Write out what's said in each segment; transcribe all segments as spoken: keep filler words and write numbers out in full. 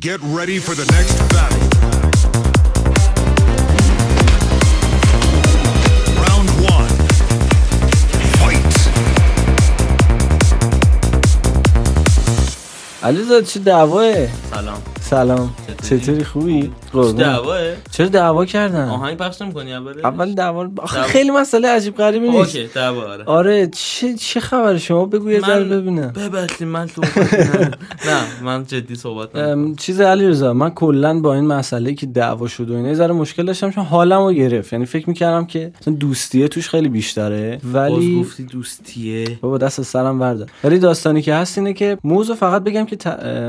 Get ready for the next battle. Round one. Fight. علیرضا چه دعواه؟ سلام. سلام. چطوری خوبی؟ چه دعواه؟ چرا دعوا کردن؟ آهنگ پخش نمی‌کنی اول؟ اول دعوا خیلی مسئله عجیب غریبی نیست. اوکی دعوا آره. آره چه چه خبره شما بگو یه ذره ببینم. ببخشید من تو نه من جدی صحبت نمی‌کنم. چیز علیرضا من کلا با این مسئله که دعوا شد و اینا یه ذره مشکل داشتم چون حالمو گرفت. یعنی فکر می‌کردم که مثلا دوستیه توش خیلی بیشتره ولی باز گفتی دوستیه. بابا دست سرم بردار. ولی داستانی که هست اینه که موضوع فقط بگم که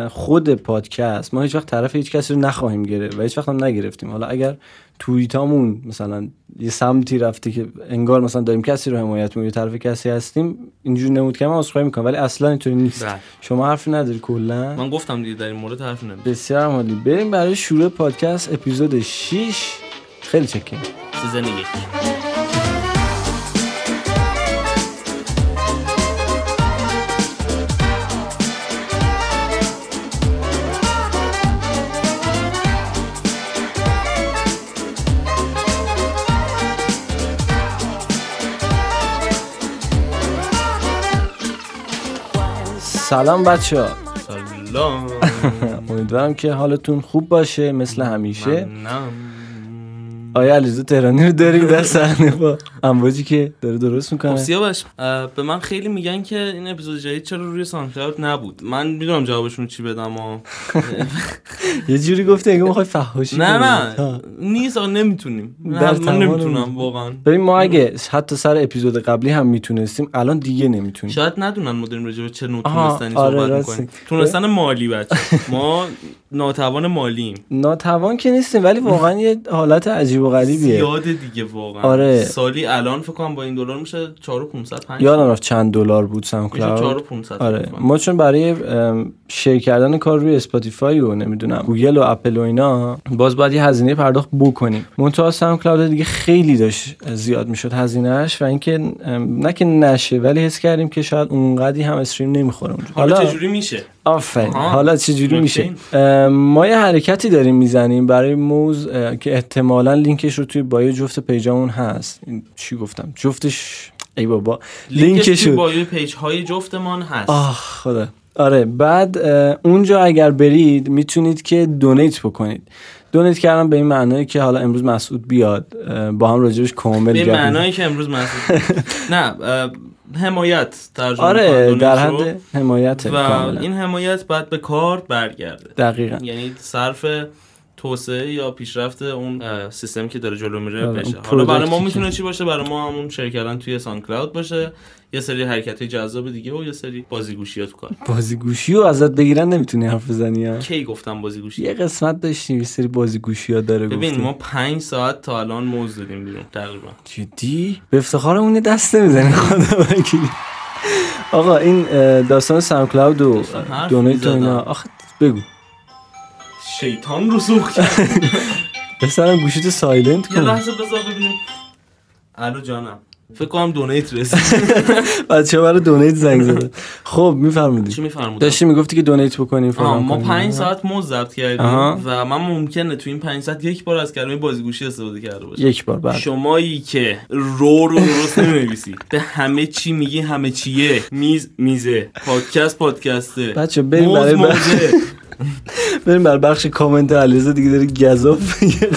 خود پادکست ما هیچ وقت طرف هیچ کسی رو نخواهیم گرفت و هیچ وقت هم نگرفتیم. حالا اگر توییتامون مثلا یه سمتی رفته که انگار مثلا داریم کسی رو حمایت می‌کنیم، طرف کسی هستیم، اینجوری نمود که من عذرخواهی می‌کنم ولی اصلا اینطوری نیست. بره. شما حرفی نداری کلا. من گفتم دیگه در این مورد حرفی ندارم. بسیار عالی. بریم برای شروع پادکست اپیزود شش. خیلی چکیم. سیزن یک. سلام بچه ها. سلام. امیدوارم که حالتون خوب باشه مثل همیشه. آیا علیرضا تهرانی رو داریم در صحنه با امواجی که داره درست میکنه؟ سیاوش به من خیلی میگن که این اپیزود جدید چرا روی ساندکلاود نبود. من میدونم جوابشون چی بدم ها. یه جوری گفته اگه میخوای فحاشی کنی. نه نه نیست آقا نمیتونیم. من نمیتونم واقعا. ببین ما اگه حتی سر اپیزود قبلی هم میتونستیم الان دیگه نمیتونیم. شاید ندونن ما داریم راجع به چه نوتونستنی صحبت میکنیم. تونستن مالی بچه ما ناتوان مالیم. ناتوان که نیستیم ولی واقعا یه حالت عجیب و غریبیه. زیاده دیگه واقعا. آره. سالی الان فکر کنم با این دلار میشه چهار هزار و پانصد و پنج. یادم رفت چند دلار بود ساندکلاود. چهار هزار و پانصد. آره. ما چون برای شیر کردن کار روی اسپاتیفای و نمیدونم گوگل و اپل و اینا باز باید یه هزینه پرداخت بکنیم. منتها ساندکلاود دیگه خیلی داشت زیاد میشد هزینه‌اش و اینکه نه که نشه ولی حس کردیم که شاید اونقدی هم استریم نمیخوره اونجا. حالا چجوری میشه؟ آفرین. حالا چجوری میشه؟ ما یه حرکتی داریم میزنیم برای موز که احتمالاً لینکش رو توی بایو جفت پیجامون هست. چی گفتم؟ جفتش ای بابا لینکش توی بایو پیج های جفتمون هست. آه خدا. آره بعد اونجا اگر برید میتونید که دونیت بکنید. دونیت کردم به این معنی که حالا امروز مسعود بیاد با هم راجعش کامل گفتیم. به معنی که امروز مسعود نه حمایت ترجمه آره در حد حمایت و کاملا. این حمایت باید به کار برگرده دقیقاً یعنی صرف توسعه یا پیشرفت اون سیستم که داره جلو میره بشه. حالا برای ما میتونه چی باشه؟ برای ما همون شیر کردن توی ساندکلاود باشه، یه سری حرکت‌های جذاب دیگه و یه سری بازیگوشی‌ها تو کار. بازیگوشیو ازت بگیرن نمیتونی حرف بزنی. کی گفتم بازیگوشی؟ یه قسمت داشتیم یه سری بازیگوشی‌ها داره گفتم. ببین ما پنج ساعت تا الان موز دادیم بیرون تقریبا. جدی؟ به افتخارمون دست نمیزنی خدا وکیلی. آقا این داستان ساندکلاود و دونیت و اینا آخه بگو شیطان رو سوخت کرد. بسرم گوشیت سایلنت کن. یه لحظه بذار ببینیم. الو جانم. فکر کنم دونیت رسید. بچه‌ها برای دونیت زنگ زدن. خب میفرمایید. چی میفرمایید؟ داشتی میگفتی که دونیت بکنیم فلان. ما پنج ساعت موز ضبط کردیم و من ممکنه تو این پنج ساعت یک بار از کلمه بازیگوشی استفاده کرده باشم. یک بار بعد. شمایی که رو رو درست نمی‌نویسی. به همه چی میگی همه چیه. میز میزه. پادکست پادکسته. بچه‌ها بریم برای بریم بر بخش کامنت علیرضا دیگه داره گزاف میگه.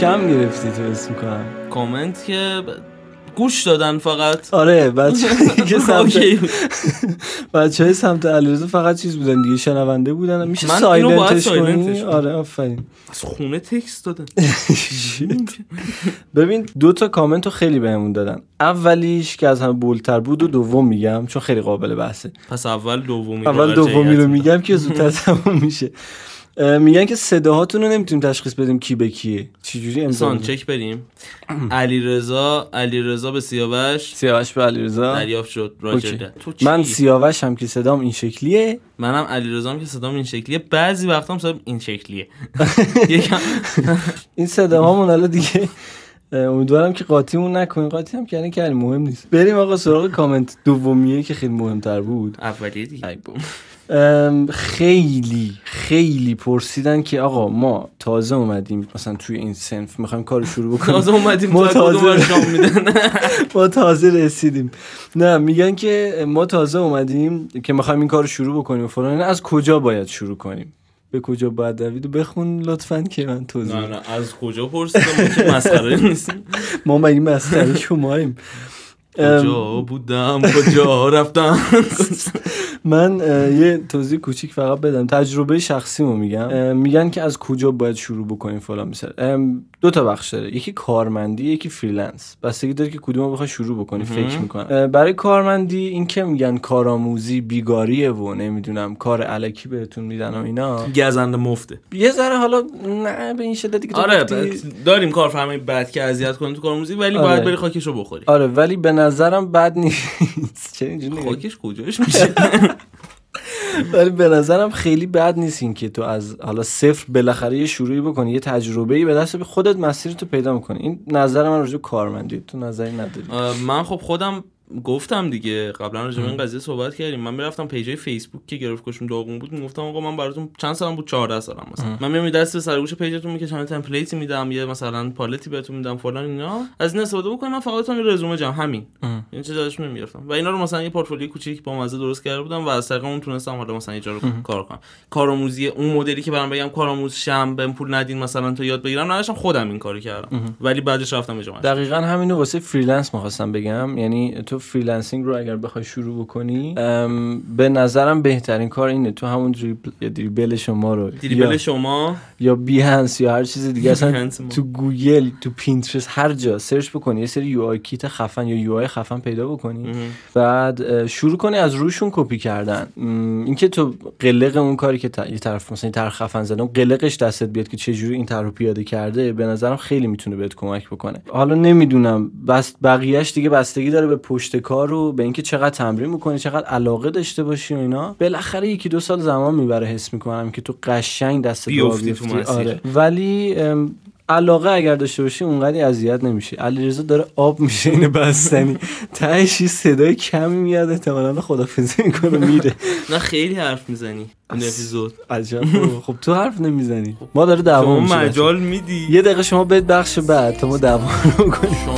کم گرفتی تو اسم کنم کامنت که گوش دادن فقط. آره بچه که سمت بچه های سمت علیرضا فقط چیز بودن دیگه، شنونده بودن. میشه سایلنتش کنی؟ آره آفرین. از خونه تکست دادن. ببین دو تا کامنت رو خیلی بهمون دادن، اولیش که از همه بولتر بود و دوم میگم چون خیلی قابل بحثه. پس اول دومی اول دومی رو میگم که زودتر تموم میشه. میگن که صداهاتون رو نمیتونیم تشخیص بدیم کی به کیه، چجوری امضا ساندچک بریم؟ علیرضا علیرضا به سیاوش، سیاوش به علیرضا دریافت شد راجع okay. من سیاوشم که صدام این شکلیه، منم علیرضام که صدام این شکلیه، بعضی وقتام صدام این شکلیه. این صداهامون حالا دیگه امیدوارم که قاطیمون نکنین. قاطی هم یعنی که مهم نیست. بریم آقا سراغ کامنت دومیه که خیلی مهمتر بود. اولیه دیگه. خیلی خیلی پرسیدن که آقا ما تازه اومدیم مثلا توی این صنف میخوایم کار شروع بکنیم، تازه اومدیم ما تازه ما تازه رسیدیم، نه میگن که ما تازه اومدیم که میخوایم این کار شروع بکنیم فلان، از کجا باید شروع کنیم؟ به کجا باید دوید و بخون لطفاً که من توضیح. نه نه از کجا پرسیدم؟ ما که مسخره نیستیم، ما مگه مسخره شماییم؟ کجا بودم کجا رفتم. من یه توضیح کوچیک فقط بدم، تجربه شخصیمو میگم. میگن که از کجا باید شروع بکنیم فلان مثلا. دو تا بخش داره، یکی کارمندی یکی فریلنس، بستگی داره که کدومو بخوای شروع بکنی. فکر میکنم برای کارمندی این که میگن کارآموزی بیگاریه و نمیدونم کار الکی بهتون میدن و اینا گزنده مفته یه ذره. حالا نه به این شدتی که آره داریم کارفرمای بد که اذیت کنه تو کارآموزی، ولی آره. باید بری خاکشو بخوری. آره ولی به نظرم بد نیست. چه اینجوری خاکش کجاش میشه؟ ولی به نظرم خیلی بد نیست این که تو از حالا صفر بالاخره یه شروعی بکنی، یه تجربه‌ای به دست خودت مسیرتو پیدا می‌کنی. این نظر من راجع به کارمندی، تو نظری نداری؟ من خب خودم گفتم دیگه قبلا راجع به این قضیه صحبت کردیم. من میرفتم پیجای فیسبوک که گرافیکشون داغون بود میگفتم آقا من براتون چند سالم بود، چهارده سالم مثلا اه. من میام دست به سرگوش پیجتون میکشم، تمپلیتی میدم، یه مثلا پالتی بهتون میدم فلان اینا، از این استفاده بکنم. فقط اون رزومه جام همین این چه جاش نمیرفتم و اینا رو مثلا یه پورتفولیو کوچیک با مزه درست کرده بودم و از طریق اون تونستم حالا مثلا یه جا رو کار کنم. کارآموزی اون مدلی که برام بگم کارآموز شم بهم پول ندین مثلا تو یاد بگیرم، نداشتم خودم این کارو کردم ولی بعدش رفتم به جامعه. دقیقاً همینو واسه فریلنس می‌خواستم بگم، یعنی تو فریلنسینگ رو اگر بخوای شروع بکنی به نظرم بهترین کار اینه تو همون دریبل یا دریبل شما رو دریبل شما یا بیهنس یا هر چیز دیگه، اصلا تو گوگل تو پینترست هر جا سرچ بکنی یه سری یو آی کیت خفن یا یو آی خفن پیدا بکنی امه. بعد شروع کنی از روشون کپی کردن. اینکه تو قلق اون کاری که یه طرف مثلا طرح خفن زدن قلقش دستت بیاد که چه جوری این طرح رو پیاده کرده، به نظرم خیلی میتونه بهت کمک بکنه. حالا نمیدونم بس بقیه‌اش دیگه بستگی داره به پشت کار رو، به اینکه چقدر تمرین میکنی، چقدر علاقه داشته باشی و اینا. بالاخره یکی دو سال زمان میبره حس میکنم که تو قشنگ دست کار بیفتی. آره ولی علاقه اگر داشته باشی اونقدی اذیت نمیشی. علیرضا داره آب میشه اینه بستنی تهش صدای کمی میاد احتمالاً خدافظی میکنه میره. نه خیلی حرف میزنی این اپیزود عجب. خب تو حرف نمیزنی ما داره دعوا میشه، شما مجال میدی. یه دقیقه شما بهت بخش بعد تا ما دعوا نکنیم. شما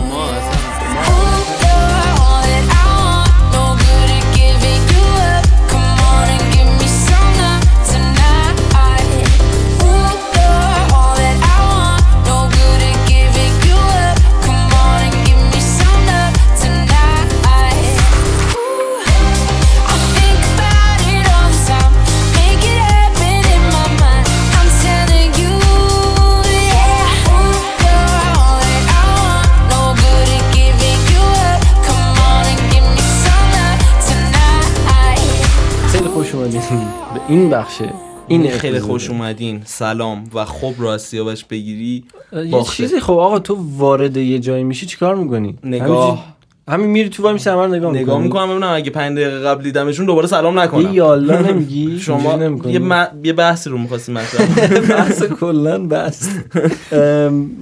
به این بخشه این خیلی خوش اومدین. سلام و خب را از سیاوش بگیری یه چیزی. خب آقا تو وارد یه جایی میشی چیکار میکنی؟ نگاه همین میری تو وای میسه همه نگاه میکنی. نگاه میکنم ببینم اگه پنج دقیقه قبل دیدمشون دوباره سلام نکنم. یه یالا نمیگی؟ شما یه م... یه بحثی رو می‌خواستی مثلا بحث کلا بس.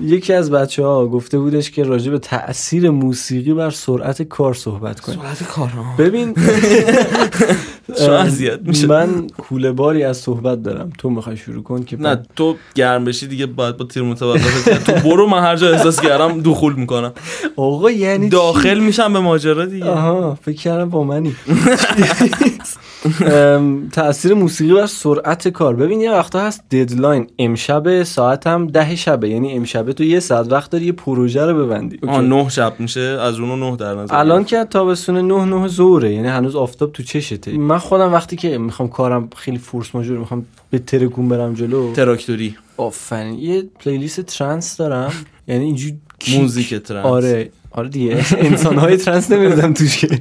یکی از بچه‌ها گفته بودش که راجع به تأثیر موسیقی بر سرعت کار صحبت کنیم. سرعت کار ببین شازیت میشه. من کوله باری از صحبت دارم، تو میخوای شروع کن که نه تو گرم بشی دیگه، باید با تیر متوقف. تو برو، من هر جا احساس کردم دخول میکنم آقا، یعنی داخل میشم به ماجرا دیگه. آها فکر کردم با منی. تأثیر موسیقی بر سرعت کار. ببین یه وقتا هست ددلاین امشب ساعت هم ده شبه، یعنی امشب تو یه ساعت وقت داری یه پروژه رو ببندی. آه نه شب میشه، از اونو نه در نظر الان که تابستون نه نه زوره، یعنی هنوز آفتاب تو چشته. من خودم وقتی که میخوام کارم خیلی فورس ماژور میخوام به ترکون برم جلو، تراکتوری آفرین یه پلیلیست ترنس دارم، یعنی اینجوری موزیک ترنس. آره آره دیگه انسان‌های ترنس نمی‌دیدم توش که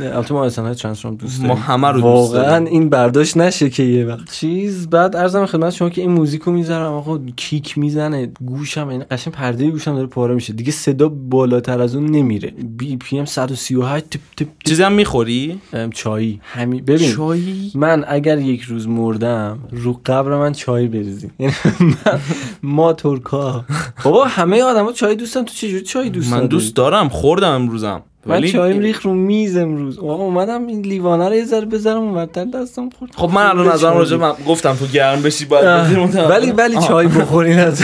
البته ما انسان‌های ترنس رو دوست داریم، ما همه رو دوست داریم واقعاً، این برداشت نشه که یه وقت چیز. بعد عرضم خدمت شما که این موزیکو میذارم آقا کیک میزنه گوشم، این قشنگ پرده گوشم داره پاره میشه دیگه، صدا بالاتر از اون نمیره. بی پی ام صد و سی و هشت تپ تپ. چیزی هم می‌خوری؟ چایی همین. ببین چایی من اگر یک روز مردم رو قبر من چای بریزین، یعنی ما ترکا بابا همه آدما چای دوستن. تو چه چای دوستن؟ من دوست دارم، خوردم امروزم، ولی چایم ریخ رو میز امروز. آقا اومدم این لیوانه رو یه ذره بذارم اونورتن دستم خورد. خب من الان نظرم راجع من گفتم تو گرم بشی باید بذارم، ولی ولی چای بخورین از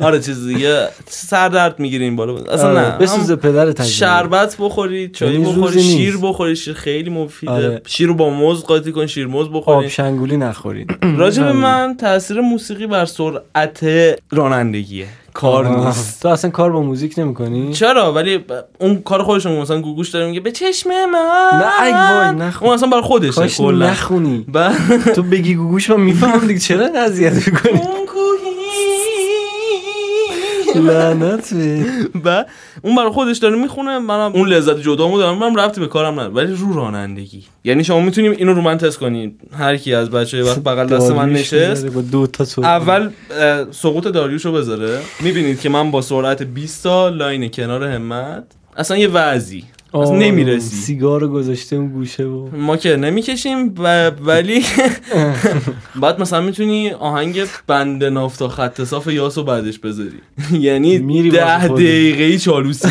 آره چیز دیگه سر درد میگیرین بالا اصلا. آره. نه بسوزه پدرت، شربت بخوری، چای بخوری، شیر بخوری، شیر خیلی مفیده. آره. شیر رو با موز قاطی کن، شیر موز بخورین، آب شنگولی نخورید. راجع به من تاثیر موسیقی بر سرعت رانندگیه، کار نیست. تو اصلا کار با موزیک نمی‌کنی؟ چرا؟ ولی اون کار خودشون مثلا گوگوش داره میگه به چشم من. نه ای وای نخون. اون اصلا برای خودشه کلا. نخونی. با... تو بگی گوگوش من میفهمم دیگه، چرا اذیت می‌کنی؟ لعنت به. با اون برای خودش داره میخونه، منم اون لذت جدامو دارم، منم ربطی به کارم نداره. ولی رو رانندگی یعنی شما میتونیم اینو رو من تست کنین، هر کی از بچه‌ها وقت بغل دست من نشست اول سقوط داریوشو بذاره، میبینید که من با سرعت بیست تا لاین کنار همت اصلا یه وضعی از نمیرسی. سیگارو گذاشته اون گوشه و ما که نمیکشیم و ولی بعد مثلا میتونی آهنگ بند نافتا خط صاف یاسو بعدش بذاری، یعنی ده دقیقه‌ای چالوسی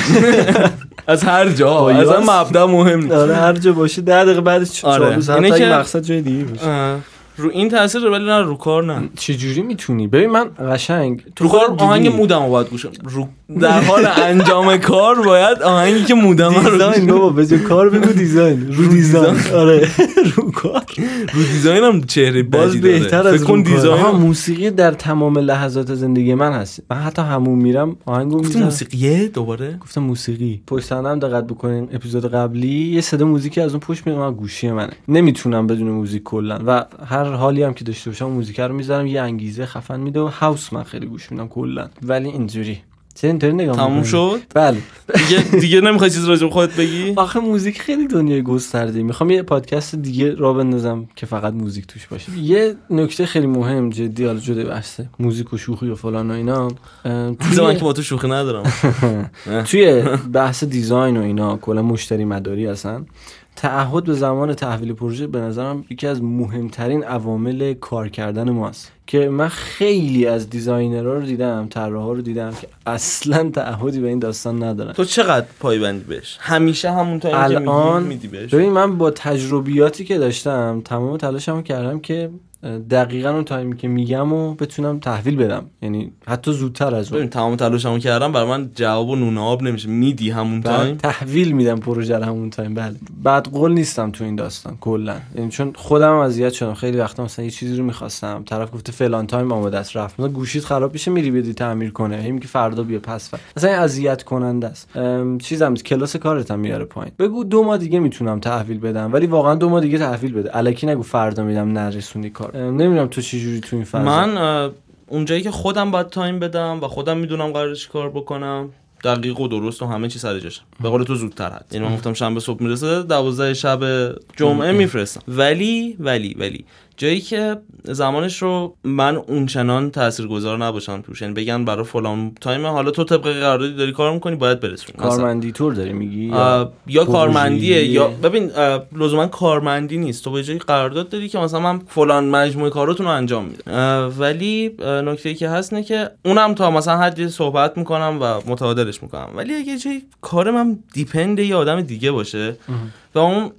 از هر جا، اصلا مبدا مهم نیست. آره هر جا باشه ده دقیقه بعدش چالوس، حتی اگه مقصد جای دیگه باشه. رو این تاثیر ولی نه رو کار نه. چه جوری میتونی؟ ببین من قشنگ تو کار آهنگ مودمو باید گوش رو در حال انجام کار باید آهنگی که مودم رو دیزاین بابا بجو کار بگو دیزاین رو دیزاین. آره رو کار رو دیزاینم چهره باز بهتر از اون دیزاین. موسیقی در تمام لحظات زندگی من هست. من حتی همون میرم آهنگو میذارم. موسیقیه دوباره گفتم موسیقی. پشت سرم دقت بکنین اپیزود قبلی یه صدا موزیکی از اون پشت میاد گوشی منه، نمیتونم بدون موزیک کلا و هر حالی هم که داشته باشم موزیک رو میذارم، یه انگیزه خفن میده و هاوس من خیلی گوش میدم کلا. ولی اینجوری چنطوری نگاه میکنم. تموم شد؟ بله. دیگه دیگه نمیخوای چیز راجع به خودت بگی؟ آخه موزیک خیلی دنیای گسترده، میخوام یه پادکست دیگه را بندازم که فقط موزیک توش باشه. یه نکته خیلی مهم جدی حالا جدا بحث موزیک و شوخی و فلان و اینا، چون که ما تو شوخی ندارم. توی بحث دیزاین و اینا کلا مشتری مداری هستن، تعهد به زمان تحویل پروژه به نظرم یکی از مهمترین عوامل کار کردن ماست، که من خیلی از دیزاینرها رو دیدم، طراحا رو دیدم که اصلا تعهدی به این داستان ندارن. تو چقدر پایبندی بهش؟ همیشه همون تا اینکه الان... میدی بهش؟ ببین من با تجربیاتی که داشتم تمام تلاشمو کردم که دقیقاً اون تایمی که میگم و بتونم تحویل بدم، یعنی حتی زودتر از اون. ببین تمام تلاشمو کردم، برای من جواب و نون آب نمیشه. میدی همون تایم تحویل میدم پروژه رو همون تایم. بله بعد قول نیستم تو این داستان کلا، یعنی چون خودم اذیت شدم خیلی وقتا، مثلا یه چیزی رو می‌خواستم، طرف گفته فلان تایم آماده است، رفت مثلا گوشیت خراب میشه میری بدی تعمیر کنه، همین که فردا بیا پس فردا، مثلا اذیت کننده است. چیزام کلاس کارت هم میاره پایین. بگو دو ماه دیگه میتونم تحویل بدم، ولی واقعاً دو ماه دیگه تحویل بده، الکی نگو فردا میدم نرسونی کار. نمیدونم تو چه جوری تو این فاز. من اونجایی که خودم باید تایم بدم و خودم میدونم قراره چیکار بکنم، دقیق و درست و همه چی سر جاشه. به قول تو زودتر هست، یعنی من گفتم شنبه صبح میرسه، دوازده شب جمعه میفرستم. ولی ولی ولی جایی که زمانش رو من اونچنان تاثیرگذار نباشم توش، یعنی بگن برای فلان تایم حالا تو طبق قراردادی داری کار میکنی باید برسونی. کارمندی طور داری میگی یا, یا کارمندیه یا ببین لزوما کارمندی نیست، تو به جای قرارداد داری که مثلا من فلان مجموعه کاراتون رو انجام میدم. ولی نکته‌ای که هست نه که اونم تا مثلا حدی صحبت میکنم و متعادلش میکنم، ولی اگه جای کارم دیپند یه آدم دیگه باشه و اون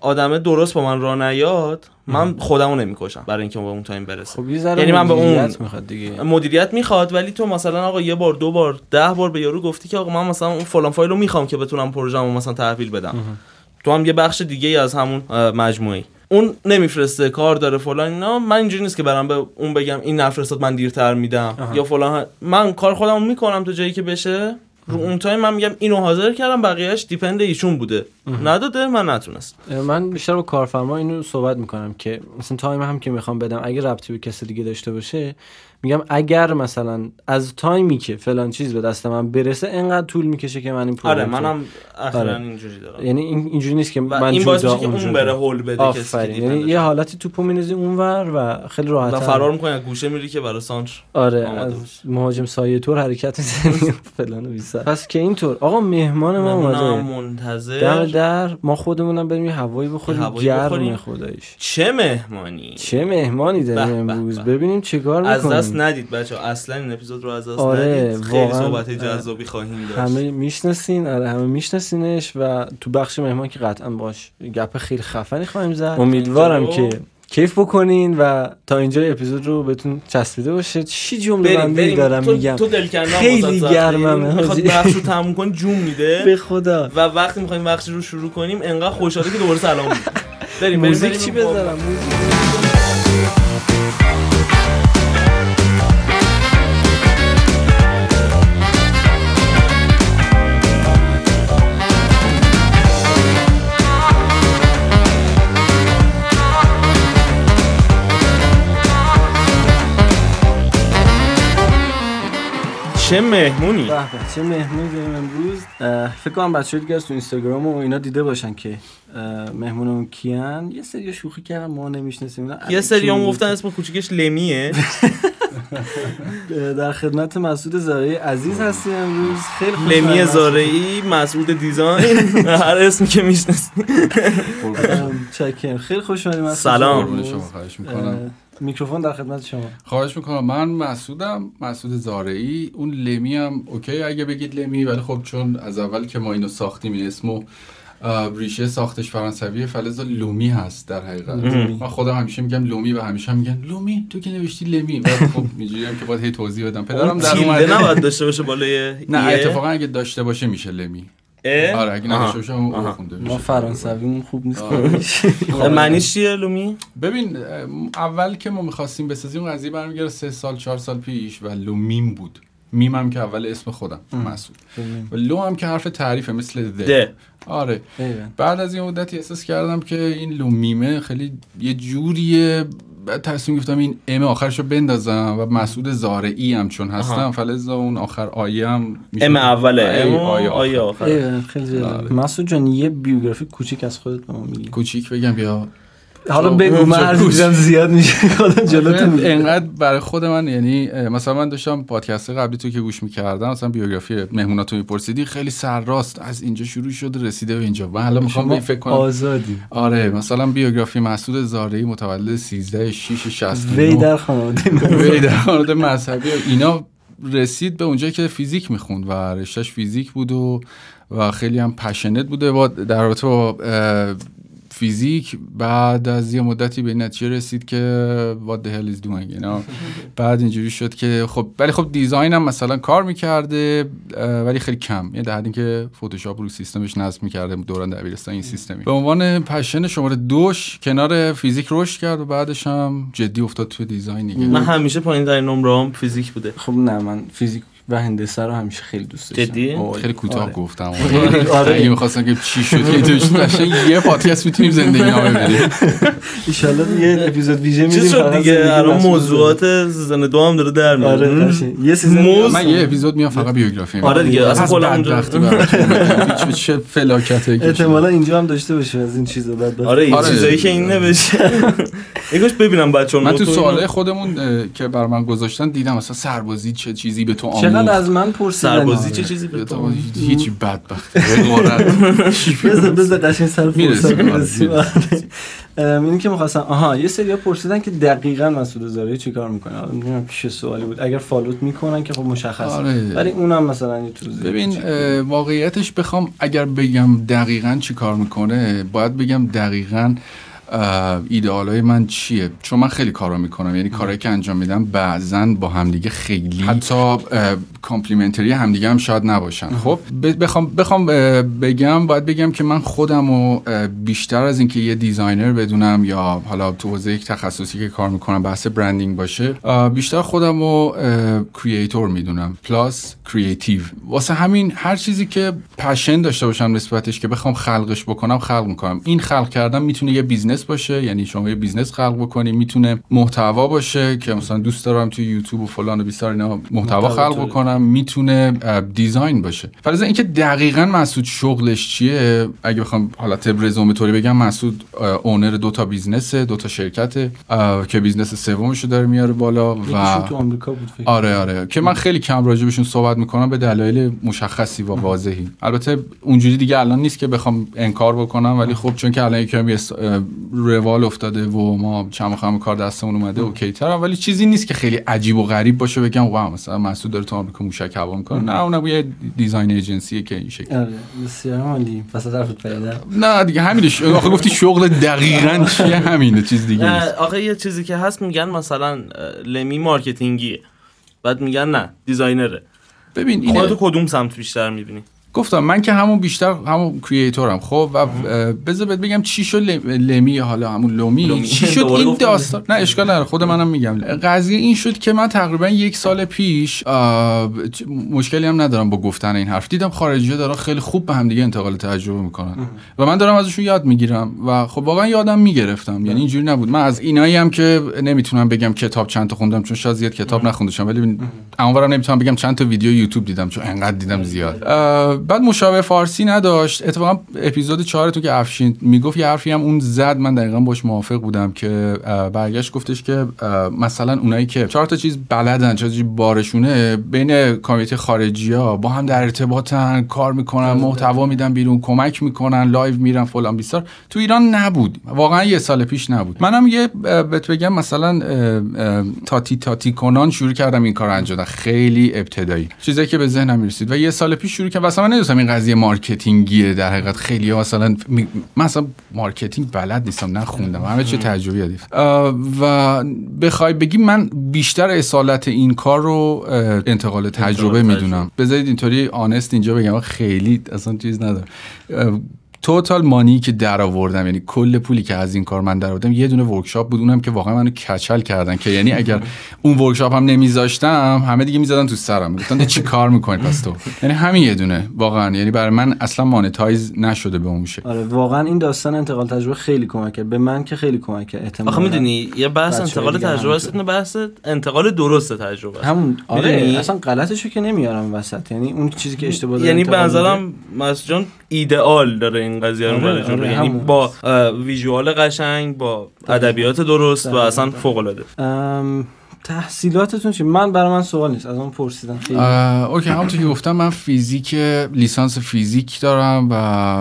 آدمه درست با من راه نیاد، من خودمو نمیکشم برای اینکه به اون تایم برسم. خب یعنی من به اون میخواد دیگه. مدیریت میخواد، ولی تو مثلا آقا یه بار دو بار ده بار به یارو گفتی که آقا من مثلا اون فلان فایلو میخوام که بتونم پروژه‌مو مثلا تحویل بدم. اه. تو هم یه بخش دیگه ای از همون مجموعه اون نمیفرسته کار داره فلان اینا، من اینجوری نیست که برام به اون بگم این نفرستاد من دیرتر میدم آها. یا فلان، من کار خودمو میکنم تا جایی که بشه رو اون تایم، من میگم اینو حاضر کردم، بقیهش دیپند ایشون بوده آه. نداده من نتونست. من بیشتر با کارفرما اینو صحبت میکنم که مثلا تایم هم که میخوام بدم اگه ربطی به کسی دیگه داشته باشه، میگم اگر مثلا از تایمی که فلان چیز به دست من برسه انقدر طول میکشه که من این پروژه آره منم آخرا اینجوری دارم، یعنی اینجوری نیست که من این باعث میشه که اون بره هول بده کسی، یعنی یه حالتی توپو می‌ریزی اونور و خیلی راحت فرار می‌کنی، از گوشه میری که برای سانتر آره از مهاجم سایه تور حرکت می‌زنی فلان بیسا. پس که اینطور آقا مهمان ما اومده منتظر در در ما خودمونم بریم هوایی بخوریم گرم خداییش. چه مهمانی چه مهمانی داریم امروز، ببینیم چیکار می‌کنه. ندید بچه ها اصلا این اپیزود رو از دست آره، ندید، خیلی صحبت جذابی خواهیم داشت، همه میشناسین آره همه میشناسینش و تو بخش مهمان که قطعا باش گپ خیلی خفنی خواهیم زد. امیدوارم که کیف بکنین و تا اینجا اپیزود رو بهتون چسبیده باشه. چی جمله بندی دارم تو، میگم تو دلکندم خیلی گرممه، میخواد بخشو تموم کن جون میده به خدا، و وقتی میخوایم بخش رو شروع کنیم انقدر خوشحاله که دوباره سلام میگیم. بریم موزیک چی بذارم چه مهمونی بابا چه مهمونی داریم امروز. فکر کنم بچه‌ها دیگه تو اینستاگرام و اینا دیده باشن که مهمونمون کیان، یه سری شوخی کردن ما نمی‌شناسیم، یه سریام گفتن اسم کوچیکش لمیه. در خدمت مسعود زارعی عزیز هستیم امروز، خیلی خوشحالم. لمی زارعی، مسعود دیزاین، هر اسمی که می‌شناسید. چکرم، خیلی خوشحالیم. سلام شما، خواهش می‌کنم. میکروفون در خدمت شما. خواهش میکنم. من مسعودم، مسعود زارعی. اون لمی هم اوکی اگه بگید لمی، ولی خب چون از اول که ما اینو ساختیم این اسمو ریشه ساختش فرانسویه، فلزا لومی هست در حقیقت. من خودم همیشه میگم لومی و همیشه هم میگن لومی، تو که نوشتی لمی. بعد خب میجوریام که باید هی توضیح بدم. پدرم در اومده نباید داشته باشه بالای نه، اتفاقا اگه داشته باشه میشه لمی. آره اگه نمیشه ما خونده میشه. ما فرانسویمون خوب نیست. معنیش چیه لومی؟ ببین اول که ما می‌خواستیم بسازیم قضیه برمیگره سه سال چهار سال پیش و لومیم بود. میمم که اول اسم خودم مسعود و لوم که حرف تعریفه مثل ده. آره ایوان. بعد از این مدتی احساس کردم که این لومیمه خیلی یه جوریه، بعد تصمیم گرفتم این ام آخرشو بندازم و مسعود زارعی هم چون هستم آها. فلزا اون آخر آیه هم ام اوله ام آیه آیه آخر. خیلی مسعود جان یه بیوگرافی کوچیک از خودت به ما میگی؟ کوچیک بگم یا حالا بگو، من هر چیزم زیاد میشه خودم جلوتون اینقدر برای خود من، یعنی مثلا من داشتم پادکست قبلی تو که گوش میکردم مثلا بیوگرافی مهموناتو میپرسیدی خیلی سرراست از اینجا شروع شد رسیده به اینجا، من حالا میخوام فکر کنم آزادی. آره مثلا بیوگرافی مسعود زارعی متولد سیزده شش شصت و نه وی در خانواده وی در خانواده مذهبی اینا رسید به اونجایی که فیزیک میخوند و رشتهش فیزیک بود و و خیلی هم پشنت بوده و در رابطه با فیزیک. بعد از یه مدتی به نتیجه رسید که what the hell is doing you know. بعد اینجوری شد که خب ولی خب دیزاین هم مثلا کار میکرده ولی خیلی کم، یعنی در حد اینکه فتوشاپ رو سیستمش نصب میکرده دوران دبیرستان این سیستمی. به عنوان پشن شماره دوش کنار فیزیک رشد کرد و بعدش هم جدی افتاد تو دیزاین دیگه. من همیشه پایین در نمرهام فیزیک بوده. خب نه من فیزیک و هندسه رو همیشه خیلی دوست داشتم. خیلی کوتاه آره. گفتم آره اگه می‌خواستم که چی شد که دوست داشتم یه پادکست می‌تونیم زندگی نامه بدیم ان شاءالله یه اپیزود ویژه می‌دیم. چیز دیگه الان موضوعات سیزن دو هم داره در میاد آره یه سیزن موز... من یه اپیزود میام فقط بیوگرافی آره دیگه اصلا کلا اونجا هیچ چه فلاکته احتمالاً اینجا هم داشته باشه از این چیزا بعد آره چیزایی که این نباشه یکوش ببینم بچه‌ها. من تو سوالای خودمون که بر من گذاشتن دیدم مثلا سربازی چه چیزی به تو چقدر از من پرسیدن سربازی چه چیزی به تو هیچی بدبخت بذار بذار قشنگ سر فرصت اینی که می‌خواستم آها یه سریا پرسیدن که دقیقاً مسعود زارعی چیکار می‌کنه. نمی‌دونم چه سوالی بود اگر فالوت می‌کنن که خب مشخصه ولی اونم مثلا یه توضیح. ببین واقعیتش بخوام اگر بگم دقیقاً چیکار می‌کنه باید بگم دقیقاً ایدئالای من چیه، چون من خیلی کارا میکنم، یعنی کارایی که انجام میدم بعضن با هم دیگه خیلی حتی کامپلیمنتری همدیگه هم شاید نباشن. خب بخوام بخوام بگم باید بگم که من خودمو بیشتر از اینکه یه دیزاینر بدونم یا حالا تو حوزه یک تخصصی که کار میکنم بحث برندینگ باشه، بیشتر خودمو کریئتور میدونم پلاس کریئتیو. واسه همین هر چیزی که پشن داشته باشم نسبتش که بخوام خلقش بکنم خلق میکنم. این خلق کردن میتونه یه بیزنس باشه، یعنی شما یه بیزنس خلق بکنی، میتونه محتوا باشه که مثلا دوست دارم تو یوتیوب و فلان و بیسار اینا محتوا خلق بکنم، میتونه دیزاین باشه. فرضاً اینکه دقیقاً مسعود شغلش چیه، اگه بخوام حالت رزومه طوری بگم، مسعود اونر دو تا بیزنسه، دو تا شرکته که بیزنس سومشو داره میاره بالا و تو آمریکا بود فکر. آره آره که من خیلی کم راجبشون صحبت میکنم به دلایل مشخصی و واضحی. البته اونجوری دیگه الان نیست که بخوام انکار بکنم، ولی خب چون که الان یکم روال افتاده و ما چم خم کار دستمون اومده اوکی تر، ولی چیزی نیست که خیلی عجیب و غریب باشه بگم واو مثلا مسعود داره تو آمریکا موشک هوا میکنه. نه، اون یه دیزاین ایجنسیه که این شکلی. آره بسیار عالی. پس طرفت پیدا. نه دیگه همینش. آخه گفتی شغل دقیقاً چیه، همینه، چیز دیگه نیست. آخه یه چیزی که هست میگن مثلا لمی مارکتینگیه، بعد میگن نه دیزاینره. ببین خودت کدوم سمت بیشتر میبینی؟ گفتم من که همون بیشتر همون کریئتورم. خب و بذار بهت بگم چی شد لمی، حالا همون لومی چی شد این داستان. نه اشکال نداره، خود منم میگم. قضیه این شد که من تقریبا یک سال پیش، مشکلی هم ندارم با گفتن این حرف، دیدم خارجی‌ها دارن خیلی خوب به هم دیگه انتقال تجربه میکنن و من دارم ازشون یاد میگیرم و خب واقعا یادم میگرفتم، یعنی اینجوری نبود. من از اینایی هم که نمیتونم بگم کتاب چند تا خوندم چون شاید زیاد کتاب نخوندم، ولی اونورم نمیتونم بگم چند تا ویدیو یوتیوب دیدم چون انقدر دیدم زیاد. بعد مشابه فارسی نداشت. اتفاقا اپیزود چهار تو که افشین میگفت یه حرفی هم اون زد، من دقیقاً باش موافق بودم که برگشت گفتش که مثلا اونایی که چهار تا چیز بلدن، چهار تا چیز بارشونه، بین کامیونیتی خارجی‌ها با هم در ارتباطن، کار میکنن، محتوا میدن بیرون، کمک میکنن، لایو میرن فلان بیسار، تو ایران نبود. واقعا یه سال پیش نبود. منم یه بهت بگم مثلا تاتی تاتی کنان شروع کردم این کارو انجام دادن، خیلی ابتدایی، چیزی که به ذهنم میرسید. و یه سال پیش شروع کردم من نمی‌دونم این قضیه مارکتینگیه در حقیقت. خیلی مثلا می... من اصلا مارکتینگ بلد نیستم، نخوندم، همه چه تجربی داریم و بخوای بگی من بیشتر اصالت این کار رو انتقال تجربه میدونم. بذارید اینطوری آنست اینجا بگم، خیلی اصلا چیز ندارم. توتال مانی که در آوردم، یعنی کل پولی که از این کار من در آوردم، یه دونه ورکشاپ بود، اونم که واقعا منو کچل کردن که یعنی اگر اون ورکشاپ هم نمیذاشتم همه دیگه میزدن تو سرم، گفتن چی کار میکنی پس تو. یعنی همین یه دونه واقعا، یعنی برای من اصلا مانتایز نشده به اون شکل. آره واقعا این داستان انتقال تجربه خیلی کمک کرد به من، که خیلی کمک کرد احتمالاً. آخه میدونی یه بحث انتقال تجربه است، نه بحث انتقال درست تجربه است. همون آره اصلا غلطشو که نمیارم وسط، یعنی اون چیزی که اشتباه، یعنی به نظرم مسعود جان ایدئال داره این قضیه رو برای جون، یعنی با ویژوال قشنگ، با ادبیات درست و اصلا فوق العاده. تحصیلاتتون چی؟ من برای من سوال نیست، از اون پرسیدم. خیلی اوکی. همونطور که گفتم من فیزیک، لیسانس فیزیک دارم و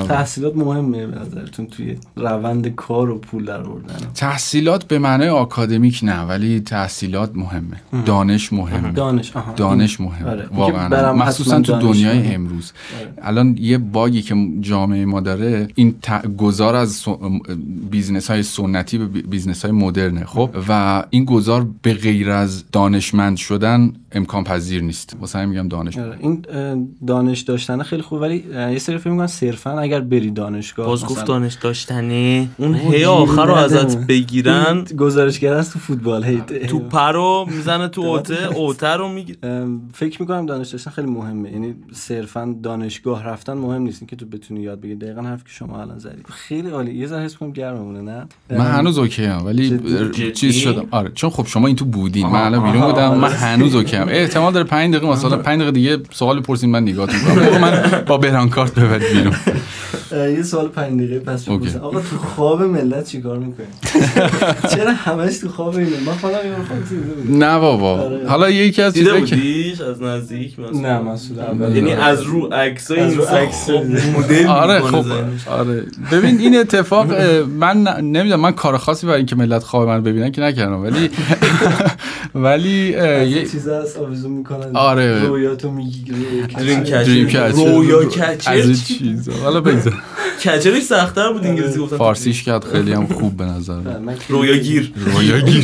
تحصیلات مهمه به نظرتون توی روند کار و پول در آوردن؟ تحصیلات به معنای آکادمیک نه، ولی تحصیلات مهمه، دانش مهمه. دانش آها. دانش مهمه واقعا، مخصوصا تو دنیای امروز. الان یه باگی که جامعه ما داره این ت... گذار از بیزنس‌های سنتی به بیزنس‌های مدرنه. خب و این گذار به غیر از دانشمند شدن امکان پذیر نیست. واسه همین میگم دانش. این دانش داشتن خیلی خوب، ولی یه سری فکر می‌کنن صرفاً اگر بری دانشگاه، باز گفت دانش داشتنه، اون هی آخر رو ازت بگیرن. گزارشگر است تو فوتبال، هی تو پرو میزنه، تو اوته اوته رو میگیره. فکر می‌کنم دانش داشتن خیلی مهمه، یعنی صرفاً دانشگاه رفتن مهم نیست، اینکه تو بتونی یاد بگیری. دقیقاً حرفی که شما الان زدید خیلی عالی. یه ذره حس کنم گرممونه. نه من هنوز اوکی ام، ولی چیز شدم. آره چون خب شما این تو بودین، من الان بیرون بودم، من هنوز اوکی. احتمال داره پنج دقیقه مثلا پنج دقیقه دیگه سوال پرسین، من نگاهتون می‌کنم. من با بهران کارت ببرید بیرون. یه سوال پنج دقیقه پس بپرسم. آقا تو خواب ملت چیکار می‌کنی؟ چرا همش تو خواب اینه؟ من خودم یه بار خواب دیده بودم. نه بابا. حالا یکی از چیزایی که دیدیش از نزدیک مثلا. نه مسعود اول. یعنی از رو عکسای این عکس‌ها مدل. آره خب. آره. ببین این اتفاق، من نمی‌دونم، من کار خاصی برای اینکه ملت خواب من ببینن که نکردم، ولی ولی چیزا از آویزون میکنن. آره رویاتو میگی دریم کچ، رویا کچ، از چیزا. حالا بگذار کچرش سخت‌تر بود، انگلیسی گفتن، فارسیش کرد خیلی هم خوب به نظر. رویا گیر، رویا گیر.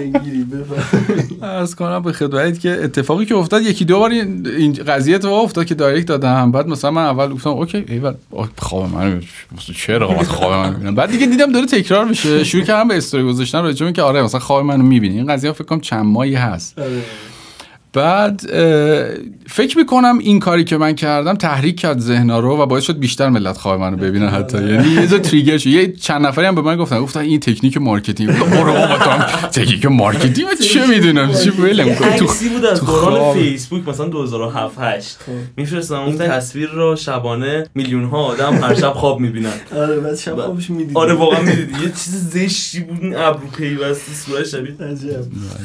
گیری بفرمایید. عرض کنم به خدمت که اتفاقی که افتاد یکی دو بار این قضیه تو افتاد که دایرکت دادم، بعد مثلا من اول گفتم اوکی ایول خواب من چرا خواب من میبینم، بعد دیگه دیدم داره تکرار میشه، شروع کردم به استوری گذاشتن راجع به اینکه آره مثلا خواب منو میبینی. این قضیه فکر کنم چند ماهی هست. بعد فکر میکنم این کاری که من کردم تحریک کرد ذهنا رو و باعث شد بیشتر ملت خواه منو ببینن حتی یعنی یه ذره تریگر شد. یه چند نفری هم به من گفتن گفتن این تکنیک مارکتینگ تکنیک مارکتینگ چه میدونم چی ولم کنم. تو عکسی بود از دوران فیسبوک مثلا دو هزار و هفت هشت میفرستم اون تصویر رو شبانه میلیون ها آدم هر شب خواب میبینن. آره بعد شب خوابش میدید. آره واقعا میدید یه چیز زشتی بود ابرو پیوسته صورت شبیه. عجب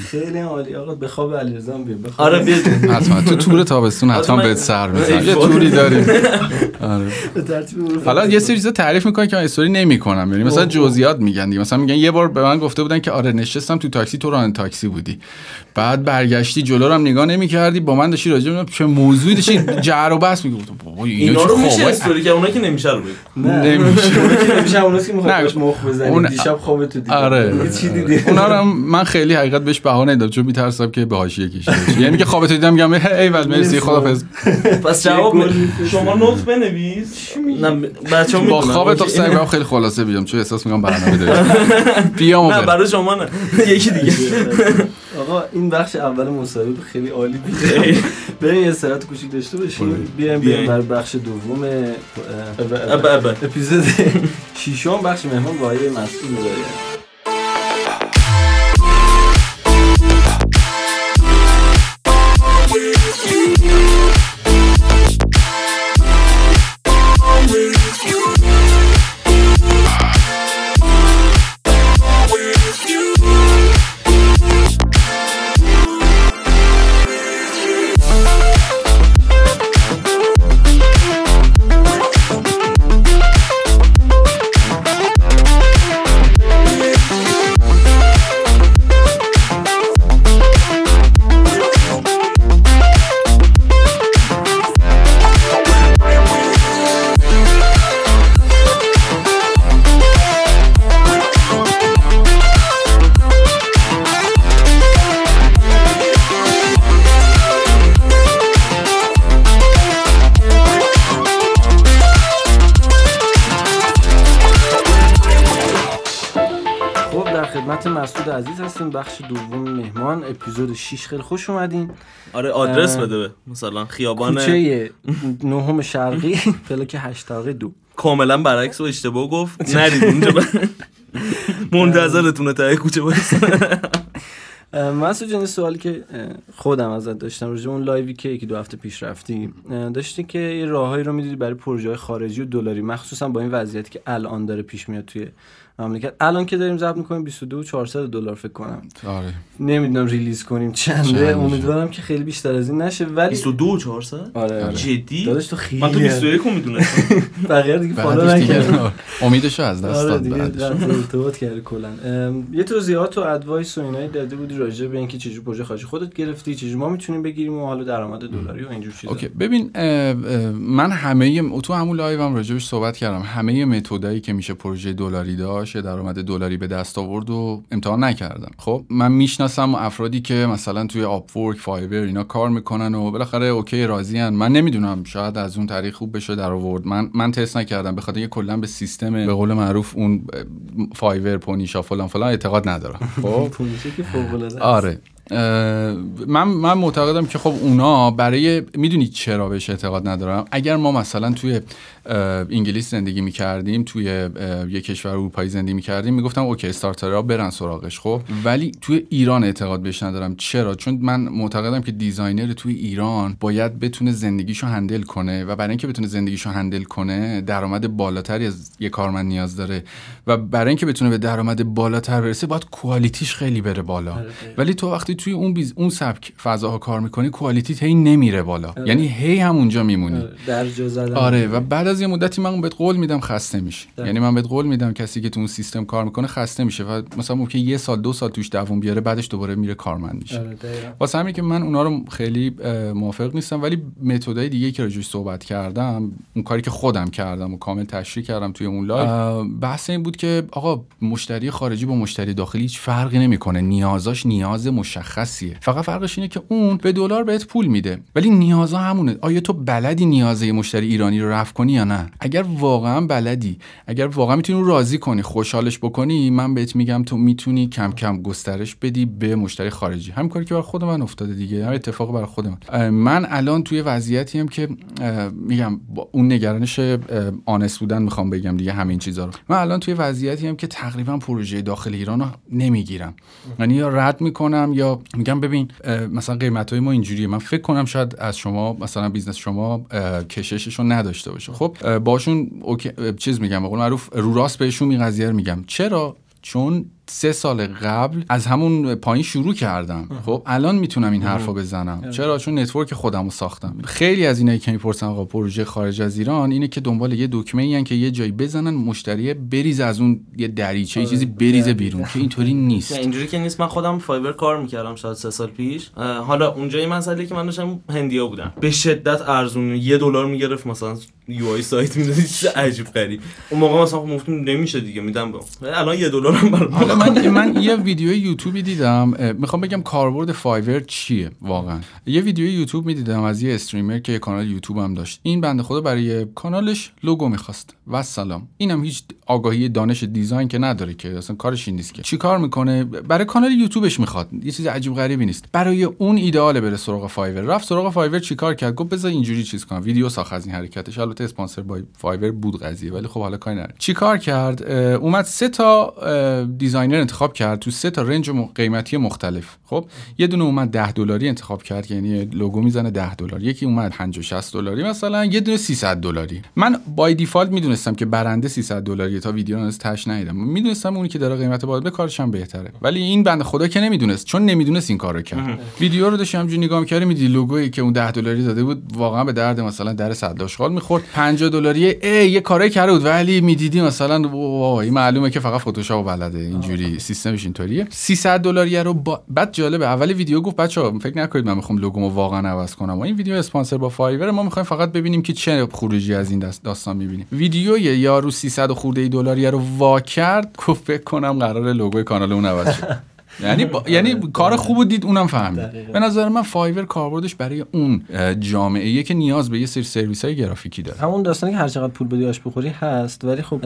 خیلی عالی آقا به خواب علیرضا بیا. آره بیاد حتما تو تور تابستون حتما بهت سر میزنم یه توری داریم. آره به ترتیب اون حالا یه سری چیزا تعریف میکنن که من استوری نمیکنم، یعنی مثلا جزئیات میگن دیگه. مثلا میگن یه بار به من گفته بودن که آره نشستم تو تاکسی تو ران تاکسی بودی، بعد برگشتی جلو رو هم نگاه نمیکردی، با من داشتی راجع به چه موضوعی داشتی جر و بحث میگفتم بابا اینا رو میشه استوری که اونایی که نمیشه رو بگو نمیشه اونایی که نمیشه اونایی که میخواد مخ بزنی دیشب خواب تو دیدی. آره چی دیدی اونا رو من خیلی حقیقت بهش بهانه نمیدم چون میترسم که به حاشیه کشی. یعنی که خوابت دیدم میگم ایول مرسی خدافظ. پس جواب شما نوت بنویس بچه‌ها با خوابت اصلا خیلی خلاصه بیام چون احساس میگم برنامه دارم بیام. نه برای شما نه یکی دیگه. آقا این بخش اول مصاحبه خیلی عالی بود. بریم یه سرعت کوچیک داشته باشیم بیایم بیایم بر بخش دوم اپیزود ششم بخش مهمان با آقای مسعود زرعی. بخش دوم مهمان اپیزود شش خیلی خوش اومدین. آره آدرس بده به مثلا خیابان کوچه نهم شرقی بلاک هشت طبقه دو. کاملا برعکس و اشتباه گفت نرید اونجا منتظرتونه تا کوچه وایسن. مسعود جان سوالی که خودم ازت داشتم راجع به اون لایوی که یکی دو هفته پیش رفتی داشتی که یه راههایی رو میدیدی برای پروژه‌های خارجی و دلاری، مخصوصا با این وضعیتی که الان داره پیش میاد توی مملکت. الان که داریم ضبط می‌کنیم بیست و دو هزار و چهارصد دلار فکر کنم. آره. نمیدونم ریلیز کنیم چنده، امیدوارم که خیلی بیشتر از این نشه ولی بیست و دو هزار و چهارصد. آره. جدی؟ داداش تو خیلی من تو بیست و یک میدونم. بقیه دیگه فالو نکردم. امیدشو از دست داد بعدش. ارتباط کرد کلا. یه توضیحات و ادوایس و اینایی داده بودی راجع به اینکه چه جور پروژه خارجی خودت گرفتی، چه جور ما میتونیم بگیریم و حالا درآمد دلاری و اینجور چیزا. اوکی ببین من همه تو همون لایوم راجعش صحبت کردم. همه متدایی که میشه پروژه دلاری داشت درآمد دلاری به دست آورد و امتحان نکردم. خب من میشناسم افرادی که مثلا توی آپورک، فایبر اینا کار میکنن و بالاخره اوکی راضین. من نمیدونم شاید از اون طریق خوب بشه در آورد. من من تست نکردم بخاطر اینکه کلا به سیستم به قول معروف اون فایور پونیشا فلان فلان اعتقاد ندارم. خب پونیشا که فوق العاده. آره من من معتقدم که خب اونا برای میدونید چرا بهش اعتقاد ندارم. اگر ما مثلا توی انگلیس زندگی میکردیم، توی یک کشور اروپایی زندگی میکردیم، میگفتم اوکی استارترها برن سراغش. خب ولی توی ایران اعتقاد بهش ندارم. چرا؟ چون من معتقدم که دیزاینر توی ایران باید بتونه زندگیشو هندل کنه و برای اینکه بتونه زندگیشو هندل کنه درآمد بالاتری از یه کارمند نیاز داره و برای اینکه بتونه به درآمد بالاتر برسه باید کوالیتیش خیلی بره بالا. ولی تو وقتی توی اون بیز... اون سبک فضاها کار میکنی کوالیتیت هی نمیره بالا، آره. یعنی هی هم اونجا میمونی، آره. درجا زدن، آره. و بعد از یه مدتی من بهت قول میدم خسته میشی، یعنی من بهت قول میدم کسی که تو اون سیستم کار میکنه خسته میشه و مثلا ممکنه یه سال دو سال توش دووم بیاره بعدش دوباره میره کارمند میشه، آره. واسه همین که من اونا رو خیلی موافق نیستم، ولی متدای دیگه که راجعش صحبت کردم، اون کاری که خودم کردم و کامل تشریح کردم توی اون لایو، بحث این بود که آقا مشتری خارجی با مشتری داخلی هیچ فرقی نمیکنه، نیازاش نیاز مشخصیه، فقط فرقش اینه که اون به دلار بهت پول میده ولی نیازا همونه. آیا تو بلدی نیازه مشتری ایرانی رو رفع کنی یا نه؟ اگر واقعا بلدی، اگر واقعا میتونی اون راضی کنی، خوشحالش بکنی، من بهت میگم تو میتونی کم کم گسترش بدی به مشتری خارجی. همین کاری که برای خود من افتاده دیگه، هم اتفاق برای خود من. من الان توی وضعیتیم که میگم اون نگرانش آنست بودن میخوام بگم دیگه همین چیزا رو. من الان توی وضعیتیم که تقریبا پروژه داخل ایرانو نمیگیرم، یعنی یا رد میکنم یا میگم ببین مثلا قیمتای ما اینجوریه، من فکر کنم شاید از شما مثلا بیزنس شما کشششو نداشته باشه. خب باشون اوکی، چیز میگم، به قول معروف رو راست بهشون این قضیه رو میگم. چرا؟ چون سه سال قبل از همون پایین شروع کردم. خب الان میتونم این حرفو بزنم. اه. چرا؟ چون نتورک خودمو ساختم. خیلی از اینایی که میپرسن آقا پروژه خارج از ایران اینه که دنبال یه دکمه این که یه جایی بزنن مشتری بریز از اون یه دریچه، یه چیزی بریزه بیرون، که اینطوری نیست. اینجوری که نیست. من خودم فایبر کار میکردم شاید سه سال پیش. حالا اونجایی مسئله که من داشتم هندیا بودن، به شدت ارزون، یه دلار میگرفت مثلا یو آی سایت میدادی، عجیب غریب. اون موقع مثلا مفتون نمیشه دیگه، میدم الان یه دلارم برام. من من یه ویدیو یوتیوبی دیدم، میخوام بگم کاربرد فایور چیه واقعا. یه ویدیو یوتیوب میدیدم از یه استریمر که یه کانال یوتیوب هم داشت. این بنده خدا برای کانالش لوگو میخواست و سلام، اینم هیچ آگاهی دانش دیزاین که نداره، که اصلا کارش این نیست که چیکار میکنه، برای کانال یوتیوبش میخواد. یه چیز عجیب غریبی نیست، برای اون ایدئاله بره سراغ فایور. رفت سراغ فایور، چیکار کرد؟ گفت بذار اینجوری چیز کنم، ویدیو ساخت از این حرکتش. البته اسپانسر با فایور بود قضیه، ولی خب حالا کاری نداره. چیکار کرد؟ اومد سه تا دیزاین انتخاب کرد تو سه تا رنج قیمتی مختلف. خب یه دونه اومد ده دلاری انتخاب کرد، یعنی لوگو میزنه ده دلار. یکی اومد پنجاه و شصت دلاری مثلا، یه دونه سیصد دلاری. من بای دیفالت میدونستم که برنده سیصد دلاریه، تا ویدیو ناز تاش ندیدم. میدونستم اونی که داره قیمت بالا به کارش هم بهتره، ولی این بنده خدا که نمیدونست، چون نمیدونست این کارو کرد. ویدیو رو داشتم جو نگاه می‌کردم، می‌دی لوگویی که اون ده دلاری داده بود واقعا به درد مثلا در صد اشغال می‌خورد. پنجاه دلاری یه کارای کرده بود، ولی می‌دیدی مثلا وای معلومه که فقط فتوشاپ بلده اینجوری سیستمش اینطوریه. سیصد دلاریه رو با... بعد جالبه، اول ویدیو گفت بچه‌ها فکر نکنید من میخوام لوگومو واقعا عوض کنم، ما این ویدیو اسپانسر با فایور، ما میخوایم فقط ببینیم که چه خروجی از این داستان میبینیم. ویدیو یارو سیصد خورده دلاریه رو وا کرد، گفت فکر کنم قراره لوگوی کانال اون عوض شه. یعنی با... یعنی کار خوبو دید، اونم فهمید. به نظر من فایور کاربردش برای اون جامعه‌ایه که نیاز به یه سری سرویس‌های گرافیکی داره. همون داستانی که هر چقدر پول بدی آش بخوری هست، ولی خب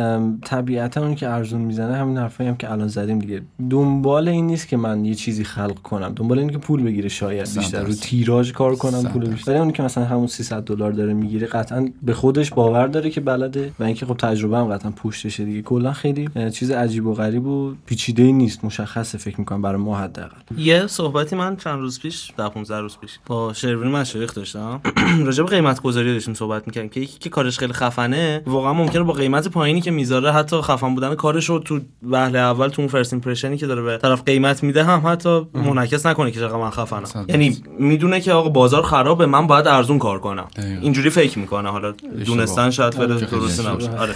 طبیعتا اون که ارزون میزنه همین حرفایی هم که الان زدیم دیگه. دنبال این نیست که من یه چیزی خلق کنم، دنبال اینه که پول بگیره، شاید بیشتر رو تیراژ کار کنم، پول بیشتر. ولی اون که مثلا همون سیصد دلار داره میگیره، قطعاً به خودش باور داره که بلده و اینکه خب تجربه هم قطعاً پشتشه دیگه. کلا خیلی چیز عجیب و غریب و پیچیده‌ای نیست، مشخصه فکر می‌کنم برای ما حداقل. یه صحبتی من چند روز پیش، ده پانزده روز پیش با شروین مشایخ داشتم راجع به قیمت گذاری داشتیم صحبت می‌کردیم که یکی که کارش خیلی خفنه، واقعا ممکنه با قیمت پایینی که میذاره، حتی خفن بودن کارش رو تو وهله اول، تو اون فرست ایمپرشنی که داره به طرف قیمت میده، هم حتی منعکس نکنه که چقدر من خفنم. یعنی میدونه که آقا بازار خرابه، من باید ارزون کار کنم. اینجوری فکر میکنه، حالا دونستان شاید ولی درست نباشه. آره.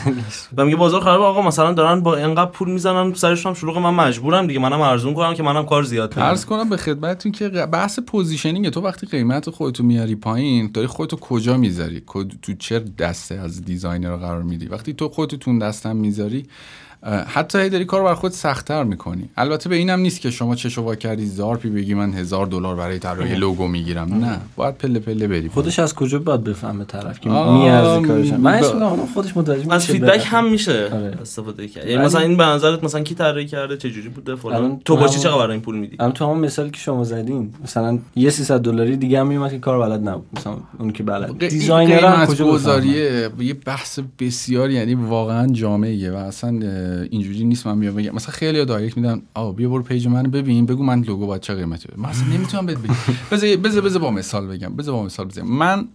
و میگه بازار خرابه آقا، مثلا دارن با اینقدر پول میزنن سرشون شلوغه، من مجبورم دیگه، منم ارزون کنم که منم کار زیاد کنم. عرض کنم به خدمتتون که بحث پوزیشنینگ، تو وقتی قیمت خودتو میاری پایین، داری خودتو کجا میذاری؟ تو چه دسته از دیزاینر رو قرار میدی؟ وقتی تو خودتو تو دستم میذاری، حتی هی داری کارو برای خود سخت‌تر میکنی. البته به اینم نیست که شما چشو وا کردی زارپی بگی من هزار دلار برای طراحی لوگو میگیرم. نه، باید پله پله بریم. خودش از کجا باید بفهمه طرف که میارزه کارش. من اصلا خودش متوجه میشه. از فیدبک هم میشه استفاده کرد. یعنی مثلا این به نظرت مثلا کی طراحی کرده، چه جوری بوده فلان، تو با چی چقدر برای این پول میدی؟ الان تو همون مثالی که شما زدین، مثلا یه سیصد دلاری دیگه هم میومد که کار بلد نبود، مثلا اون که بلد دیزاینرها کجا گذاریه. یه بحث بسیار یعنی واقعا جامعیه و اصلا اینجوری نیست. من میام بگم مثلا خیلی دایرکت میدن آ بیا برو پیج منو ببین، بگو من لوگو با چه قیمتی. من اصلا نمیتونم بهت بگم. بذار بذار بذار با مثال بگم. بذار با مثال بزنم. من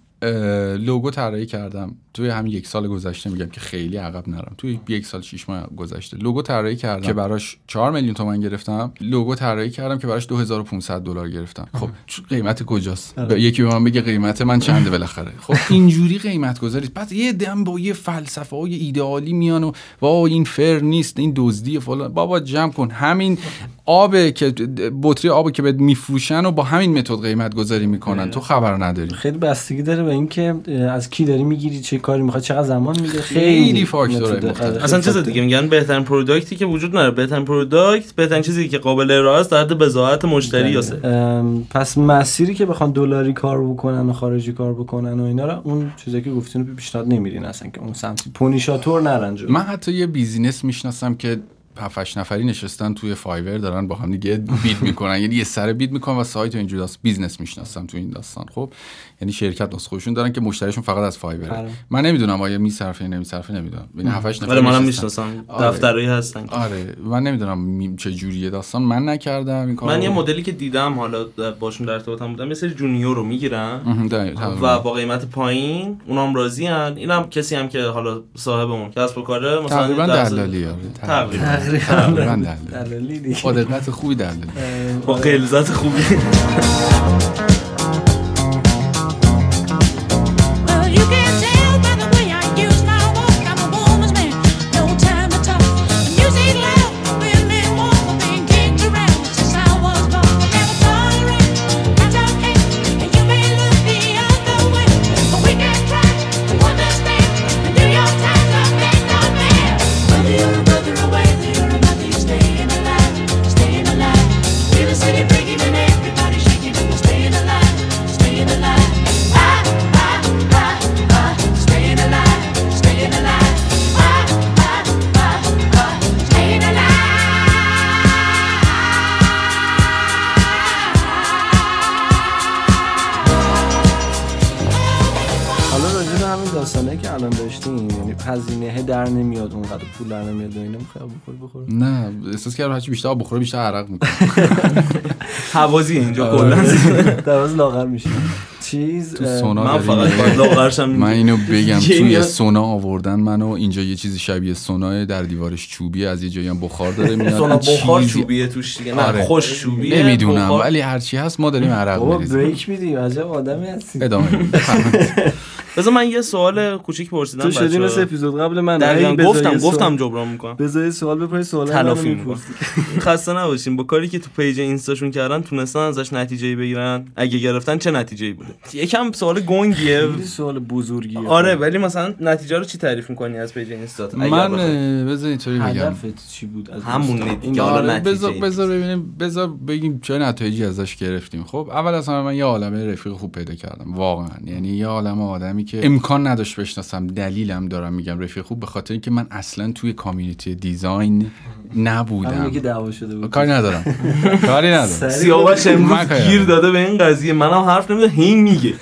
لوگو طراحی کردم توی همین یک سال گذشته، میگم که خیلی عقب نرم، توی یک سال شش ماه گذشته لوگو طراحی کردم که براش چهار میلیون تومان گرفتم. لوگو طراحی کردم که براش دو هزار و پانصد دلار گرفتم. خب قیمت کجاست؟ یکی به من بگه قیمت من چنده بالاخره. خب اینجوری قیمت گذاری بعد یه دم با یه فلسفه‌های ایدئالی میان و وا این فر نیست، این دزدی فلان. بابا جمع کن، همین آب که بطری آبو که بهت میفروشن و با همین متد قیمت گذاری میکنن، تو خبر نداری. خیلی بستگی داره به اینکه از کی داری میگیری، چه کاری میخواد، چقدر زمان میده، خیلی, خیلی فاکتوره. اصلا چیز دیگه میگن بهترین پروداکتی که وجود نداره، بهترین پروداکت، بهترین چیزی که قابل ارائه است در حد بضاعت مشتری است. پس مسیری که بخوان دلاری کار بکنن و خارجی کار بکنن و اینا را اون چیزی که گفتین رو پیشنهاد نمیدین اصلا، که اون سمتی پونیشاتور نرنجو. من حتی یه بیزینس میشناسم که هفت هشت نفری نشستن توی فایور دارن با هم دیگه بیت میکنن، یعنی یه سر بیت میکنن و سایت اینجوری داست. بیزنس میشناسم تو این داستان. خب یعنی شرکت نسخه شون دارن که مشتریشون فقط از فایبره. من نمیدونم آیا میصرفه یا نمیصرفه، نمیدونم. یعنی هفت هشت نفر منم میشناسم، دفترایی هستن. آره من نمیدونم چه جوریه داستان، من نکردم این کارو. من یه مدلی که دیدم حالا باشون در ارتباط بودم، یه سری جونیور رو میگیرن و با قیمت پایین اونام راضی ان. اینم کسی هم که حالا صاحبمون کسب و کاره مثلا دلالیه تقریبا دلالی دیگه، با دقت خوبی دلالی، با غلظت خوبی. هزینه در نمیاد، اونقدر پول در نمیاد و اینا. میخوام بخور بخور نه احساس کردم هرچی بیشتر بخوره بیشتر عرق میکنه، حوازی اینجا کلا دراز لاغر میشه. چیز من فقط باید لاغرشم. من اینو بگم توی سونا آوردن منو، اینجا یه چیزی شبیه سوناه، در دیوارش چوبیه، از یه جایی هم بخار داره میاد. سونا بخار چوبیه توش دیگه، نه خوش چوبیه نمیدونم، ولی هرچی هست ما داریم عرق میریزیم. بریک میدیم، عجب آدمی هستی. ادامه بذار من یه سوال کوچیک پرسیدم بچه‌ها. تو شدی مثل اپیزود قبل من دقیقاً گفتم گفتم جبران می‌کنم. بذار سوال بپرس، سوال منو می‌پرسی. خسته نباشین. با کاری که تو پیج اینستاشون کردن تونستن ازش نتیجه‌ای بگیرن؟ اگه گرفتن چه نتیجه‌ای بوده؟ یکم سوال گنگیه، سوال بزرگیه. آره ولی مثلا نتیجه رو چی تعریف می‌کنی از پیج اینستات؟ من بذار اینطوری بگم. هدفت چی بود از همون نتیجه؟ حالا بذار بذار ببینیم، بذار بگیم چه نتایجی ازش گرفتیم. خب اول از همه من یه عالمه رفیق خوب پیدا کردم واقعاً، یعنی یه عالمه آدمی که امکان نداشت بشناسم. دلیلم دارم میگم رفیق خوب، به خاطر اینکه من اصلا توی کامیونیتی دیزاین نبودم. میگه دعوا شده بود، کاری ندارم کاری ندارم. سیاوش امروز گیر داده به این قضیه، منم حرف نمیزنم، هین میگه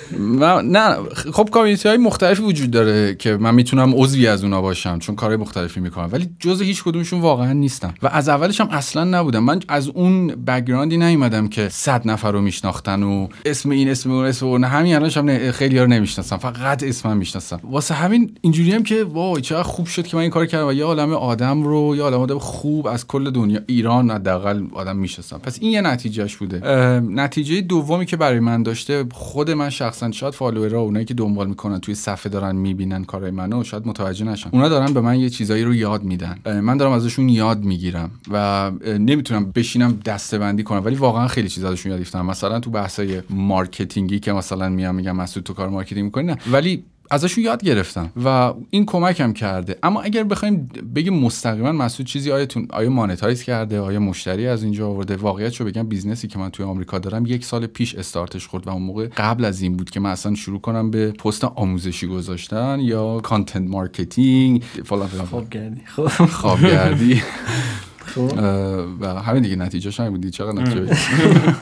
نه. خب کامیونیتی های مختلفی وجود داره که من میتونم عضوی از اونها باشم چون کارهای مختلفی میکنم، ولی جزء هیچ کدومشون واقعا نیستم و از اولش هم اصلا نبودم. من از اون بک‌گراندی نیومدم که صد نفر رو میشناختن و اسم این اسم اون اسم اون. همین الانش هم خیلی‌ها رو نمیشناسم، فقط اسمم میشناسم. واسه همین اینجوری هم که وای چقدر خوب شد که من این کار کردم و یه عالمه آدم رو، یه عالمه آدم خوب از کل دنیا، ایران حداقل آدم میشناسم. پس این یه نتیجهش بوده. نتیجه دومی که برای من داشته، خود من شخصا شاید فالوورها، اونایی که دنبال میکنن توی صفحه دارن میبینن کارهای منو، شاید متوجه نشن. اونا دارن به من یه چیزایی رو یاد میدن، من دارم ازشون یاد میگیرم و نمیتونم بشینم دسته‌بندی کنم، ولی واقعا خیلی چیزا ازشون یاد گرفتم. مثلا تو بحث‌های مارکتینگی که مثلا میام میگم مسعود تو کار مارکتینگ می‌کنی، ولی ازشون یاد گرفتم و این کمکم کرده. اما اگر بخوایم بگیم مستقیما مسعود چیزی آیا تون آیا مانتایز کرده، آیا مشتری از اینجا آورده، واقعیتشو بگم بیزنسی که من توی آمریکا دارم یک سال پیش استارتش خورد و اون موقع قبل از این بود که من اصلا شروع کنم به پست آموزشی گذاشتن یا کانتنت مارکتینگ فلان فلان. خوابگردی خوابگردی و همین دیگه نتیجهش همین بود. چقدر نتیجه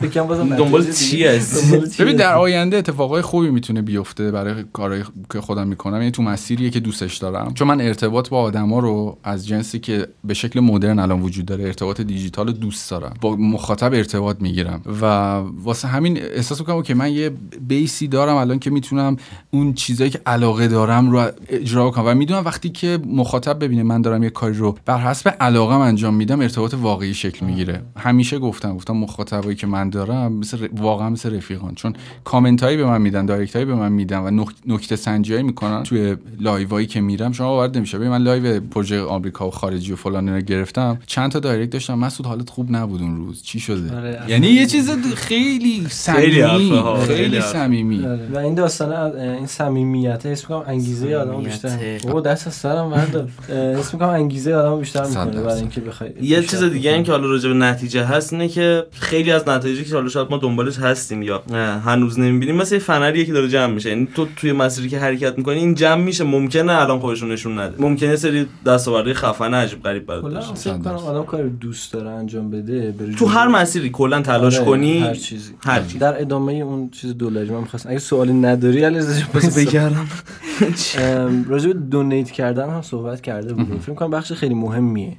بگم بازم دنبال چی هست؟ ببین در آینده اتفاقای خوبی میتونه بیفته برای کارهایی که خودم میکنم، یعنی تو مسیریه که دوستش دارم، چون من ارتباط با آدما رو از جنسی که به شکل مدرن الان وجود داره، ارتباط دیجیتال دوست دارم، با مخاطب ارتباط میگیرم و واسه همین احساس میکنم که من یه بیسی دارم الان که میتونم اون چیزایی که علاقه دارم رو اجرا کنم و میدونم وقتی که مخاطب ببینه من دارم یه کاری رو بر حسب علاقه من انجام میدم ارتباط واقعی شکل میگیره. همیشه گفتم گفتم مخاطبایی که من دارم مثل ر... واقعا مثل رفیقان، چون کامنتایی به من میدن، دایرکتایی به من میدن و نک... نکته سنجی میکنن توی لایوایی که میرم. شما باور نمیشه ببین من لایو پروژه آمریکا و خارجی و فلان رو گرفتم، چند تا دایرکت داشتم مسعود حالت خوب نبود اون روز، چی شده؟ یعنی یه چیز خیلی صمیمی، خیلی صمیمی و این داستان این صمیمیت حس میکنم انگیزه آدمو بیشتر او دست از سرم بردار، حس میکنم انگیزه آدمو بیشتر میکنه برای اینکه بخوای. یه چیز دیگه این که حالا راجع به نتیجه هست اینه که خیلی از نتایجی که حالا شاید ما دنبالش هستیم یا هنوز نمیبینیم مثلا فنریه که داره جمع میشه، یعنی تو توی مسیری که حرکت میکنی این جمع میشه، ممکنه الان خودشون نشون نده، ممکنه سری دستاوردهای خفنه عجیب غریب برات باشه. فکر کنم آدم کاری دوست داره انجام بده تو هر مسیری کلا تلاش کنی، هر چیزی هر چیزی. در ادامه اون چیز دلاری من می‌خواستم اگه سوالی نداری علیرضا بس بگردم راجع به دونیت کردن هم صحبت کرده بودیم، فکر کنم بخش خیلی مهمیه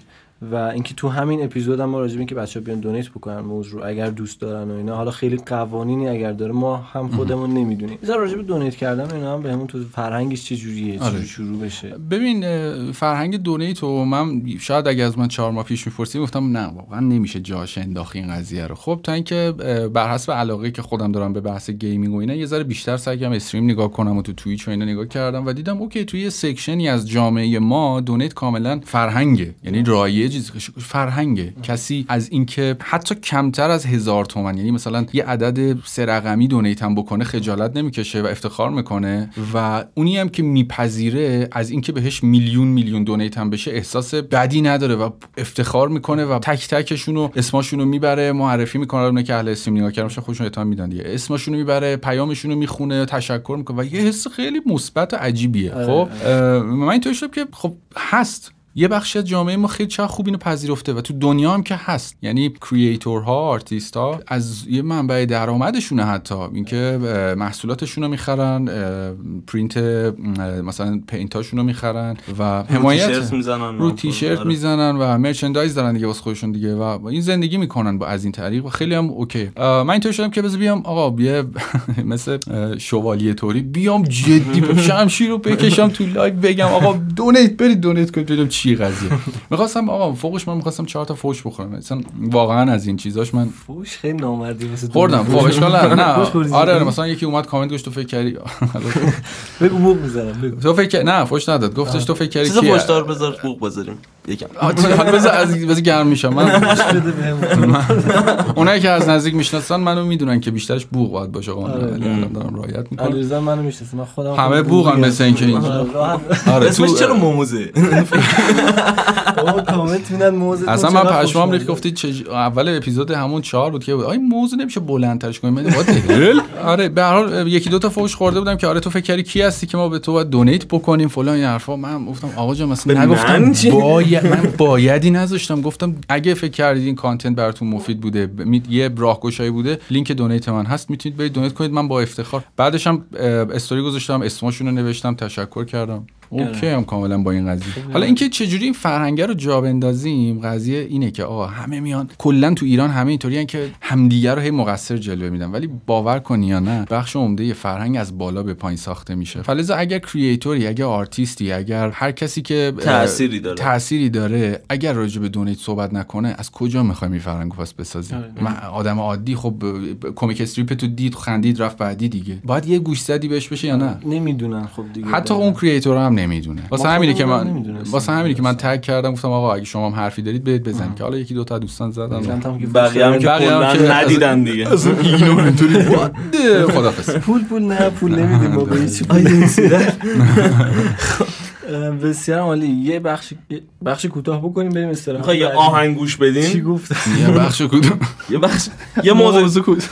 و اینکه تو همین اپیزود هم ما راجع به اینکه بچه‌ها بیان دونیت بکنن موضوع اگر دوست دارن و اینا، حالا خیلی قوانینی اگر داره ما هم خودمون نمیدونیم، مثلا راجع به دونیت کردن اینا هم بهمون تو فرهنگش چه جوریه چجوری شروع بشه. ببین فرهنگ دونیت رو من شاید اگه از من چهار ماه پیش می‌پرسید گفتم نه واقعا نمیشه جاش انداخت این قضیه رو. خب تا اینکه بر حسب علاقه که خودم دارم به بحث گیمینگ و اینا یه ذره بیشتر سعی کردم استریم نگاه کنم و تو توییچ و اینا نگاه کردم و دیدم اوکی توی سکشنی از جامعه ما دونیت کاملا فرهنگه، یعنی رایج چیز فرهنگه. کسی از اینکه حتی کمتر از هزار تومان یعنی مثلا یه عدد سه رقمی دونیت هم بکنه خجالت نمیکشه و افتخار میکنه و اونی هم که میپذیره از اینکه بهش میلیون میلیون دونیت هم بشه احساس بدی نداره و افتخار میکنه و تک تکشون رو اسمشون رو میبره معرفی میکنه، اون که اهل اسم نگاه کردم خودشون اعتماد میدن دیگه، اسمشون رو میبره، پیامشون رو میخونه، تشکر میکنه و یه حس خیلی مثبت و عجیبیه. خب من تو شب که خب هست یه بخش از جامعه ما خیلی چه خوب اینو پذیرفته و تو دنیا هم که هست، یعنی کریئتورها، آرتیست‌ها از یه منبع درآمدشونه، حتی اینکه محصولاتشون رو میخرن، پرینت مثلا پینتاشون رو میخرن و حمایت رو تیشرت میزنن و مرچندایز دارن دیگه واسه خودشون دیگه و این زندگی میکنن با از این طریق و خیلی هم اوکی. من اینطور شدم که بذار بیام آقا بیا مثل شوالیه طوری بیام جدی شمشیر رو بکشم تو لایو بگم آقا دونیت برید دونیت کنید چی قضیه. می‌خواستم آقا فوقش من می‌خواستم چهار تا فوش بخورم، مثلا واقعا از این چیزاش من فوش خیلی نامردی واسه خوردم فوقش کلا نه آره مثلا یکی اومد کامنت گوش تو فکر کردی بگو بوق می‌ذارم تو فکر نه فوش نداد گفتش تو فکر کردی چیزا فوش دار بذار بوق بذاریم یکم بذار از بذار گرم میشم من اونایی که از نزدیک میشناسن منو میدونن که بیشترش بوق باید باشه قانون ولی الان دارم رعایت می‌کنم. علیرضا منو میشناسه من خودم همه بوقم مثل اینکه اینجا آره تو چرا موزه او کامنت میدن موز اصلا من پشمام ریخت گفتید چج... اول اپیزود همون چهار بود که بود آ این موز نمیشه بلندترش کنیم وات آره به هر حال یکی دو تا فوش خورده بودم که آره تو فکر کردی کی هستی که ما به تو باید دونیت بکنیم فلان این حرفا. من گفتم آقا جان اصلا نگفتم باید من بایدی نذاشتم، گفتم اگه فکر کردید این کانتنت براتون مفید بوده می... یه راهگشایی بوده لینک دونیت من هست میتونید برید دونیت کنید من با افتخار. بعدش هم استوری گذاشتم اسمشون رو نوشتم تشکر کردم اوکی هم کاملا با این قضیه. حالا اینکه چجوری این فرهنگ رو جا بندازیم قضیه اینه که آقا همه میان کلا تو ایران همه اینطوریان که همدیگه رو هی مقصر جلوه میدن، ولی باور کنی یا نه بخش عمده فرهنگ از بالا به پایین ساخته میشه. فلزا اگر کریئتوری، اگر آرتیستی، اگر هر کسی که تأثیری داره تأثیری داره اگر راجع به دونیت صحبت نکنه از کجا میخوایم این فرهنگو پس بسازیم؟ من آدم عادی خب کمیک استریپ تو دید خندید رفت بعدی دیگه باید یه گوشزدی بهش بشه یا نه نمیدونن خب دیگه حتی اون کریئتور نمیدونه. واسه همینه که من واسه همینه که من تگ کردم گفتم آقا اگه شما هم حرفی دارید برید بزنید که حالا یکی دو تا دوستان زدن بقیه هم که کلا ندیدن دیگه اینطوری خدافظ پول پول نه پول نمیدیم بابا هیچ چیزی. بسیار عالی. یه بخش بخش کوتاه بکنیم بریم استراحت. میخوای یه آهنگ گوش بدیم؟ چی گفت؟ یه بخش کوتاه. یه بخش یه موضوع کوتاه.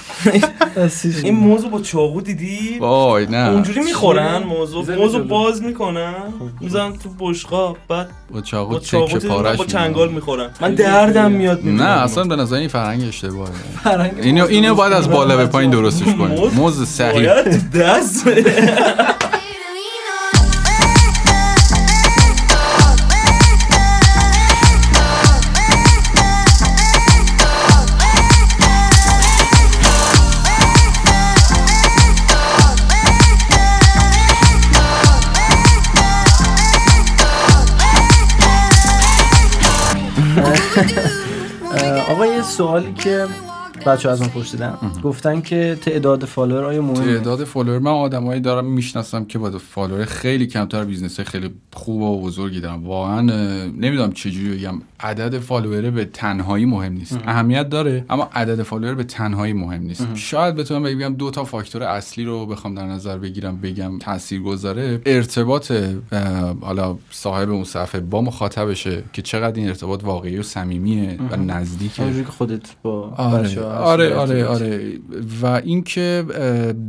این موضوع با چاقو دیدی؟ وای نه. اونجوری میخورن موضوع موضوع باز میکنن، میذارن تو بشقاب، بعد با چاقو تیکه پاره‌اش با چنگال میخورن. من دردم میاد. نه اصلا به نظر این فرهنگ اشتباهه. اینو اینو باید از بالا به پایین درستش کنیم. موز صحیح. دست آقا یه سوالی که بچه‌ها از من پرسیدن گفتن که تعداد فالوور آیا مهمه؟ تعداد فالوور، من آدمایی دارم میشناسم که با فالوور خیلی کمتر بیزنس‌های خیلی خوب و بزرگی دارن. واقعا نمیدونم چجوری بگم، عدد فالوور به تنهایی مهم نیست. ام. اهمیت داره اما عدد فالوور به تنهایی مهم نیست. ام. شاید بتونم بگم دو تا فاکتور اصلی رو بخوام در نظر بگیرم بگم تاثیرگذاره. ارتباط حالا صاحب اون صفحه با مخاطبشه که چقدر این ارتباط واقعی و صمیمیه و نزدیکه، اونجوری که خودت با بچه‌ها آره آره آره و اینکه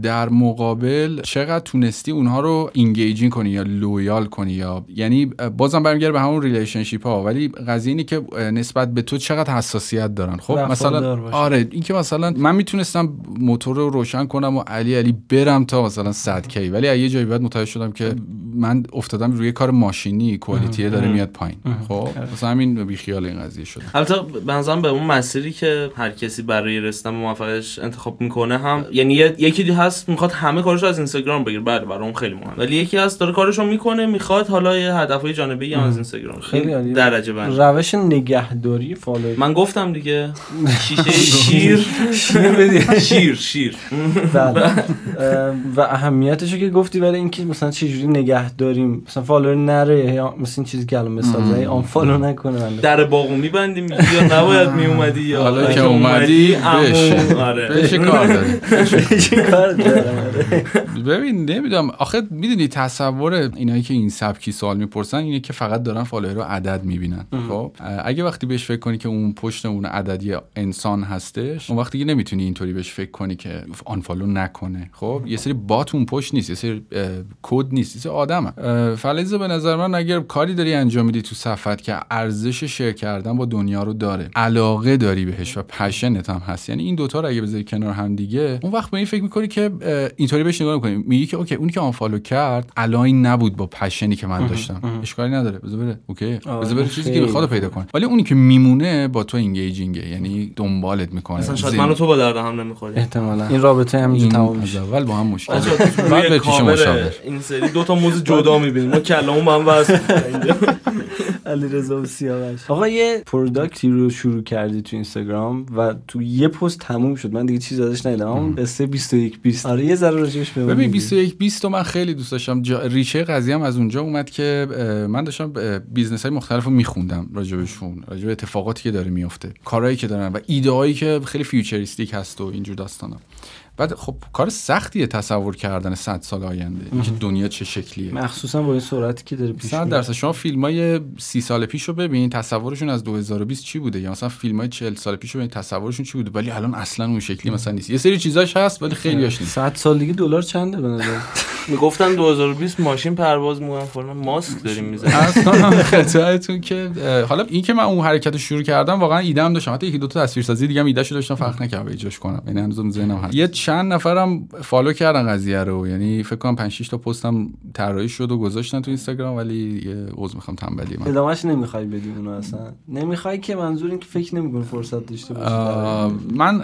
در مقابل چقدر تونستی اونها رو اینگیجینگ کنی یا لویال کنی، یا یعنی بازم برمیگره به همون ریلیشنشیپ ها، ولی قضیه اینه که نسبت به تو چقدر حساسیت دارن. خب مثلا آره اینکه مثلا من میتونستم موتور رو روشن کنم و علی علی برم تا مثلا صد کی، ولی از یه جایی بعد متوجه شدم که من افتادم روی کار ماشینی، کوالیتی داره میاد پایین. خب مثلا همین بی خیال این قضیه شد. البته بنظرم به اون مسیری که هر کسی برای رستم موفقش انتخاب میکنه هم، یعنی یکی هست میخواد همه کارش از اینستاگرام بگیره، بله برای اون خیلی مهمه، ولی یکی هست داره کارشو میکنه میخواد حالا یه هدفهای جانبی هم از اینستاگرام. خیلی عالی. درجه بندی روش نگهداری فالوور. من گفتم دیگه شیشه شیر شیر شیر و اهمیتشو که گفتی، ولی اینکه مثلا چه جوری نگه داریم مثلا فالوور نره یا مثلا چیزی که الان مثال زدی آن فالو نکنه، در باغو میبندیم یا نباید میومدی یا حالا که اومدی بشه آره بشه کار داره بشه کار داره. ببین نمیدونم آخه میدونی تصور اینایی که این سبکی سوال میپرسن اینه که فقط دارن فالوور رو عدد میبینن. خب اگه وقتی بهش فکر کنی که اون پشت اون عددی انسان هستش، اون وقتی نمیتونی اینطوری بهش فکر کنی که آن فالو نکنه. خب یه سری بات اون پشت نیست، یه سری کد نیست، یه سری آدمه. فلزه به نظر من اگر کاری داری انجام میدی تو صفحت که ارزش شیر کردن با دنیا رو داره، علاقه داری بهش و پشنت هم هست، یعنی این دوتا رو اگه بذاری کنار هم دیگه، اون وقت به این فکر میکنی که اینطوری بهش نگاه میکنی میگی که اوکی اون که آنفالو کرد الاین نبود با پشنی که من داشتم، اشکالی نداره بذار بره اوکی بذار بره چیزی که بخواد پیدا کنه. ولی اونی که میمونه با تو اینگیجینگه، یعنی دنبالت میکنه. مثلا شاید منو تو با درد هم نمیخوری احتمالاً، این رابطه همینجوری تمام میشه اول با هم مشکل بعد بهش مشاور. این سری دو تا موز جدا میبینیم ما کلامون با هم وصل. علیرضا و سیاوش، آقا یه پروداکتی رو شروع کردی تو اینستاگرام و تو یه پست تموم شد، من دیگه چیز ازش ندیدم. قصه بیست و یک بیست آره یه ذره راجعش بگو. ببین بیست و یک بیست من خیلی دوست داشتم، ریشه قضیه‌ام از اونجا اومد که من داشتم بیزنس‌های مختلفو می‌خوندم راجعشون، راجع اتفاقاتی که داره میفته، کارهایی که دارن و ایده‌هایی که خیلی فیوچریستیک هست و اینجور داستانا. بعد خب کار سختیه تصور کردن صد سال آینده که دنیا چه شکلیه، مخصوصا با این سرعتی که داره پیش میره. صد درصد شما فیلمای سی سال پیشو ببین تصورشون از دو هزار و بیست چی بوده، یا مثلا فیلمای چهل سال پیشو ببین تصورشون چی بوده، ولی الان اصلا اون شکلی مثلا نیست. یه سری چیزاش هست ولی خیلیاش نیست. صد سال دیگه دلار چنده به نظر میگفتن دو هزار و بیست ماشین پرواز می‌کنه، فلان ماسک داریم می‌زنیم. اصلا خطرتون که حالا این که من اون حرکتو شروع کردم واقعا ایده‌ام داشتم، حتی یکی دو تا تصویرسازی دیگه هم ایده‌شو داشتم فرق نکرد اجراش کنم، یعنی هنوزم ذهنم هست. چند نفرم فالو کردن قضیه رو، یعنی فکر کنم پنج شش تا پستم طراحی شد و گذاشتن تو اینستاگرام، ولی عذر میخوام تنبلی من ادامهش نمیخوای بدی اونو اصلا نمیخوای که منظور این که فکر نمیکنه فرصت داشته باشه. من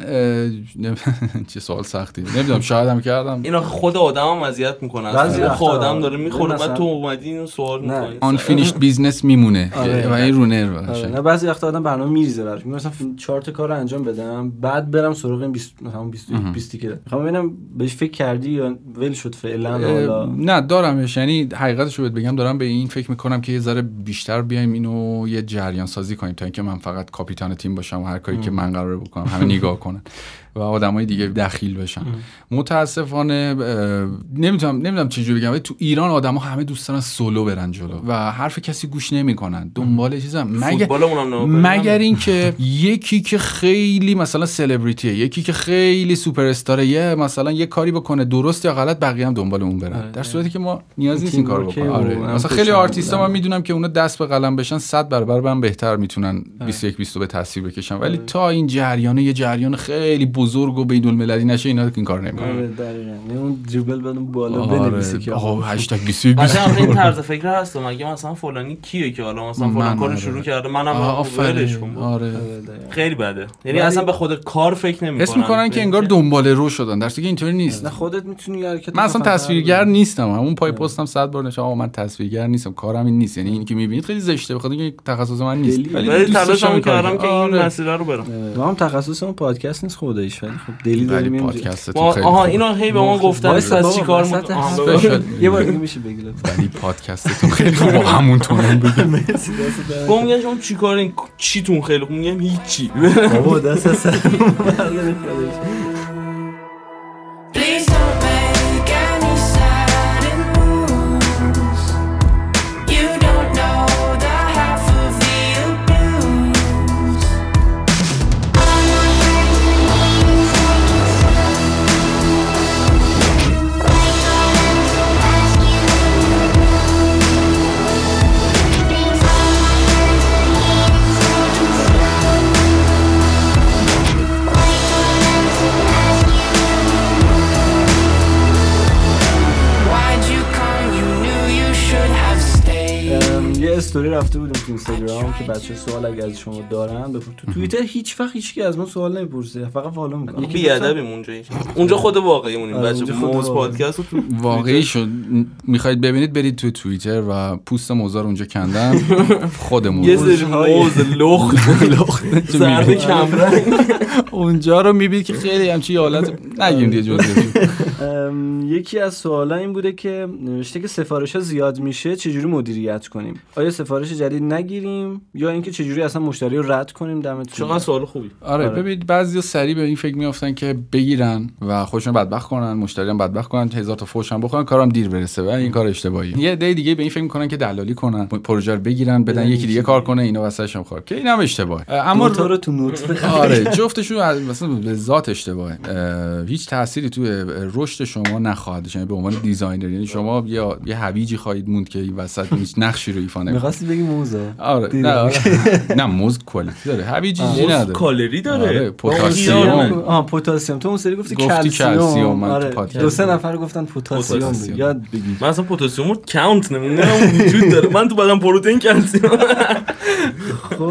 چه سوال سختی نمیدونم شاید هم کردم اینا خود آدمم اذیت میکنه، اصلا خود آدم داره میخوره بعد تو اومدی اینو سوال میکنی آن فینیشد بیزنس میمونه و این رونر باشه. نه بعضی وقت آدم برنامه میریزه براش، مثلا چهار تا کارو انجام بدم بعد برم سراغ این بیست همون بیست شده. میخوام ببینم بهش فکر کردی یا ول شد فعلا؟ حالا نه دارمش، یعنی حقیقتش رو بگم دارم به این فکر میکنم که یه ذره بیشتر بیایم اینو یه جریان سازی کنیم تا اینکه من فقط کاپیتان تیم باشم و هر کاری که من قراره بکنم همه نگاه کنن و آدمای دیگه دخیل بشن. متاسفانه نمیتونم نمیدونم چجوری بگم، تو ایران آدما همه دوست دارن سولو برن جلو و حرف کسی گوش نمیکنن، دنبال چیزا مگر اینکه یکی که خیلی مثلا سلبریتیه، یکی که خیلی سوپر استاره، مثلا یه کاری بکنه درست یا غلط بقیه هم دنبال اون برن، در صورتی که ما نیاز نیست این کارو بکنیم. آره مثلا خیلی آرتیستا من میدونم که اونا دست به قلم بشن صد برابر من بهتر میتونن بیست و یک بیست و دو به تاثیر بکشن، ولی تا این جریان یه جریان خیلی بزرگ و بین‌المللی نشه اینا این کارو نمیکنن. دقیقاً اون دریبل بدون بالا بنویسه که آقا هشتگ بیست و یک بیست و دو مثلا این طرز فکر هست، مگه مثلا فلانی کیه که حالا مثلا فلان کارو شروع کرده منم ولش کنم. آره خیلی بده، یعنی اصلا به خود کار فکر نمیکنن، حس میکنن که انگار دنبال رو شدن، در صورتی که اینطوری نیست. نه خودت میتونی حرکت. من اصلا تصویرگر نیستم، همون پای پستم صد بار نشه آقا من تصویرگر نیستم، کارم این نیست، یعنی اینی که میبینید خیلی زشته بخاطر اینکه تخصص من نیست، ولی تلاشم کردم که این مسئله رو برم. ما هم تخصصمون پادکست نیست خداییش، ولی خب دلی داریم پادکست. آها اینو هی به ما گفتن از چیکار مون یه بار دیگه میشه بگی لطفا؟ ولی پادکستتون خیلی خوبه همون تونم بگم. مرسی دست. گم گشون چیکارین چیتون خیلی خوبه؟ میگم هیچی بابا دست از سر من. Please don't make any sudden moves. You don't know the half of the abuse. استوری رفته بودیم تو اینستاگرام که بچه سوال اگه از شما دارن بپرسن. تو توییتر هیچ وقت هیچکی از ما سوال نمیپرسه، فقط فالو میکنه. بی ادبیم اونجا. اونجا خود واقعیمونیم بچه. موز پادکست رو تو واقعی شد. میخواید ببینید برید تو توییتر و پوست موز رو اونجا کندن خودمون. یه سری موز لخت لخت زرد کم رنگ اونجا رو میبینید که خیلی همچین حالت نگیم دیگه جزئیش. یکی از سوالا این بوده که نوشته که سفارش‌ها زیاد میشه چجوری مدیریت کنیم؟ آیا سفارش جدید نگیریم یا اینکه چجوری اصلا مشتری رو رد کنیم؟ دمتون چقدر سوال خوبی. آره, آره. ببینید بعضیا سریع به این فکر میافتن که بگیرن و خودشون بدبخت کنن، مشتری هم بدبخت کنن، هزار تا فحش هم بخورن، کارم دیر برسه و این کار اشتباهیه. یه عده دیگه به این فکر میکنن که دلالی کنن، پروژه رو بگیرن، بدن یکی دیگه کار کنه، اینا واسهشون خور که اینم اشتباهه. اما تو رو تو نوت. آره جفتشون مثلا به ذات اشتباهه، هیچ تأثیری تو رشد شما نخواهد داشت. به عنوان دیزاینر یعنی شما یا یه هویجی خواهید موند که وسط هیچ نقشی رو ایفا نمی‌کنه. می‌خواستی بگی موزه؟ آره نه آره. نه موز کوالیتی داره، هویجی نداره، کالری داره. آره پتاسیم. آه پتاسیم تو اون سری گفتی کلسیم. آره دو سه نفر گفتن پتاسیم بود، یاد بگیر. من اصلا پتاسیم رو کاونت نمی‌کنم، وجود داره من تو بدن پروتئین کلسیم.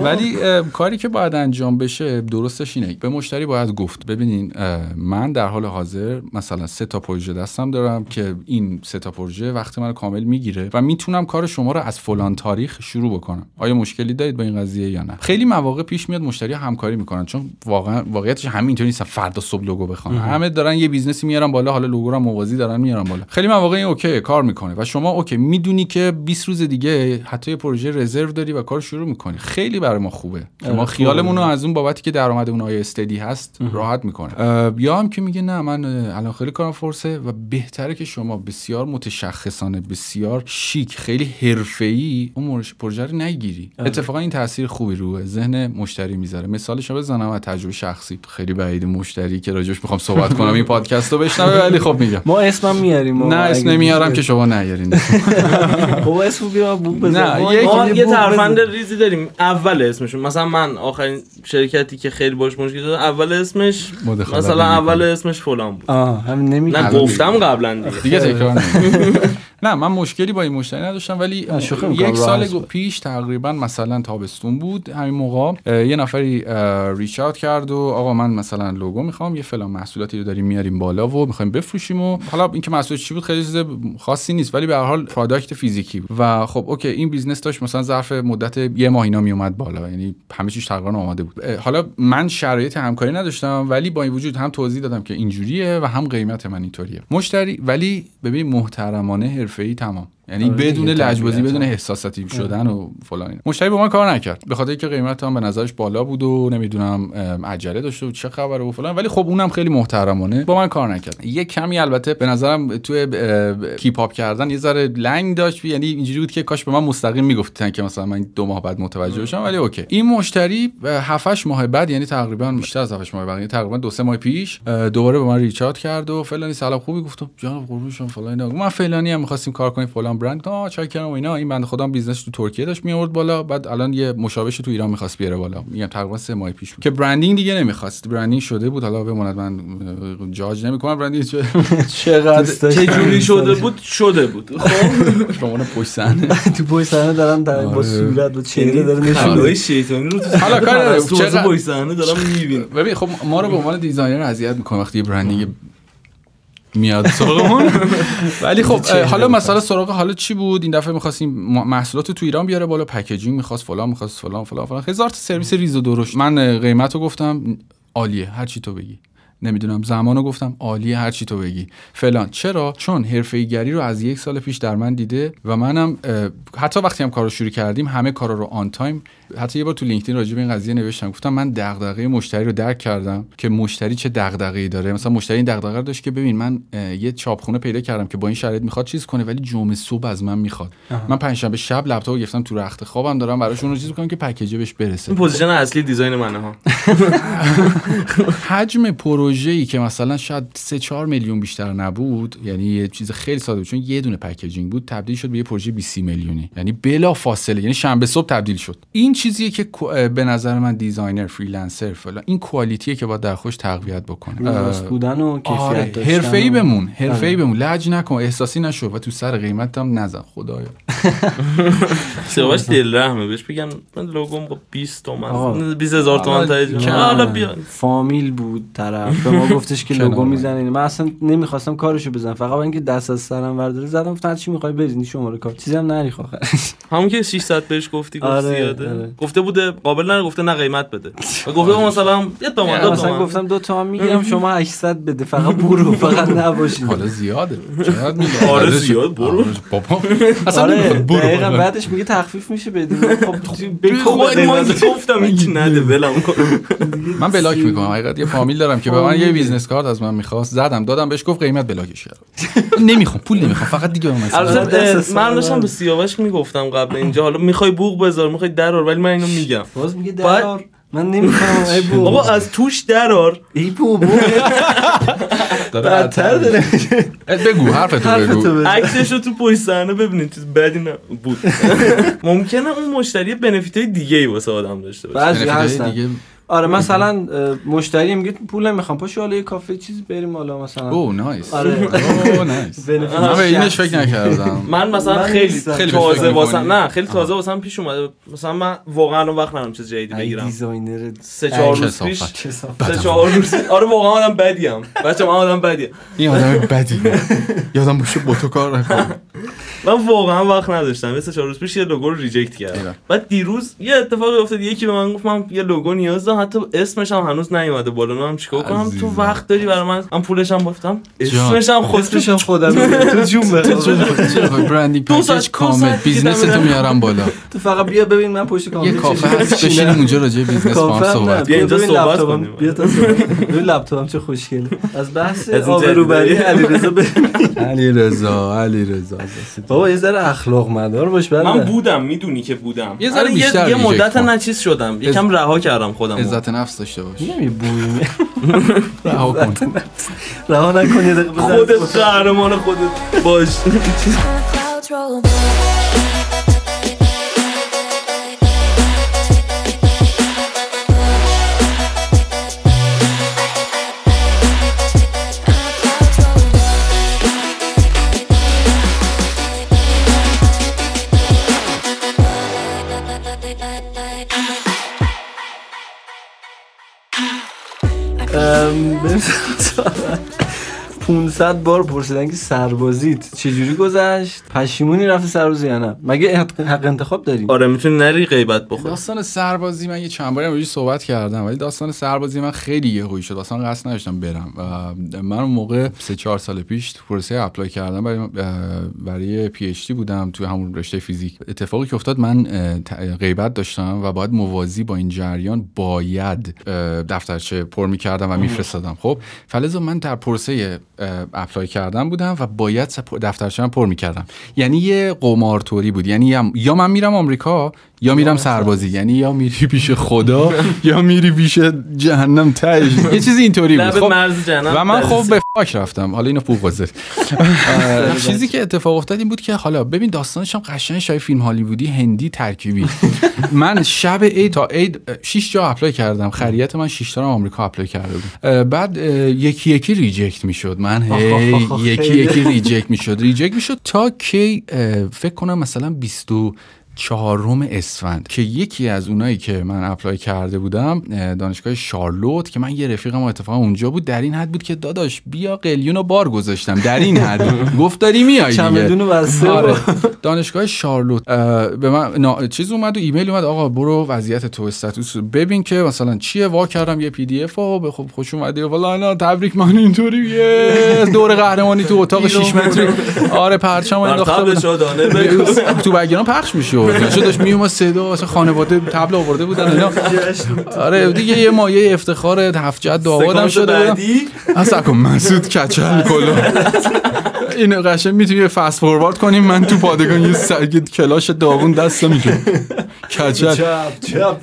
ولی کاری که باید انجام بشه درستش اینه، به مشتری باید گفت ببینین من در حال حاضر مثلا سه تا پروژه دستم دارم که این سه تا پروژه وقت من رو کامل میگیره و میتونم کار شما رو از فلان تاریخ شروع بکنم، آیا مشکلی دارید با این قضیه یا نه؟ خیلی مواقع پیش میاد مشتری همکاری میکنن، چون واقعا واقعیتش همینطوری نیست فردا صبح لوگو بخوام، همه دارن یه بیزنسی میارن بالا، حالا لوگو رو موازی دارن میارن بالا. خیلی مواقع این اوکی کار میکنه و شما اوکی میدونی که بیست روز دیگه حتی یه پروژه رزرو داری و کار شروع میکنی، خیلی برای ما خوبه. ما خیالمون رو از اون بابتی که درآمد اونها استدی هست راحت میکنه. یا هم که میگه نه من الان خیلی کارم فرصه و بهتره که شما بسیار متشخصانه، بسیار شیک، خیلی حرفه‌ای اون پروژه رو نگیری. اتفاقا این تاثیر خوبی رو ذهن مشتری میذاره. مثالش رو بزنم از تجربه شخصی، خیلی بعید مشتری که راجعش میخوام صحبت کنم این پادکست رو بشنوه، ولی خب میگم ما اسمم میاریم. نه اسم نمیارم که شما نیارین. خب اسمو بیا بوق بزن. ما یه ترفند ریزی داریم اول اسمشون، مثلا من آخرین شرکتی که خیلی باش مشکل داشت اول اسمش مثلا اول اسمش فلان بود. آها همین نمیگم. من گفتم قبلا دیگه دیگه تکرار نمی‌کنم. نه من مشکلی با این مشتری نداشتم، ولی یک سال پیش تقریبا مثلا تابستون بود، همین موقع یه نفری ریچ اوت کرد و آقا من مثلا لوگو میخوام، یه فلان محصولاتی رو داریم میاریم بالا و میخوایم بفروشیم، و حالا اینکه محصول چی بود خیلی چیز خاصی نیست، ولی به هر حال پروداکت فیزیکی بود. و خب اوکی این بیزنس داشت مثلا ظرف مدت یه ماه اینا میومد بالا، یعنی همه چیز تقریبا آماده بود. حالا من شرایط همکاری نداشتم، ولی با این وجود هم توضیح دادم که اینجوریه و هم قیمت من اینطوریه مشتری، ولی ببین محترمانه حرفه‌ای تمام، یعنی بدون لجبازی بدون احساساتی شدن و فلان. مشتری با من کار نکرد به خاطر اینکه قیمت هم به نظرش بالا بود و نمیدونم عجله داشته و چه خبره و فلان، ولی خب اونم خیلی محترمانه با من کار نکرد. یه کمی البته به نظرم توی کیپ اپ کردن یه ذره لنگ داشت، یعنی اینجوری بود که کاش به من مستقیم میگفتن که مثلا من دو ماه بعد متوجه بشم، ولی اوکی. این مشتری هفت هشت ماه بعد، یعنی تقریبا بیشتر از هفت هشت ماه بعد، یعنی تقریبا دو سه ماه پیش دوباره به من ریچ اوت کرد و فلانی سلام خوبی گفتم جناب قربونشون فلان، ما فلانی هم می‌خواستیم کار کنیم فلان برند ها چای کردم و اینا. این بنده خدا بیزنس تو ترکیه داشت میآورد بالا، بعد الان یه مشابهش تو ایران می‌خواست بیاره بالا، میگم تقریبا سه ماه پیش بود که برندینگ دیگه نمی‌خواست، برندینگ شده بود. حالا بماند من جاج نمی‌کنم برندینگ چقدر چه جوری شده بود شده بود خب شما نه پشت صحنه تو پشت صحنه دارم در با صورت و چهره داره نشون میده شیطانی رو تو حالا کار چقدر پشت صحنه دارم می‌بینم. ببین خب ما رو به عنوان دیزاینر اذیت می‌کنه وقتی برندینگ میاد سراغمون، ولی خب حالا مثلا سراغ حالا چی بود؟ این دفعه می‌خواستیم محصولات تو ایران بیاره بالا، پکیجینگ می‌خواست فلان می‌خواست فلان فلان فلان، هزار تا سرویس ریز و درشت. من قیمتو گفتم عالیه هر چی تو بگی، نمیدونم زمانو گفتم عالیه هر چی تو بگی فلان. چرا؟ چون حرفه‌ایگری رو از یک سال پیش در من دیده و منم حتی وقتی هم کارو شروع کردیم همه کارا رو آن تایم، حتی یه بار تو لینکدین راجع به این قضیه نوشتم، گفتم من دغدغه مشتری رو درک کردم که مشتری چه دغدغه‌ای داره. مثلا مشتری این دغدغه رو داشت که ببین من یه چاپخونه پیدا کردم که با این شرایط میخواد چیز کنه، ولی جمعه صبح از من میخواد. آه. من پنجشنبه شب لپتاپو گرفتم تو رخت خوابم دارم براش اون چیز می‌کنم که پکیج بهش برسه. این پوزیشن اصلی دیزاین منه ها. حجم پروژه‌ای که مثلا شاید سه چهار میلیون بیشتر نبود، یعنی یه چیز خیلی ساده بود چون یه دونه پکیجینگ بود، تبدیل شد به یه پروژه بیست میلیونی، یعنی بلافاصله، یعنی شنبه صبح تبدیل شد. این چیزیه که به نظر من دیزاینر فریلنسر فلان این کوالیتیه که باید در خوش تقویت بکنه، راست بودن و کیفیت آره، داشتن. حرفه‌ای بمون، حرفه‌ای بمون، لج نکن، احساسی نشو و تو سر قیمت هم نزن خدایا. سیاوش دل رحمه بهش بگم من لوگوم با بیست تومن بیست هزار تومن تایید حالا بیا فامیل بود طرف به ما گفتش که لوگو میزنین، من اصلا نمیخواستم کارشو بزنم، فقط اینکه دست از سرم برداره زدم، گفتن چی میخوای بریزین شماره کارت چیزی هم نریخ آخر همون که ششصد بهش گفتی گفت زیاده، گفته بوده قابل نه، گفته نه قیمت بده، گفته مثلا یه تومن دو تومن، گفتم دو تومن میگیرم شما هشتصد بده فقط برو، فقط نباشید حالا زیاده چقدر میگه آره زیاد برو بابا اصلا برو دقیقاً بعدش میگه تخفیف میشه بده. خب بگو گفتم هیچ نده ولم کن، من بلاک میکنم حقیقت. یه فامیل دارم که به من یه بیزنس کارت از من میخواست زدم دادم بهش گفت قیمت بلاکش کردم، نمیخوام پول نمیخوام فقط دیگه مثلا من داشتم به سیاوش میگفتم قبل اینجا حالا میخوای بوق بذار میخوای درار، ولی من اینو میگم باز میگه درار من نمیخوام ای بو بابا از توش درار ای بو بو بدتر داره بگو حرفتو بگو عکسشو تو پشت صحنه ببینید چیز بدی نبود. ممکنه اون مشتری بنفیتای دیگه ای واسه آدم داشته باشه، بعضی دیگه آره مثلا مشتری میگه پول نمیخوام پاشو حالا یه کافه چیز بریم حالا مثلا او نایس آره او نایس من اینش فکر نکردم. من مثلا خیلی تازه واسه نه خیلی تازه واسم پیش اومده، مثلا من واقعا وقت ندارم چیز جدیدی بگیرم، دیزاینر سه چهار روز پیش سه چهار روز آره واقعا آدم بدیم بچه‌م آدم بدیم این آدم بدی یادم باشه با تو کار نکنم. من واقعا وقت نداشتم، سه چهار روز پیش یه لوگو رو ریجکت کردم، بعد دیروز یه اتفاقی افتاد یکی به من گفت من یه لوگو نیاز دارم حتی اسمش هم هنوز نیومده بالا، من هم چیکار کنم؟ تو وقت داری برای من؟ من پولش هم گفتم اسمش هم خودش هم خودم تو جون بخوام برندینگ پکیج کامل بیزنس تو میارم بالا، تو فقط بیا ببین من پشت کامپیوتر یه کافه هست بشینیم اونجا راجع به بیزنس با هم صحبت کنیم، اینجا صحبت کنیم بیا تا لپتاپم چه خوشگله. از بحث آبروبری علیرضا علیرضا علیرضا بابا یه ذره اخلاق مدار باش بله. من بودم میدونی که بودم یه ذره بیشتر یه مدت نچیز شدم یکم رها کردم خودم، عزت نفس داشته باش نمی بویی رها کن رها نکن یه دقیقه بزن خودت قهرمان خودت باش. پانصد بار پرسیدن که سربازیت چجوری گذشت؟ پشیمونی رفتی سربازی یا نه؟ مگه حق انتخاب داری؟ آره میتونی نری غیبت بخوری. داستان سربازی من یه چند باری روی صحبت کردم، ولی داستان سربازی من خیلی یهویی شد. اصلا قصد نداشتم برم. من اون موقع سه چهار سال پیش پروسه اپلای کردم برای برای پی اچ دی بودم تو همون رشته فیزیک. اتفاقی که افتاد من غیبت داشتم و باید موازی با این جریان باید دفترچه پر می‌کردم و می‌فرستادم. خب فلزا من در پروسه اپلای کردم بودم و باید دفترچه‌ام پر میکردم، یعنی یه قمارطوری بود، یعنی یا من میرم آمریکا یا میرم سربازی، یعنی یا میری پیش خدا یا میری پیش جهنم تاج، یه چیز اینطوری بود. خب و من خب به فاک رفتم. حالا اینو فوق‌العاده چیزی که اتفاق افتاد این بود که حالا ببین داستانش هم قشنگ شای فیلم هالیوودی هندی ترکیبی. من شب عید تا عید شش جا اپلای کردم، خریت من شش تا رو آمریکا اپلای کرده بود، بعد یکی یکی ریجکت میشد، من هی یکی یکی ریجکت میشد ریجکت میشد تا کی فکر کنم مثلا بیست و چهارم اسفند که یکی از اونایی که من اپلای کرده بودم دانشگاه شارلوت که من یه رفیقم اتفاقا اونجا بود، در این حد بود که داداش بیا قلیونو بار گذاشتم، در این حد گفت داری میای چمدونو بسته. آره. دانشگاه شارلوت به من نا... چیز اومد و ایمیل اومد، آقا برو وضعیت تو استاتوس ببین که مثلا چیه. وا کردم یه پی دی اف و خب خوش اومده والا تبریک من اینطوری دور قهرمانی تو اتاق شش متری. آره پرچم انداختم تو بگیرم پخش میشه چه داش میومد صدا واسه خانواده تبل آورده بودن اینا. آره دیگه یه مایه افتخار هفت جد داوادم شده بودم. اصلا کو مسعود کچل کلا اینو قشنگ میتونی فست فوروارد کنیم. من تو پادگان یه سگید کلاش داغون دستم میگیره کچل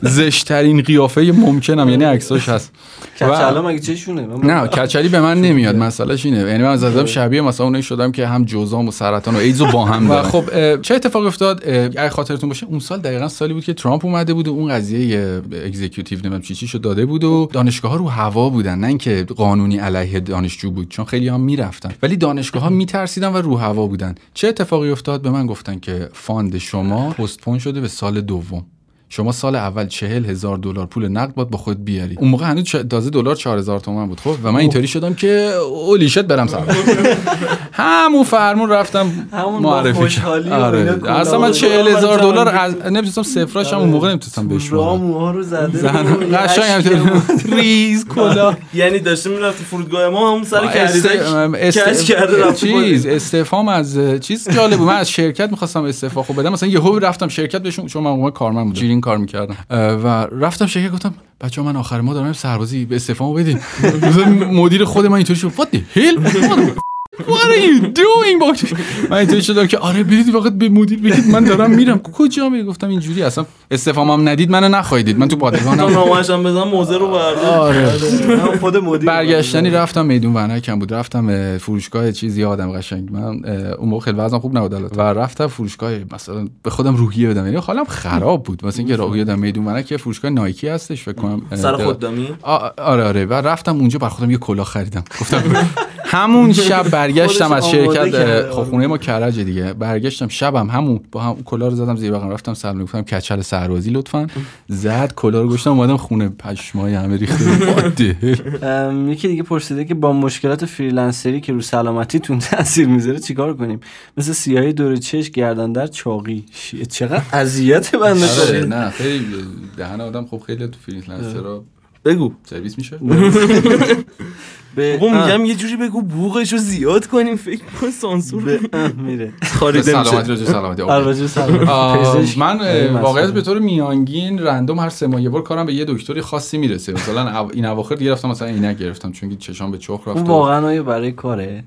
زشترین قیافه ممکنم، یعنی عکساش هست. کچلا مگه چشونه؟ نه کچلی به من نمیاد، مسئلهش اینه، یعنی من زدم شبیه مثلا اونایی شدم که هم جوزام و سرطان و ایدز با هم دارن. خب چه اتفاقی افتاد خاطرتون باشه اون سال دقیقاً سالی بود که ترامپ اومده بود و اون قضیه اگزیکیوتیو نمیدونم چی چی شو داده بود و دانشگاه‌ها رو هوا بودن، نه اینکه قانونی علیه دانشجو بود چون خیلی‌ها میرفتن، ولی دانشگاه‌ها میترسیدن و رو هوا بودن. چه اتفاقی افتاد؟ به من گفتن که فاند شما پستپون شده به سال دوم، شما سال اول چهل هزار دلار پول نقد باید با خود بیاری. اون موقع هنوز تازه دلار چهار هزار تومان بود. خب و من اینطوری شدم که اولیشت برم سر. همون فرمون رفتم معرفی کردم. آره. اصلا من چهل هزار دلار از نمی‌تونستم صفراش هم اون موقع نمی‌تونستم بهش بدم. موها رو زده. قشنگ ریز کلا. یعنی داشتم می‌رفتم فرودگاه ما همون سر کردیدش. کش کرده رفتم. چیز استفهام از چیز جالب بود. من از شرکت می‌خواستم استعفا خب بدم. مثلا یهو رفتم شرکت بهشون چون من موقع کارمند بودم. کار میکردم و رفتم شرکت گفتم بچه‌ها من آخر ما دارم سربازی به استعفامو بدین. مدیر خود من اینطوری شد what the hell what are you doing. من اینطوری شدم که آره برید واقعا به مدیر بگید من دارم میرم. کجا میری؟ گفتم اینجوری اصلا استعفامم ندید منو نخوایدید من تو پادگانم نامشم بزنم موزه رو بردم. آره من خود مدیر برگشتنی رفتم میدون ونکم بود، رفتم فروشگاه چیزی آدم قشنگ من اون موقع خیلی وزنم خوب نبود و رفتم فروشگاه مثلا به خودم روحیه بدم، یعنی حالم خراب بود مثلا اینکه راه یادم میدون ونک فروشگاه نایکی هستش فکر کنم سر خودمی. آره آره و رفتم اونجا بر خودم یه کلاه خریدم. گفتم همون شب برگشتم از شرکت، خب خونه ما کرج دیگه، برگشتم شبم همون با هم کلاه رو زدم زیر بغلم رفتم سلام گفتم کچل سربازی لطفاً، زد کلاه رو گشتم اومدم خونه پشمای همه ریخته. یکی دیگه پرسیده که با مشکلات فریلنسری که رو سلامتیتون تاثیر میذاره چیکار کنیم؟ مثل سیاهی دور چش، گردن در، چاقی. چقدر اذیت بنده شده. نه خیلی دهن آدم خب خیلی تو فریلنسرها بگو سرویس میشه. بابا میگم یه جوری بگو بوقشو زیاد کنیم فکر کن سانسور میره خریده میشه. سلامت راجع سلامتی آره سلامت. من واقعیت به طور میانگین رندوم هر سه ماه یه بار کارم به یه دکتری خاصی میرسه. مثلا این اواخر دیگه رفتم مثلا عینک گرفتم چون چشام به چخ رفت. واقعا برای کاره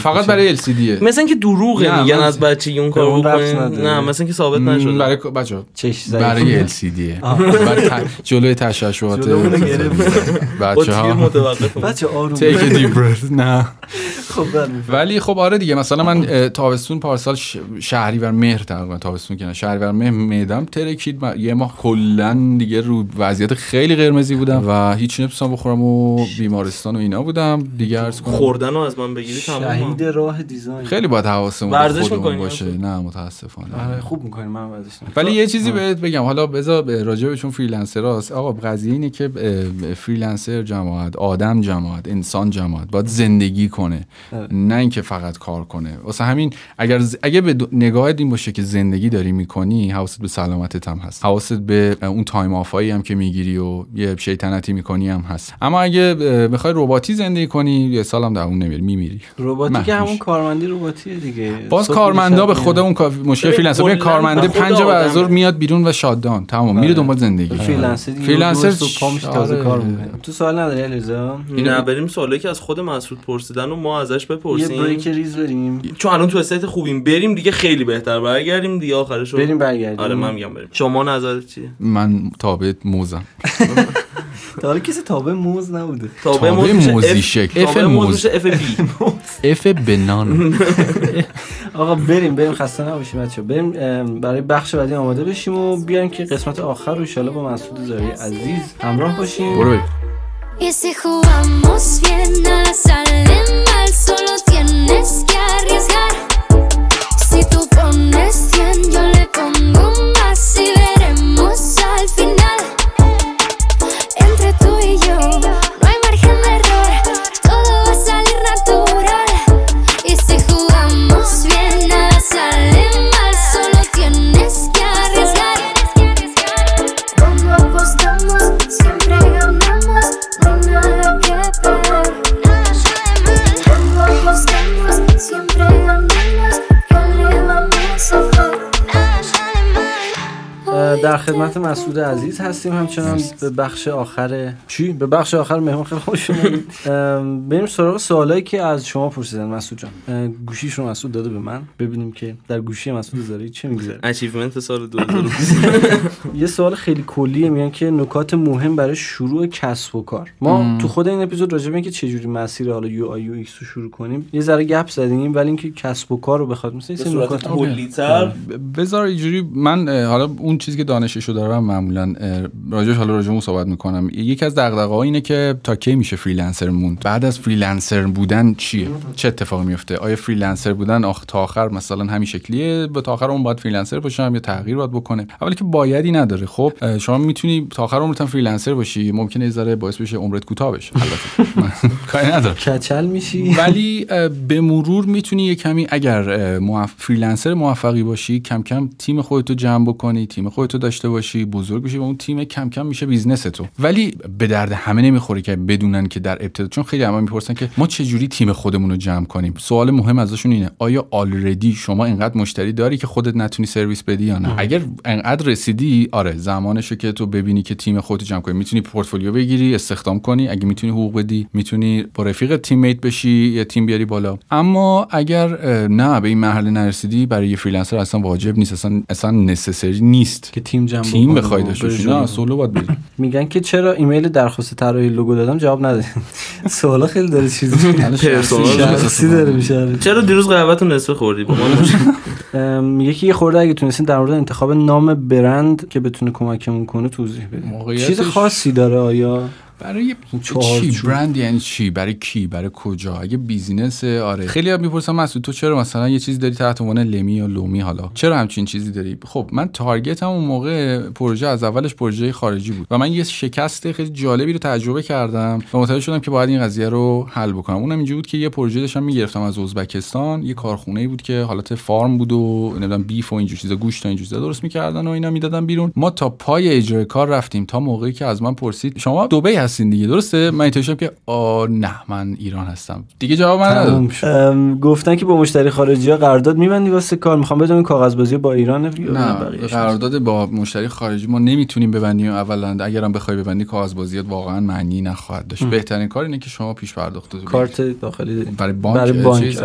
فقط برای ال سی دی مثلا اینکه دروغه میگن از بچگی اون کارو بکنید. نه مثلا اینکه ثابت نشده برای بچا برای ال سی دی برای جلوی تشعشعات بچه‌ها. بچه آروم take a deep breath. نه ولی خب آره دیگه، مثلا من تابستون پارسال شهریور مهر تقریبا تابستون که نه شهریور مهر معدم ترکید، یه ماه کلا دیگه رو وضعیت خیلی قرمزی بودم و هیچ نمی‌تونستم بخورم و بیمارستان و اینا بودم دیگه. عرض کنم خوردنو از من بگیری تمام. شهید راه دیزاین خیلی باید حواسمون ورزش باشه. نه متاسفانه خوب می‌کنی من ورزش. ولی یه چیزی بهت بگم، حالا بذار راجع بهشون فریلنسراست. آقا قضیه اینه که فریلنسر جماعت، آدم جماعت، انسان جماعت باید زندگی کنه نه اینکه فقط کار کنه. واسه همین اگر ز... اگه به دو... نگاهت این باشه که زندگی داری میکنی، حواست به سلامتت هم هست، حواست به اون تایم آفایی هم که میگیری و یه شیطنتی میکنی هم هست. اما اگه بخوای رباتی زندگی کنی یه سالم در اون نمیری، میمیری. رباتی که همون کارمندی رباتیه دیگه. باز کارمندا به خود اون مشکل فریلنسر میاد، کارمنده پنج بعد از ظهر میاد بیرون و شادان تمام میره دنبال زندگی. فریلنسر فریلنسر پامش تازه کار میکنه. تو سوال نداری علیرضا؟ نه بریم سوالی که از خود مسعود پرسیدن و ما ازش بپرسیم. یه بریک ریز بریم چون الان تو استیت خوبیم. بریم دیگه خیلی بهتر برگردیم دیگه آخرشو. بریم برگردیم. آره من میگم بریم. شما نظرت چیه؟ من تابع موزم. تا حالا کسی تابع موز نبوده. تابع موزی شکل. اف موز، اف بی، اف بنان. آقا بریم بریم خسته نباشیم بچا. بریم برای بخش بعدی آماده بشیم و بیایم که قسمت آخر رو ان شاءالله با مسعود زارعی عزیز همراه باشیم. برو بریم. Y si jugamos bien, nada sale mal, solo tienes que arriesgar. Si tú pones cien, yo le pongo más y veremos al final. Entre tú y yo, no hay margen de error, todo va a salir natural. Y si jugamos bien, nada sale mal, solo tienes que arriesgar. Cuando apostamos, siempre ganamos. Nada que perder, nada sale mal. Cuando apostamos, siempre ganamos. Que le vamos a hacer. Nada sale mal. در خدمت مسعود عزیز هستیم همچنان. به بخش آخر چی؟ به بخش آخر مهمون خیلی خوش اومدید. بریم سراغ سوالایی که از شما پرسیدن مسعود جان. گوشیش رو مسعود داده به من، ببینیم که در گوشی مسعود زارعی چه میگذره. اچیومنت سال دو هزار و بیست. یه سوال خیلی کلیه، میگن که نکات مهم برای شروع کسب و کار. ما تو خود این اپیزود راجع به اینکه چه جوری مسیر حالا یو آی یو ایکس رو شروع کنیم یه ذره گپ زدیم، ولی اینکه کسب و کار رو بخواد مثلا این نکات کلی‌تر بذار اینجوری. من حالا اون چیزی که دانششو دارم معمولا راجعش حالا راجعش صحبت میکنم. یکی از دغدغه‌ها اینه که تا کی میشه فریلنسر موند؟ بعد از فریلنسر بودن چیه؟ چه اتفاقی میفته؟ آیا فریلنسر بودن آخ تا آخر مثلا همین شکلیه با تا آخر اون باید فریلنسر باشم یا تغییر باید بکنه؟ اولی که بایدی نداره. خب شما میتونی تا آخر عمرت فریلنسر باشی، ممکنه یه ذره باعث بشه عمرت کوتاه بشه، البته کاری نداره کچل میشی، ولی به مرور میتونی یه کمی اگر فریلنسر موفقی باشی کم کم تیم خودتو جمع بکنی، تیم خودتو داشته باشی، بزرگ بشی و اون تیم کم کم میشه بیزنس تو. ولی به درد همه نمیخوره که بدونن که در ابتدا، چون خیلی همه میپرسن که ما چه جوری تیم خودمون رو جمع کنیم. سوال مهم ازشون اینه آیا آلردی شما اینقدر مشتری داری که خودت نتونی سرویس بدی یا نه؟ اگر اینقدر رسیدی آره زمانشه که تو ببینی که تیم خودت جمع کنی. میتونی پورتفولیو بگیری، استخدام کنی، اگه میتونی حقوق بدی، میتونی با رفیق تیمیت بشی یا تیم بیاری بالا. اما اگر نه به این مرحله نرسیدی برای یه فریلنسر اصلا واجب نیست، اصلا اصلا نسسری نیست که تیم جمع تیم بخوای داشته باشی. نه سولو باید بری. میگن که چرا ایمیل درخواست طراحی لوگو دادم جواب ندادین؟ سوالا خیلی داره چیزی پرسونالیتی داره میشه. چرا دیروز قهوه‌تون نصفه خوردی؟ میگه که یه خورده اگه تونستین در مورد انتخاب نام برند که بتونه کمکمون کنه توضیح بدین. چیز خاصی داره آیا؟ برای چی برند یعنی چی؟ برای کی؟ برای کجا؟ اگه بیزینس آره. خیلی ها میپرسن مسعود تو چرا مثلا یه چیز داری تحت عنوان لمی یا لومی، حالا چرا همچین چیزی داری؟ خب من تارگتم اون موقع پروژه از اولش پروژه خارجی بود و من یه شکست خیلی جالبی رو تجربه کردم و متوجه شدم که باید این قضیه رو حل بکنم. اونم اینجوری بود که یه پروژه داشتم میگرفتم از ازبکستان، یه کارخونه‌ای بود که حالت فارم بود و نمیدونم بیف و این جور چیزا، گوشت و این جور چیزا درست می‌کردن و اینا میدادن بیرون. ما تا پای اجرای کار رفتیم تا موقعی که از من پرسید شما دبی هستین دیگه درسته؟ من ایتوشم که آ نه من ایران هستم دیگه جواب من ندادم. گفتن که با مشتری خارجی ها قرارداد می‌بندی واسه کار، می‌خوام بدونم کاغذبازی با ایران نه قرارداد با مشتری خارجی ما نمیتونیم ببندیم. اولا اگرم بخوای ببندی کاغذبازیات واقعا معنی نخواهد داشت. بهترین کار اینه که شما پیش پرداخت کارت داخلی دارید برای بانک, برای بانک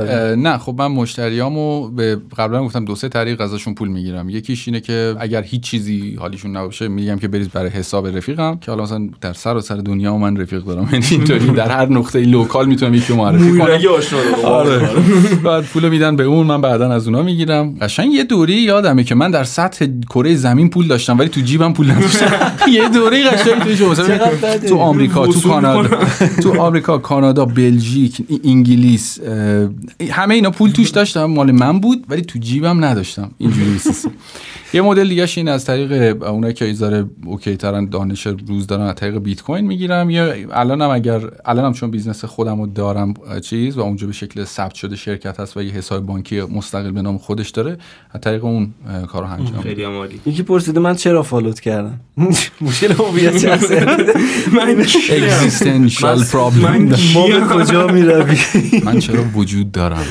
نه. خب من مشتریامو به قبلا گفتم دو سه طریق ازشون پول میگیرم. یکیش اینه که اگر هیچ چیزی حالیشون نباشه میگم که برید برای حساب رفیقم که حالا مثلا در سر و سر دنیا و من رفیق دارم، یعنی اینطوری در هر نقطه لوکال میتونم یکی معرفی کنم. آره آره. بعد پول میدن به اون، من بعدن از اونها میگیرم. قشنگ یه دوری یادمه که من در سطح کره زمین پول داشتم ولی تو جیبم پول نداشتم. یه دوری قشنگ توی شما تو آمریکا، تو کانادا، تو آمریکا، کانادا، بلژیک، انگلیس، همه اینا پول توش داشتم، مال من بود ولی تو جیبم نداشتم. اینجوری نیست. یه مدل دیگه اش این از طریق اونایی که ایزاره اوکی ترن دانش روز دارن از طریق بیت کوین میگیرم، یا الانم اگر الانم چون بیزنس خودمو دارم چیز و اونجا به شکل ثبت شده شرکت هست و یه حساب بانکی مستقل به نام خودش داره، از طریق اون کارو انجام. خیلی عالی. یکی پرسیده من چرا فالوت کردم؟ مشکل هویت هست. من اگزیستانشال پرابلم من کجا میروی؟ من چرا وجود دارم؟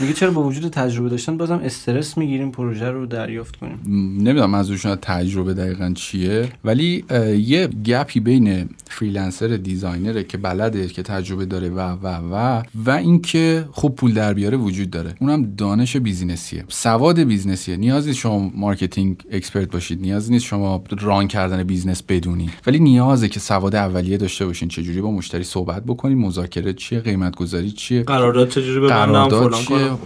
میگه چرا با وجود تجربه داشتن بازم استرس میگیریم پروژه رو دریافت کنیم. نمیدونم منظورشون از تجربه دقیقاً چیه، ولی یه گپی بین فریلنسر دیزاینره که بلده، که تجربه داره و و و و اینکه خب پول در بیاره وجود داره، اونم دانش بیزینسیه، سواد بیزینسیه. نیازی شما مارکتینگ اکسپرت باشید، نیازی نیست شما ران کردن بیزنس بدونی، ولی نیازه که سواد اولیه داشته باشین، چجوری با مشتری صحبت بکنید، مذاکره چیه، قیمت گذاری چیه، قرارداد چجوری ببندم، فلان کارا،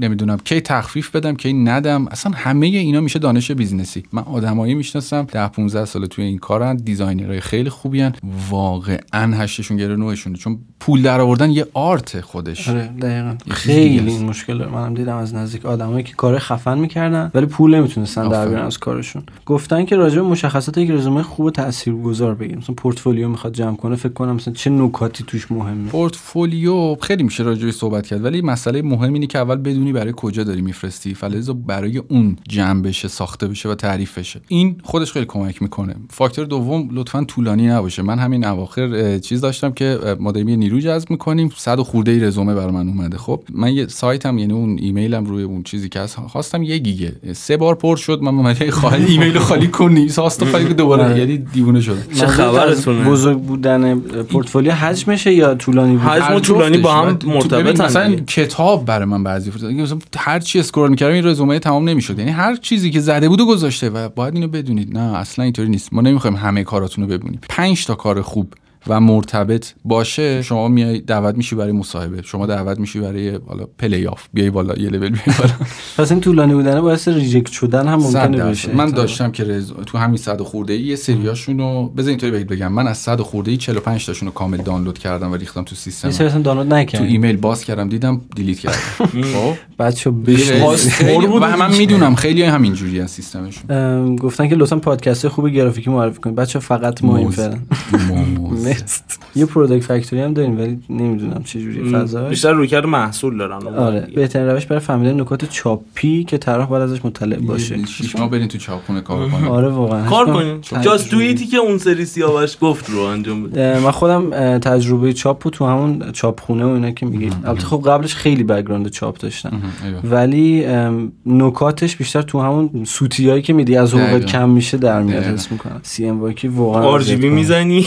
نمیدونم کی تخفیف بدم کی ندم. اصلا همه اینا میشه دانش بیزینسی. من آدمایی میشناسم ده پانزده سال توی این کارن، دیزاینرهای خیلی خوبی ان، واقعا هشتشون گره نوعشونه، چون پول در آوردن یه آرت خودش. آره دقیقاً. خیلی این مشکله. منم دیدم از نزدیک آدمایی که کار خفن میکردن ولی پول نمیتونستن در بیارن از کارشون. گفتن که راجع به مشخصات یک رزومه خوب تاثیرگذار بگیم، مثلا پورتفولیو میخواد جمع کنه، فکر کنم مثلا چه نکاتی توش مهمه. پورتفولیو خیلی میشه راجعش صحبت کرد، ولی مسئله مهم اینه که اول بدونی برای کجا داری میفرستی، فلزا برای اون جمع بشه، ساخته بشه و تعریف بشه. این خودش خیلی کمک میکنه. فاکتور دوم لطفاً طولانی نباشه. من همین اواخر چیز داشتم که مدیری نیرو جذب میکنیم، صد و خورده ای رزومه برام اومده. خب من یه سایتم، یعنی اون ایمیلم روی اون چیزی که خواستم یه گیگه سه بار پر شد، من اومدم خالی ایمیل خالی کنی ساست فایل دوباره، یعنی دیوونه شدم. چه خبرتونه؟ بزرگ بودن پورتفولیو حجمشه یا طولانی بود؟ حجم و طولانی با هم مرتبطن. مثلا کتاب برای من بعضی فرصت، مثلا هر چی اسکرول میکردم این رزومه تمام نمیشد، یعنی هر چیزی که زده بود و گذاشته. و باید اینو بدونید نه اصلا اینطوری نیست، ما نمیخوایم همه کاراتونو ببینیم. پنج تا کار خوب و مرتبط باشه، شما میای دعوت میشی برای مصاحبه، شما دعوت میشی برای حالا پلی آف، بیای بالا یه لول بیای بالا. پس این طولانی بودنه باعث ریجکت شدن هم ممکنه بشه. من داشتم که رز... تو همین صد خورده ای یه سریاشونو بزنین اینطوری بگید بگم، من از صد خورده ای چهل و پنج تاشونو کامل دانلود کردم و ریختم تو سیستم. یه سریاشون دانلود نکردم، تو ایمیل باز کردم دیدم دیلیت کردم. خب بچا بیشتر و من میدونم خیلی همینجوری از سیستمشون. گفتن که لطفا پادکست خوب گرافیکی معرفی کنید. بچا فقط ما این فرن موز یه پروداکت فکتوری هم داریم ولی نمیدونم چه جوری فضا بیشتر رویکرد محصول دارن. آره بهترین روش برای فهمیدن نکات چاپی که طرح باید ازش مطلع باشه، شما برید تو چاپخونه کار کنید. آره واقعا کار کنید. جاست دویتی که اون سری سیاوش گفت رو انجام بده. من خودم تجربه چاپو تو همون چاپخونه و اینا که میگید، البته خب قبلش خیلی بک‌گراند چاپ داشتم ولی نکاتش بیشتر تو همون سوتیایی که میدی از حقوق کم میشه در میاد حس میکنم. سی ام واکی واقعا آر جی بی میزنی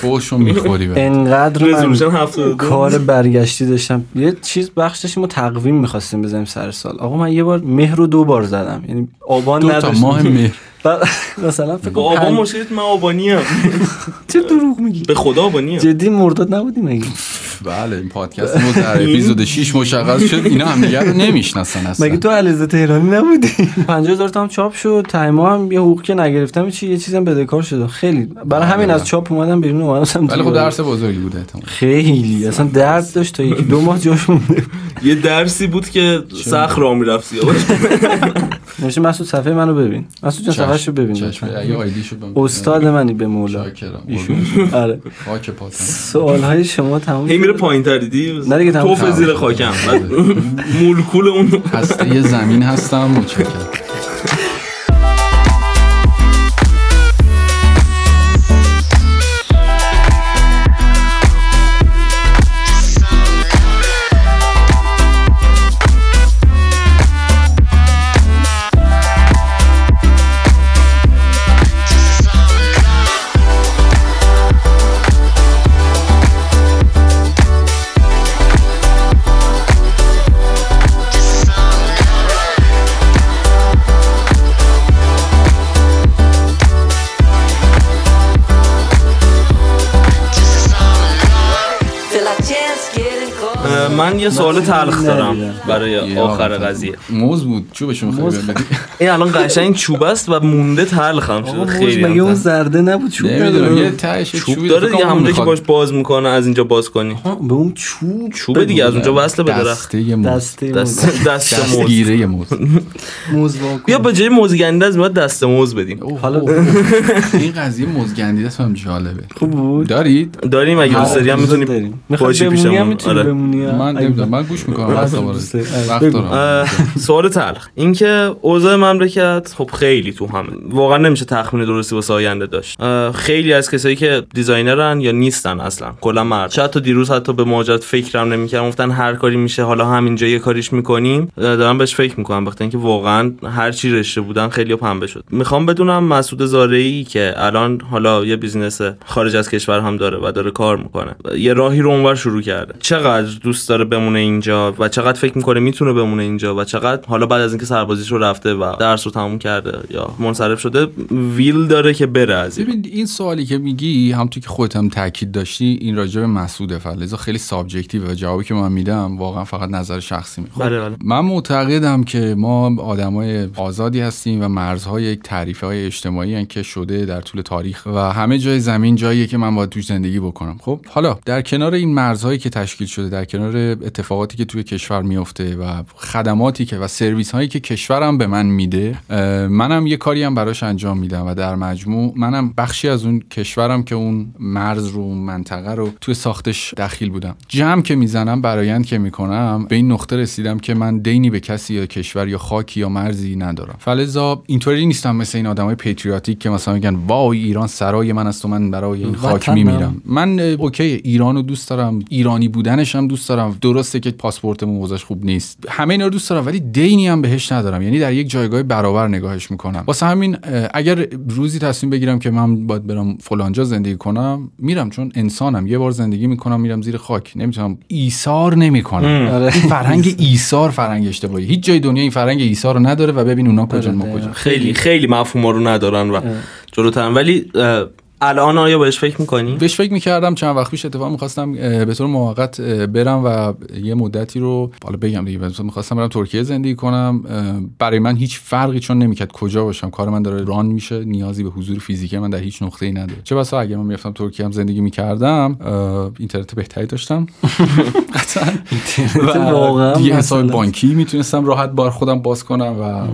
خوشم میخوری. انقدر من کار برگشتی داشتم، یه چیز بخش داشتیم و تقویم میخواستیم بزنیم سر سال. آقا من یه بار مهر رو دو بار زدم، یعنی آبان نداشتم، دو تا ماه مهر. مثلا فکر کنم آبان مشکلت، من آبانیم. چه دروغ میگی؟ به خدا آبانیم. جدی مرداد نبودی مگه؟ بله این پادکست ما در اپیزود شش مشخص شد اینا هم دیگه رو نمیشناسن اصلا. مگه تو علیزه تهرانی نبودی؟ پنجاه هزار تا هم چاپ شد، تایما هم یه حقوقی که نگرفتم چی یه چیزام بدهکار شد. خیلی برای همین از چاپ اومدم بیرون و منم. ولی خب درس بزرگی بود احتمال. خیلی اصلا درد داشت تا یکی دو ماه جاش مونده. یه درسی بود که سخت راه میرفت سیاوش. نمیشه مسعود صفحه منو ببین. مسعود جان صفحه‌شو ببین. یه آیدیشو ببین. استاد منی به مولا. ایشون آره. خاک پاتم. سوال‌های شما تمام. پایین تر دیدی توف زیر خاکم مولکول اون هسته زمین هستم. متشکرم. من یه سوال تلخ دارم برای آخر قضیه. موز بود چوبشون خیلی بدی. این الان قشنگ چوب است و مونده تلخم شده خیلی. مگه اون زرده نبود چوب؟ یه تهش چوب داره یه همونده که باش باز میکنه از اینجا باز کنی. به اون چوب چوب دیگه از اونجا وصله به درخت. دسته موز. دست گیره موز. موز واقعا. بیا به جای موز گندیده از بعد دست موز بدیم. حالا این قضیه موز گندیده هم جالبه. خوب بود. دارید؟ داریم اگه دوست داریم میتونیم. باشه پیشمون. من نمیدونم من گوش میکنم واسه وقت سوال تلخ اینکه اوضاع مملکت خب خیلی تو همه واقعا نمیشه تخمین درستی واسه آینده داشت. خیلی از کسایی که دیزاینرن یا نیستن اصلا کلا مرد شاید تا دیروز حتی به ماجرات فکرم نمیکردم گفتن هر کاری میشه حالا همینجا یه کاریش میکنیم دارم بهش فکر میکنم وقتی اینکه واقعا هر چی رشته بودن خیلی پنبه شد. میخوام بدونم مسعود زارعی که الان حالا یه بیزینس خارج از کشور هم داره و داره کار میکنه یه راهی رو اونور شروع کرده چقدر دوست داره بمونه اینجا و چقدر فکر میکنه میتونه بمونه اینجا و چقدر حالا بعد از اینکه سربازیش رو رفته و درس رو تموم کرده یا منصرف شده ویل داره که بره از این. ببین این سوالی که میگی همونطور که خودت هم تاکید داشتی این راجع به مسعود فلزا خیلی سابجکتیو و جوابی که من میدم واقعا فقط نظر شخصی میخوام. بله بله. من معتقدم که ما آدمای آزادی هستیم و مرزهای یک تعریفهای اجتماعی ان که شده در طول تاریخ و همه جای زمین جاییه که من باید توش زندگی بکنم. خب حالا در کنار این مرزهایی که تشکیل شده در کنار اتفاقاتی که توی کشور میفته و خدماتی که و سرویس هایی که کشورم به من میده منم یه کاری هم براش انجام میدم و در مجموع منم بخشی از اون کشورم که اون مرز رو اون منطقه رو توی ساختش دخیل بودم. جمع که میزنم برآیند که میکنم به این نقطه رسیدم که من دینی به کسی یا کشور یا خاکی یا مرزی ندارم. فلزا اینطوری نیستم مثل این آدمای پیتریاتیک که مثلا میگن وای ایران سرای من است و من برای این خاک میمیرم. من اوکی ایرانو دوست دارم ایرانی بودنش هم دوست دارم درسته که پاسپورتم وضعش خوب نیست همه اینا رو دوست دارم ولی دینی هم بهش ندارم یعنی در یک جایگاه برابر نگاهش میکنم. واسه همین اگر روزی تصمیم بگیرم که من باید برم فلانجا زندگی کنم میرم چون انسانم یه بار زندگی میکنم میرم زیر خاک نمیتونم ایثار نمیکنم. فرهنگ ایثار فرهنگ اشتباهی هیچ جای دنیا این فرهنگ ایثار رو نداره و ببین اونا کجا ما کجا خیلی خیلی مفهوما رو ندارن و جلوترن. ولی الان آیا بهش فکر میکنی؟ بهش فکر میکردم چند وقت پیش اتفاق میخواستم به طور موقت برم و یه مدتی رو حالا بگم دیگه میخواستم برم ترکیه زندگی کنم. برای من هیچ فرقی چون نمیکرد کجا باشم کار من داره ران میشه نیازی به حضور فیزیکی من در هیچ نقطه‌ای نداره. چه بسا اگه من میرفتم ترکیه هم زندگی میکردم اینترنت بهتری داشتم قطعا واقعا یه حساب بانکی میتونستم راحت بار خودم باز کنم و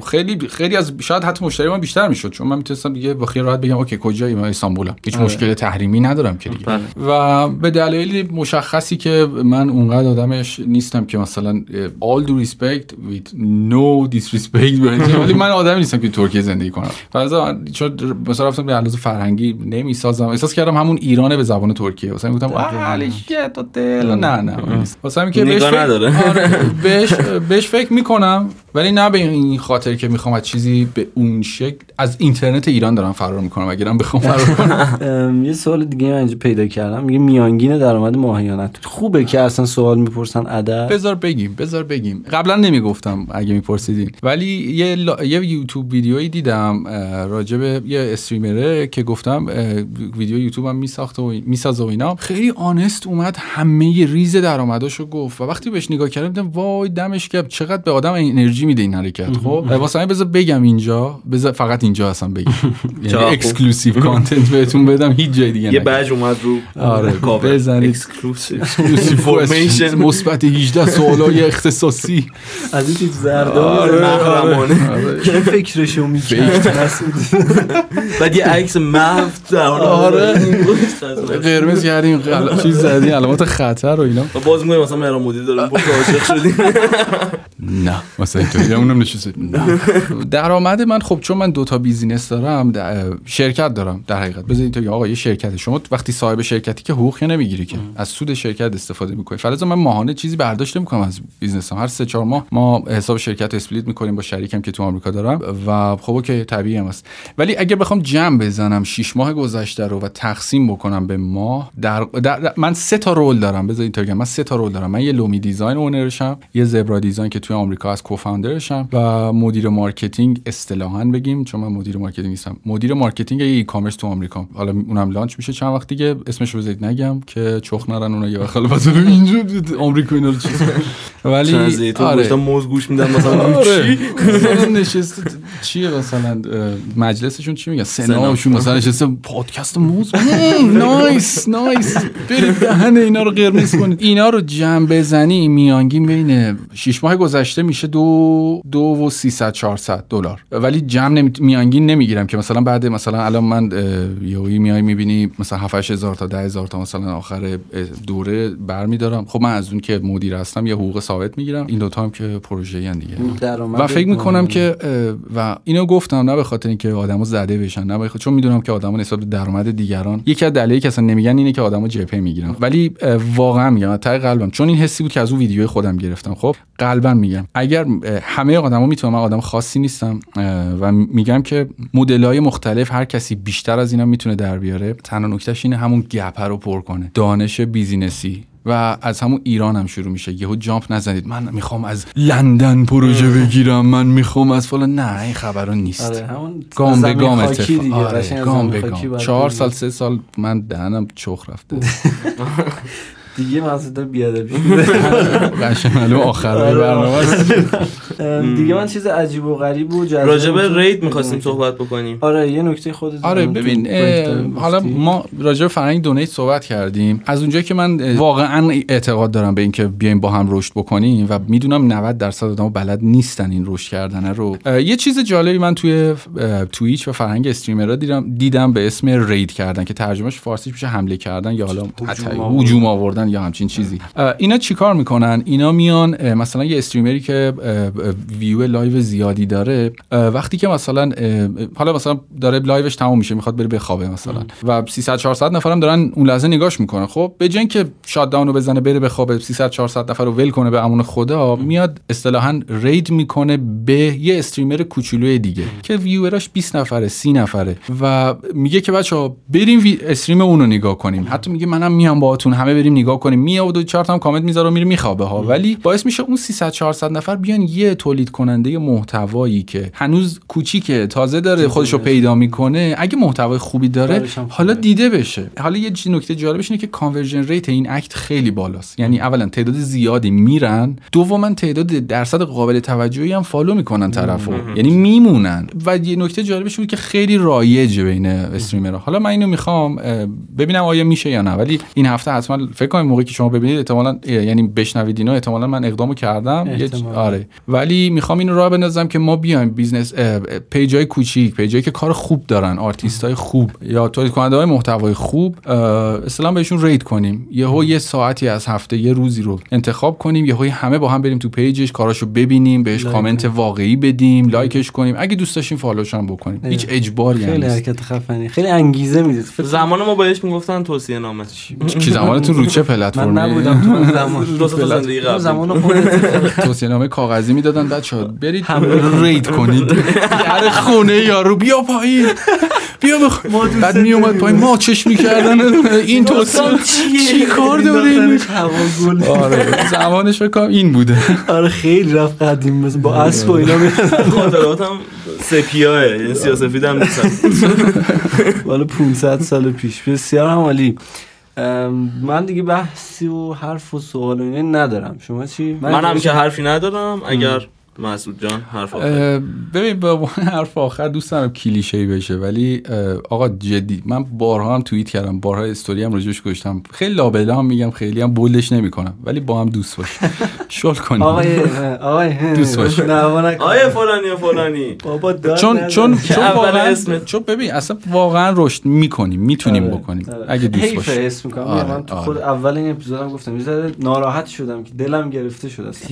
خیلی خیلی از شاید حتی مشتری من بیشتر میشد چون من میتونستم دیگه با خیال راحت بگم اوکی کجا من استانبولم هیچ مشکل تحریمی ندارم که دیگه. و به دلایل مشخصی که من اونقدر آدمش نیستم که مثلا all due respect with no disrespect ولی من آدمی نیستم که ترکیه زندگی کنم. مثلا چون مثلا رفتم به علاوه فرهنگی نمیسازم احساس کردم همون ایرانه به زبان ترکیه مثلا گفتم آلیشه تو تل نه نه مثلا که بهش بهش بهش فکر میکنم ولی نه به این خاطر که میخوام از چیزی به اون شکل از اینترنت ایران دارم فرار میکنم اگرم یه سوال دیگه من اینجا پیدا کردم میگه میانگین درآمد ماهیانه خوبه که اصلا سوال میپرسن عدد بذار بگیم بذار بگیم قبلا نمیگفتم اگه میپرسیدین ولی یه لا... یه یوتیوب ویدیویی دیدم راجع به یه استریمره که گفتم ویدیو یوتیوبم میساخت و میسازه و اینا خیلی آنست اومد همه ریز درآمداشو گفت و وقتی بهش نگاه کردم دیدم وای دمش گرم چقدر به آدم انرژی میده این حرکت. خب واسه همین بذار بگم اینجا بذار فقط اینجا اصلا بگم یعنی اکسکلوسیو کانتنت بهتون بدم هیچ جای دیگه نه. یه بج اومد رو آره کاور اکسکلوسیو اینفورمیشن مثبت هجده سوالای اختصاصی از این تیپ زردار محرمانه که فکرشو میکنه مسعود بعد یه عکس محو در آره قرمز کردیم چیز زدی علامت خطر و اینا باز میگم مثلا مهران مدیری دارم پشت عاشق شدیم نه مثلا اینطوری اونم نشسته نه. درآمد من خب چون من دو تا بیزینس دارم شرکت دارم در حقیقت بذارید تو آقا یه شرکت شما وقتی صاحب شرکتی که حقوقی نمیگیری که از سود شرکت استفاده میکنی. فلزا من ماهانه چیزی برداشت نمیکنم از بیزنسم هر سه چهار ماه ما حساب شرکت اسپلیت میکنیم با شریکم که تو آمریکا دارم و خب اوکی طبیعی هم است. ولی اگه بخوام جمع بزنم شش ماه گذشته رو و تقسیم بکنم به ماه در, در, در من سه تا رول دارم بذارید تو بگم من سه تا رول دارم. من یه لومی دیزاین اونرشم یه زبرا دیزاین که تو آمریکا از کوفاندرشم و مدیر مارکتینگ اصطلاحاً بگیم، چون من مدیر مارکتینگ نیستم، مدیر مارکتینگ ای کامرس تو آمریکا. حالا اونم لانچ میشه چند وقت دیگه، اسمش رو بذارید نگم که چخ نرن اونا، یا خلاص بذار اینجوری آمریکا اینا رو چیز. ولی آره تو گفتم موز گوش میدم مثلا چی نشسته چیه مثلا مجلسشون چی میگن سناشون مثلا نشسته پادکست موز. نایس نایس برید دهن اینا رو قرمز کنید. اینا رو جمع بزنی میانگین بین شش ماه گذشته میشه دو دو و سیصد چهارصد دلار. ولی جمع نمی... میانگین نمیگیرم که مثلا بعد مثلا الان من یهویی میای میبینی مثلا هفت هشت هزار تا ده هزار تا مثلا آخر دوره برمیدارم. خب من از اون که مدیر هستم یه حقوق ثابت میگیرم، این دو تا هم که پروژه‌ای ان دیگه. و فکر میکنم که و اینو گفتم نه به خاطر اینکه آدمو زده بشن، نه بخاطر چون میدونم که آدما نسبت به درآمد دیگران، یکی از دلایلی که اصلا نمیگن اینه که آدمو جپه میگیرن، ولی واقعا میگم از ته قلبم، چون این حسی بود که از اون ویدیوی خودم گرفتم. خب قلبا میگم اگر همه آدما میتونم، من آدم خاصی نیستم و میگم که مدل‌های مختلف هر کسی بیشتر از اینا میتونه در بیاره. تنها نکتهش اینه همون گپ رو پر کنه، دانش بیزینسی. و از همون ایران هم شروع میشه، یهو جامپ نزنید من میخوام از لندن پروژه بگیرم، من میخوام از فلان، نه این خبرو نیست. آره همون گام به گام اتفاق. آره گام به گام. چهار سال سه سال من دهنم چخ رفته دیگه، مقصودم بیادبی قشنگه آخر برنامه است دیگه. من چیز عجیب و غریب و جذاب راجع به رید می‌خواستیم صحبت بکنیم. آره یه نکته خودت. آره ببین حالا ما راجع به فرهنگ دونیت صحبت کردیم، از اونجایی که من واقعا اعتقاد دارم به اینکه بیایم با هم رشد بکنیم و میدونم نود درصد آدمو بلد نیستن این رشد کردن رو. یه چیز جالبی من توی توییچ و فرهنگ استریمرها دیدم دیدم به اسم رید کردن که ترجمهش فارسیش میشه حمله کردن یا حالا هجوم آوردن یا همچین چیزی. اینا چیکار میکنن؟ اینا میان مثلا یه استریمری که ویو لایو زیادی داره، وقتی که مثلا حالا مثلا داره لایوش تموم میشه میخواد بره بخوابه مثلا و سیصد چهارصد نفرم دارن اون لحظه نگاش میکنن، خب به جای اینکه شات داون رو بزنه بره بخوابه سیصد چهارصد نفر رو ول کنه به امان خدا، میاد اصطلاحاً رید میکنه به یه استریمر کوچولوی دیگه که ویوراش بیست نفره سی نفره و میگه که بچا بریم استریم اون رو نگاه کنیم. حتی میگه منم میام باهاتون، همه بریم نگاه کنیم. میاد و چهار تا هم کامنت میذاره و میره میخوابه ها. ولی باعث میشه اون سیصد چهارصد نفر بیان یه تولید کننده محتوایی که هنوز کوچیکه، تازه داره خودشو پیدا میکنه، اگه محتوای خوبی داره حالا دیده بشه. حالا یه نکته جالبش اینه که کانورژن ریت این اکت خیلی بالاست، یعنی اولا تعداد زیادی میرن، دوما تعداد درصد قابل توجهی هم فالو میکنن طرفو، یعنی میمونن. و یه نکته جالبش بود که خیلی رایجه بین استریمرها. حالا من اینو میخوام ببینم آیا میشه یا نه، ولی این هفته حتما فکر کنم موقعی که شما ببینید احتمالاً، یعنی بشنوید اینا احتمالاً من اقدامو کردم احتمالاً. آره ولی میخوام اینو راه بندازم که ما بیایم بیزنس پیجای کوچیک، پیجایی که کار خوب دارن، آرتیستای خوب یا تولید کننده های محتوای خوب، اصلا بهشون رید کنیم. یهو یه ساعتی از هفته یه روزی رو انتخاب کنیم، یهو همه با هم بریم تو پیجش، کاراشو ببینیم، بهش لایک. کامنت واقعی بدیم، لایکش کنیم، اگه دوست داشتین فالوش هم بکنیم. هیچ اجباری نیست. خیلی حرکت خفنی، خیلی انگیزه میده. زمان ما بهش میگفتن توصیه نامه چی زمانتون رو چه پلتفرم؟ من نبودم تو زمان دو تا زندگی قبل زمانو خودت توصیه نامه کاغذی میدادن بچا برید رید کنید در خونه یارو بیا پایین بیا بخو. بعد می اومد پایین ما چش میکردن این توصیه چی کار دارین هواگل. آره زمانش فکر این بوده. آره خیلی رفت قدیم با اسب و اینا میرفتن. خاطراتم سپیاه، یعنی سیاه‌سفیدم نیستم، والا پانصد سال پیش. بسیار عالی. من دیگه بحثی و حرف و سوال و اینه ندارم. شما چی؟ من منم که حرفی ندارم. اگر مسعود جان حرف آخر. ببین با حرف آخر دوست دارم کلیشه‌ای بشه، ولی آقا جدی من بارها هم توییت کردم، بارها استوری هم راجعش گذاشتم، خیلی لابلا هم میگم، خیلی هم بولدش نمیکنم، ولی با هم دوست باش شل کنیم. آقای آقای دوست باش، آقای فلانی و فلانی بابا داد. چون چون چون اول اسمت چون ببین اصلا واقعا رشد میکنیم، میتونیم بکنیم اگه دوست باش. حیف اسم میگم. من تو خود اول این اپیزودم گفتم یه ناراحت شدم که دلم گرفته شده است.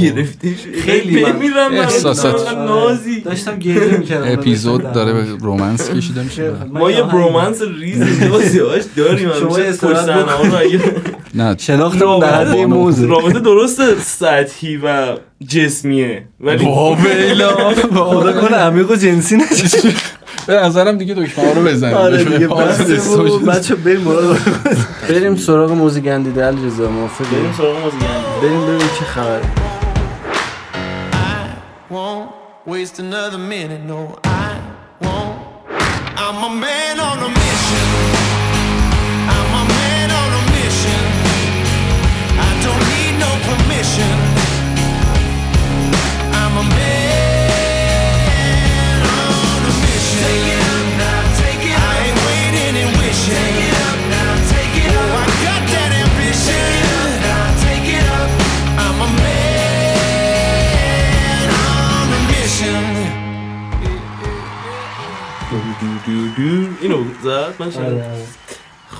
گرفتی خیلی احساسات نازی داشتم گریه می‌کردم. اپیزود داره به رومانس کشیده میشه. ما یه برومنس ریزی واسیاش داریم. شما استرس ندارید اگه نه شناختم در حد موز رابطه درست سطحی و جسمیه، ولی واویلا خدا کنه عمیق و جنسی نشه. به نظرم دیگه دکمه ها رو بزنیم. آره دیگه بچه بریم برای بریم سراغ موزی گندیده. علیرضا موافقی؟ بریم سراغ موزی گندیده، بریم بریم چه خبره. won't waste another minute. No, I won't. I'm a man on a mission. I'm a man on a mission. I don't need no permission. I'm a man on a mission. Take it up now, take it up. I ain't waiting and wishing. Take it up now, take it up. Oh, I got that ambition. Take it up now, take it up. I'm a man on a mission. اینو زد من شده.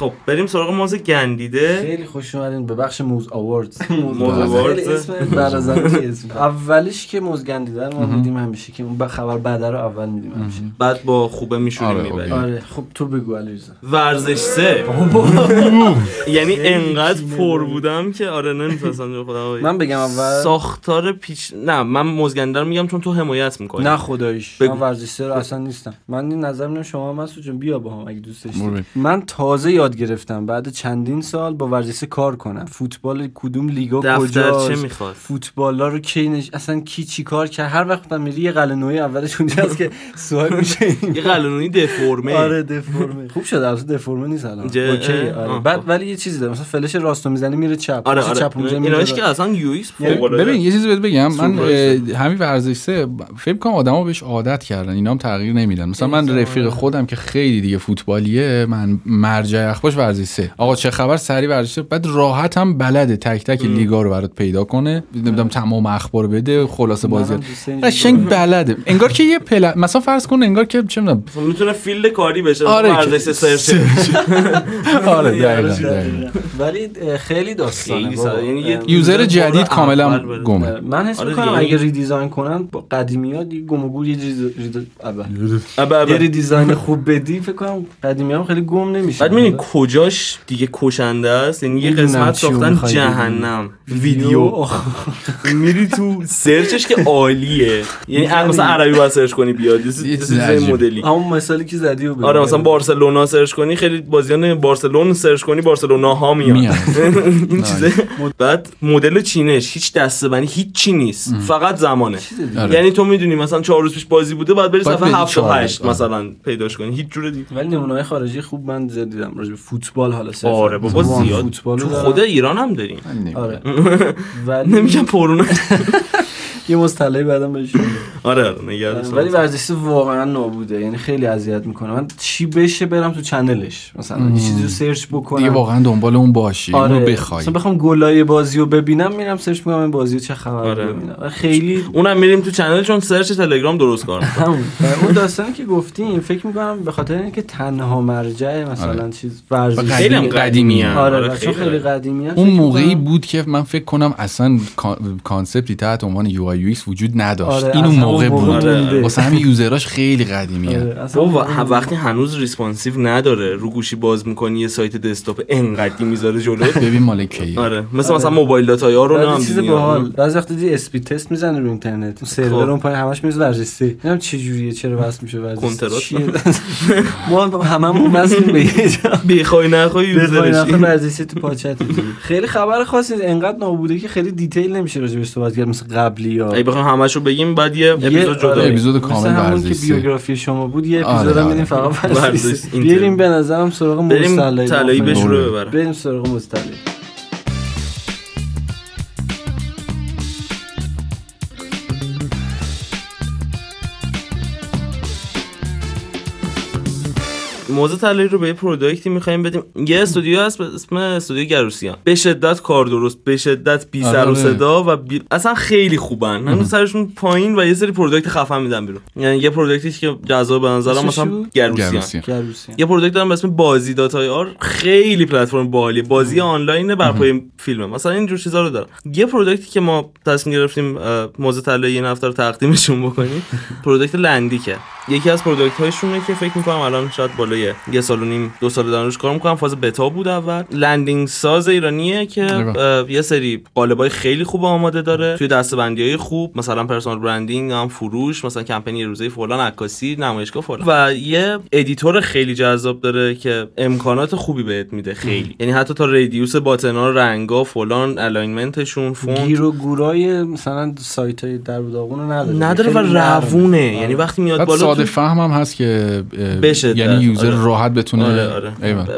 خب بریم سراغ موز گندیده. خیلی خوش اومدین به بخش موز آواردز. موز آواردز برازندگی اسم اولش که موز گندیده رو ما دیدیم همیشه که اون خبر بده رو اول میدیم همیشه بعد با خوبه میشونیم میبریم. آره خب تو بگو علیرضا. ورزش سه یعنی انقدر پر بودم که آره نمی‌تونستم جلوی خودم. من بگم اول ساختار پیچ نه من موز گندیده رو میگم چون تو حمایت می‌کنی. نه خداییش من ورزش سه رو اصلا نیستم. من نظرم شما مسعود جون بیا باهم اگه دوست داشتی. من تازه یاد گرفتم بعد چندین سال با ورزش کار کنم فوتبال کدوم لیگا کجاست فوتبالا رو کی نش... اصلا کی چی کار کرد هر وقت من میری یه قله‌نویی اولش اونجاست که سوال میشه یه قله‌نویی دفرمه. آره دفرمه خوب شد اصلا دفرمه نیست الان اوکی. آره بعد ولی یه چیزی داره مثلا فلش راستو میزنی میره چپ آره چپ اونجا میره ایناش که اصلا یو ایس فوق العاده. ببین یه چیزی بهت بگم من همین ورزش سه فکر کنم آدما بهش عادت کردن اینا هم تغییر نمیدن. مثلا من رفیق خودم که خیلی دیگه فوتبالیه من مرجع اخبارش ورزش سه آقا چه خبر سری ورزش بعد راحت هم بلده تک تک لیگا رو برات پیدا کنه نمیدونم تمام اخبار بده خلاصه بازی قشنگ بلده انگار که یه پل مثلا فرض کن انگار که چه میدونم میتونه فیلد کاری بشه ورزش سرچ. آره دقیقاً ولی خیلی داستانه یعنی یوزر جدید کاملا گمه. من حس می‌کنم اگه ریدیزاین کنن با قدیمی‌ها دیگه گم و گور یه یه ریدیزاین خوب بدی فکر کنم قدیمی‌ها خیلی گم نمیشه. کجاش دیگه کشنده است یعنی یه قسمت ساختن جهنم ویدیو میری تو سرچش که عالیه یعنی مثلا عربی با سرچ کنی بیاد یه چیزای مدلی همون مثالی که زدیو بگم. آره مثلا بارسلونا سرچ کنی خیلی بازیکن بارسلون سرچ کنی بارسلونا ها میاد این چیزه. بعد مدل چینش هیچ دسته‌بندی هیچ چی نیست فقط زمانه یعنی تو میدونی مثلا چهار روز پیش بازی بوده بعد بری صفحه هفت و هشت مثلا پیداش کنی هیچ جوره دیگه. ولی نمونه‌های خارجی خوب من زدیدم راجع به فوتبال حالا صفر. آره بابا زیاد تو خود ایران هم داریم. آره ولی نمیگم پرونه یه مصطلحی بعدم بهش میگم. آره نگران ولی ورزش واقعا نابوده یعنی خیلی اذیت میکنه. من چی بشه برم تو چنلش مثلا یه چیزی رو سرچ بکنم دیگه واقعا دنبال اون باشی اونو بخوای مثلا بخوام گلای بازیو ببینم میرم سرچ میکنم این بازیو چه خبره ببینم خیلی اونم میریم تو چنل چون سرچ تلگرام درست کار میکنه. اون داستانی که گفتیم فکر میکنم به خاطر اینکه تنها مرجع مثلا چیز ورزش خیلی قدیمیه. آره خیلی قدیمیه. اون موقعی بود که من فکر کنم اصلا کانسپتی تحت عنوان یو آی یو ایکس وجود نداشت. آره این اون موقع بود واسه همین یوزراش خیلی قدیمیه. آره بابا وقتی هنوز ریسپانسیو نداره رو گوشی باز می‌کنی یه سایت دسکتاپ انقدی میذاره جلوت ببین مال کیه. آره مثلا آره. مثلا موبایل داتایا رو نمی‌دونم چیز باحال بعضی وقت دی اسپید تست میزنه رو اینترنت سرور اون پای همش میز ورزشی نمی‌دونم چه جوریه چرا واسه میشه ورزشی ما هممون واسه بخوای نخوای یوزرش ورزشی تو پاچت. خیلی خبر خاصی انقدر نابوده که خیلی دیتیل نمیشه راجعش صحبت کرد مثل قبلی ای بخوام همشو بگیم بعد یه اپیزود جدا اپیزود کامل ورزشی مثلا که بیوگرافی شما بود یه اپیزود هم میدیم فقط ورزش. بریم به نظرم سراغ مصطلحی طلایی بشوره ببره بریم سراغ مصطلحی. موضوع طلایی رو به یه پروداکتی می‌خوایم بدیم. یه استودیو هست به اسم استودیو گاروسیان. به شدت کار درست، به شدت بی سر و صدا و بی... اصلا خیلی خوبن. هنوز سرشون پایین و یه سری پروداکت خفن میدن بیرون. یعنی یه پروداکتی که جذاب به نظرم مثلا گاروسیان. گاروسیان. یه پروداکت دارم به اسم بازی دات آی آر. خیلی پلتفرم باحالیه. بازی آنلاین بر پایه فیلمه. مثلا این جور چیزا رو داره. یه پروداکتی که ما تصمیم گرفتیم موضوع طلایی این هفته رو تقدیمشون بکنیم، پروداکت لندیکه. یکی از پروداکت هاشونه که فکر میکنم الان شاید بالای یه سال و نیم دو سال دارم روش کار میکنم. فاز بتا بود اول. لندینگ ساز ایرانیه که یه سری قالبای خیلی خوب آماده داره توی دسته‌بندی‌های خوب، مثلا پرسونال برندینگ هم، فروش، مثلا کمپین روزه فلان، عکاسی، نمایشگاه فلان، و یه ادیتور خیلی جذاب داره که امکانات خوبی بهت میده خیلی. یعنی حتی تا ردیوس باتنا، رنگا، فلان، الاینمنتشون، فونت، گیر و گورای مثلا سایت‌های در و داغون نداره نداره و روونه. یعنی وقتی میاد بالا ساده فهمم هست که بشه، یعنی یوزر آره. راحت بتونه آره آره.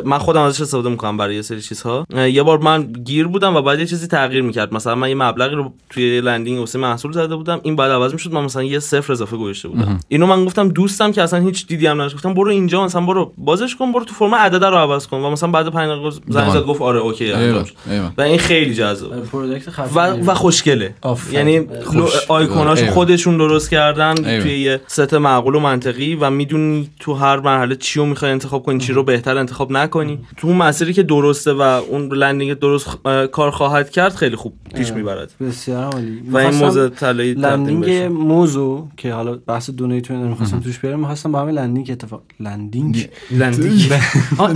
من خودم ازش استفاده میکنم برای یه سری چیزها. یه بار من گیر بودم و بعد یه چیزی تغییر میکرد، مثلا من یه مبلغی رو توی لندینگ واسه محصول زده بودم، این بعد عوض میشد، من مثلا یه صفر اضافه گذاشته بودم اه. اینو من گفتم دوستم که اصلا هیچ دیدی هم نداشت، گفتم برو اینجا مثلا برو بازش کن، برو تو فرم عدد رو عوض کن، و مثلا بعد پنج دقیقه زنگ زد گفت آره اوکی انجام. و این خیلی جذاب و و خوشگله. یعنی آیکوناش خودشون درست کردن توی یه ست معقول و منطقی و میدونی تو هر مرحله چی رو میخوای انتخاب کنی، چی رو بهتر انتخاب نکنی. تو اون مسیری که درسته و اون لندینگ درست کار خواهد کرد خیلی خوب پیش میبرد. بسیار عالی. و این موز طلایی لندینگ موزو که حالا بحث دونیتون میخواستم توش بیارم، میخواستم با همین لندینگ اتفاق لندینگ لندینگ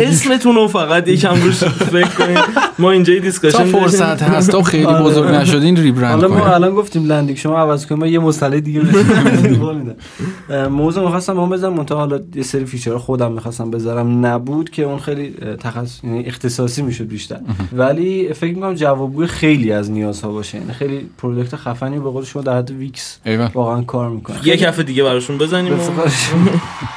اسمتون رو فقط یکم روش فکر کنین. ما اینجا دیسکشن فرصت هست تا خیلی بزرگ نشدین ریبرند کنین. حالا ما الان گفتیم لندینگ، شما عوض کنین ما یه مصطلح دیگه بزنیم. موضوع می‌خواستم اون بزنم، منتها حالا یه سری فیچرها خودم می‌خواستم بذارم نبود که اون خیلی تخصص یعنی اختصاصی میشد بیشتر، ولی فکر می‌کنم جوابگوی خیلی از نیازها باشه. یعنی خیلی پروداکت خفنی به قول شما در حد ویکس واقعا کار می‌کنه. یه کف دیگه براشون بزنیم.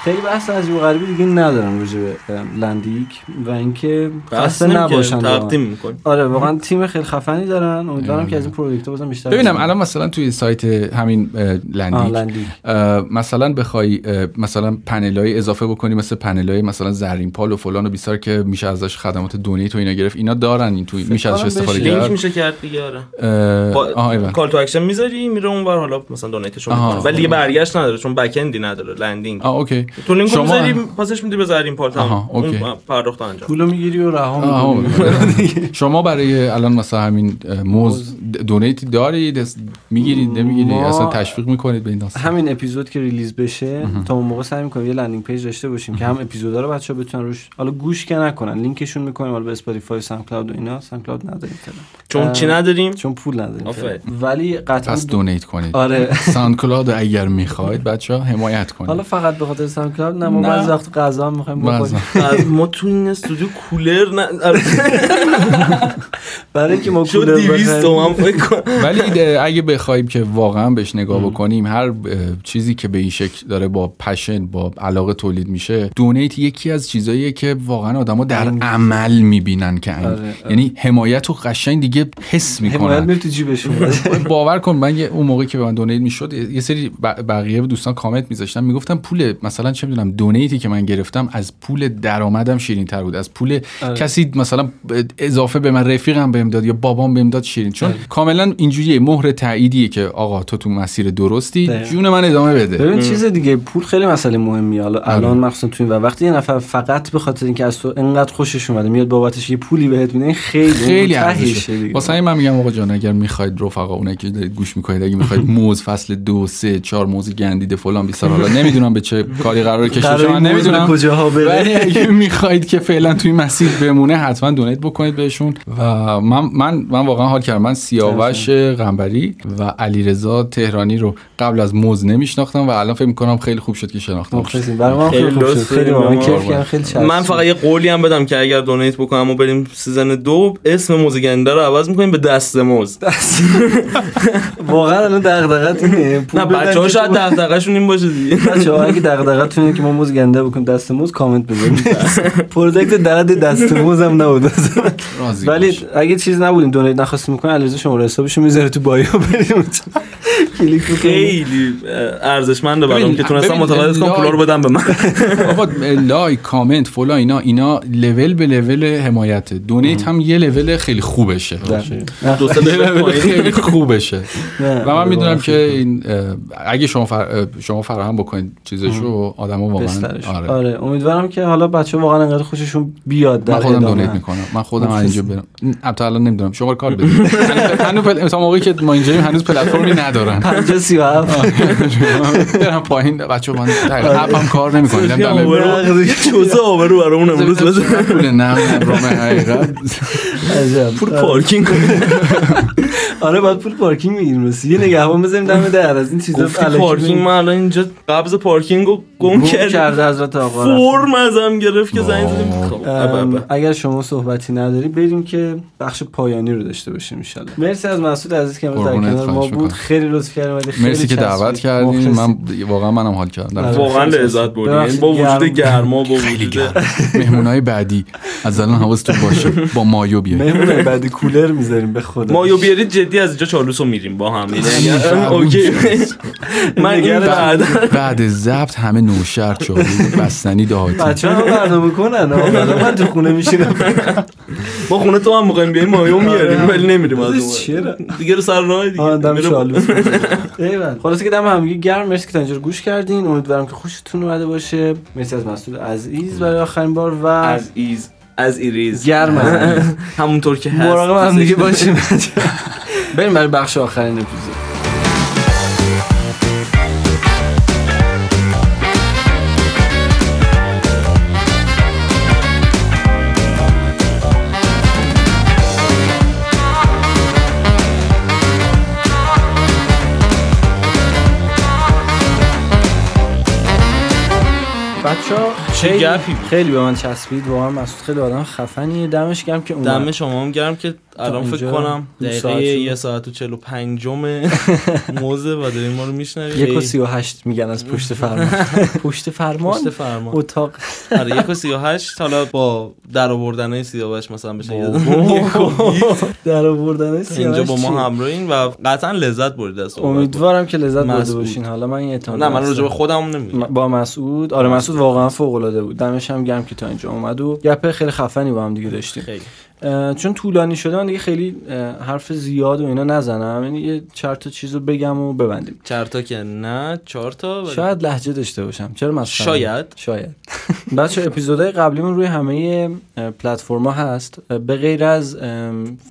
خیلی بحث از جو غربی دیگه ندارم راجع به لندیک و اینکه خسته نباشن. تقدیم می‌کنم. آره واقعا تیم خیلی خفنی دارن، امیدوارم که از این پروداکت‌ها بازم بیشتر ببینم. الان مثلا توی سایت همین لندیک مثلا بخوای مثلا پنلای اضافه بکنی، مثل پنلای مثلا زرینپال و فلان و بیسار که میشه ازش خدمات دونیت و اینا گرفت، اینا دارن این توی میشه ازش استفاده کرد. لینک میشه کرد دیگه. آره با... کال تو اکشن میذاری میره اونور، حالا مثلا دونیتشو میکنه، ولی دیگه برگشت نداره چون بک اندی نداره لندینگ. آه اوکی. تو لینک میذاری پاسش میدی به زرینپال، تمام اون پرداخت انجام، پولو میگیری و رها می‌کنی. شما برای الان مثلا همین موز دونیت دارید، میگیرید نمیگیرید، اصلا تشویق میکنید به این داستان؟ همین اپیزود که ریلیز بشه تا اون موقع سعی می‌کنیم یه لندینگ پیج داشته باشیم که هم اپیزودا رو بچه‌ها بتونن روش حالا گوش که نکنن، لینکشون می‌کنیم حالا به اسپاتیفای، ساندکلاود و اینا. ساندکلاود نداریم فعلا چون چی نداریم؟ چون پول نداریم، ولی قطعاً پس دونیت کنید. آره ساندکلاود اگر می‌خواید بچه‌ها حمایت کنید. حالا فقط به خاطر ساندکلاود نه، ما بعضی وقت غذا می‌خوایم بخوریم، ما تو این استودیو کولر نه برای اینکه ما کولر بخریم. ولی اگه بخوایم که واقعاً بهش نگاه بکنیم، هر چیزی که به این شکل داره با پشن با علاقه تولید میشه، دونیت یکی از چیزاییه که واقعا آدما در عمل میبینن که آره، آره. یعنی حمایت و قشنگ دیگه حس میکنن، حمایت میره تو جیبشون. باور کن من اون موقعی که به من دونیت میشد، یه سری بقیه دوستان کامنت میذاشتن میگفتن پول مثلا چه میدونم دونیتی که من گرفتم از پول درآمدم شیرین تر بود، از پول آره. کسی مثلا اضافه به من رفیقم بهم داد یا بابام بهم داد شیرین، چون آره. کاملا اینجوریه، مهر تاییدیه که آقا تو تو مسیر درستی، جون من ادامه بده. ببین چیز دیگه پول خیلی مسئله مهمیه حالا الان مخصوصا تو این وقتی یه نفر فقط به خاطر اینکه از تو انقدر خوشش اومده میاد بابتش یه پولی بهت میده، این خیلی خیلی عجیبه. واسه من میگم آقا جان اگر میخواید رفقا اونایی که دارید گوش میکنید، اگه میخواید موز فصل دو سه چهار موز گندیده فلان بیسار، حالا نمیدونم به چه کاری قراره کشش، من نمیدونم کجاها بره، ولی اگه میخواید که فعلا توی مسیر بمونه حتما دونیت بکنید بهشون. و من من من واقعا حال کردم. من سیاوش قنبری و علیرضا تهرانی رو قبل از موز نمیشناختم و الان فکر می‌کنم خیلی خوب شد که شناختم. برای من خیلی خوب شد. خیلی من کیف کردم، خیلی چرت. من فقط یه قولی هم بدم که اگر دونیت بکنم و بریم سیزن دو، اسم موز گنده رو عوض می‌کنیم به دست موز. واقعا الان دغدغه‌ت اینه. نه بچه‌ها شاید دغدغه‌شون این باشه دیگه. بچه‌ها اگه دغدغه‌تون اینه که ما موز گنده بکنیم دست موز، کامنت بذارید. پروداکت درد دست موز هم نبود. ولی اگه چیز نبودیم دونیت نخواستیم می‌کنه، علیرضا شماره حسابشو می‌ذاره تو بایو، بریم. کلیک بکنید. خیلی ارزشمنده برام که تونستم متقاعد کنم پولا رو بدم به من. آقا لایک، کامنت، فلان اینا اینا لول به لول حمایت. دونیت هم یه لول خیلی خوبشه. دو سه لول خیلی خوبشه. و من میدونم که این اگه شما فر... شما فراهم بکنید چیزشو، آدما واقعا آره. آره امیدوارم که حالا بچه‌ها واقعا انقدر خوششون بیاد. من خودم دونیت میکنم. من خودم اینجا برم. البته الان نمیدونم شما کار بدید. هنوز تا موقعی که ما اینجاییم هنوز پلتفرمی ندارن. پنجاه سی و هفت برم پایین بچه‌ها من حرفم کار نمی‌کنه. دم اوبرو چوزه اوبرو برامون امروز بزن پول نه برام حقیقت پول پارکینگ. آره بعد پول پارکینگ میگیریم واسه یه نگهبان بزنیم دم در از این چیزا. پارکینگ ما الان اینجا قبض پارکینگو گم کرده حضرت آقا فرم ازم گرفت که زنگ زدیم. اگر شما صحبتی نداری بریم که بخش پایانی رو داشته باشیم ان شاءالله. مرسی از مسعود عزیز که ما در کنار ما بود. خیلی لطف کردید. خیلی مرسی که دعوت کردین. من واقعا منم حال کردم. واقعا لذت بردیم. یعنی با وجود گرما با وجود مهمونای بعدی از الان حواستون باشه با مایو بیاید. مهمونای بعدی کولر میذاریم به خدا. مایو بیارید جدی از اینجا چالوسو میریم با هم. اوکی. من بعد بعد از ضبط همه نوشهر چالوس بستنی دهاتی. بچه‌ها برنامه کنن. من تو خونه میشینم. ما خونه تو هم می‌خوایم بیایم مایو میاریم ولی نمیریم از اون. چرا؟ دیگه رو سر راه دیگه. چالوس. ایول. خلاصه که دم همگی گرم. مرسی که تا اینجا گوش کردین. امیدوارم که خوشتون اومده باشه. مرسی از مسعود عزیز برای آخرین بار و از ایز از ایریز گرم همونطور که هست. مراقب هم دیگه باشیم. بریم برای بخش آخرین اپیزود. خیلی خیلی به من چسبید واقعا. مسعود خیلی آدم خفنیه. دمش گرم که اون دم شما هم گرم که الان فکر کنم دقیقه یه ساعت و چهل و پنج موزه و دارین ما رو میشنوید. یک و سی و هشت میگن از پشت فرمان. پشت فرمان پشت فرمان اتاق. آره یک و سی و هشت. حالا با در آوردنای سیاوش مثلا بشه در آوردنای سیاوش اینجا با ما همراهین و قطعا لذت برید از اون. امیدوارم که لذت برده باشین. حالا من این اطمینان نه من راجع به خودم نمیگم با مسعود. آره مسعود واقعا فوق العاده بود. دمش هم گرم که تا اینجا اومد و گپ خیلی خفنی با هم دیگه داشتیم. خیلی چون طولانی شده من دیگه خیلی حرف زیاد و اینا نزنم. یعنی یه چهار تا چیزو بگم و ببندیم. چهار تا که نه چهار تا شاید لهجه داشته باشم. چرا مثلا شاید شاید بچا اپیزودهای قبلیمون روی همه پلتفرما هست به غیر از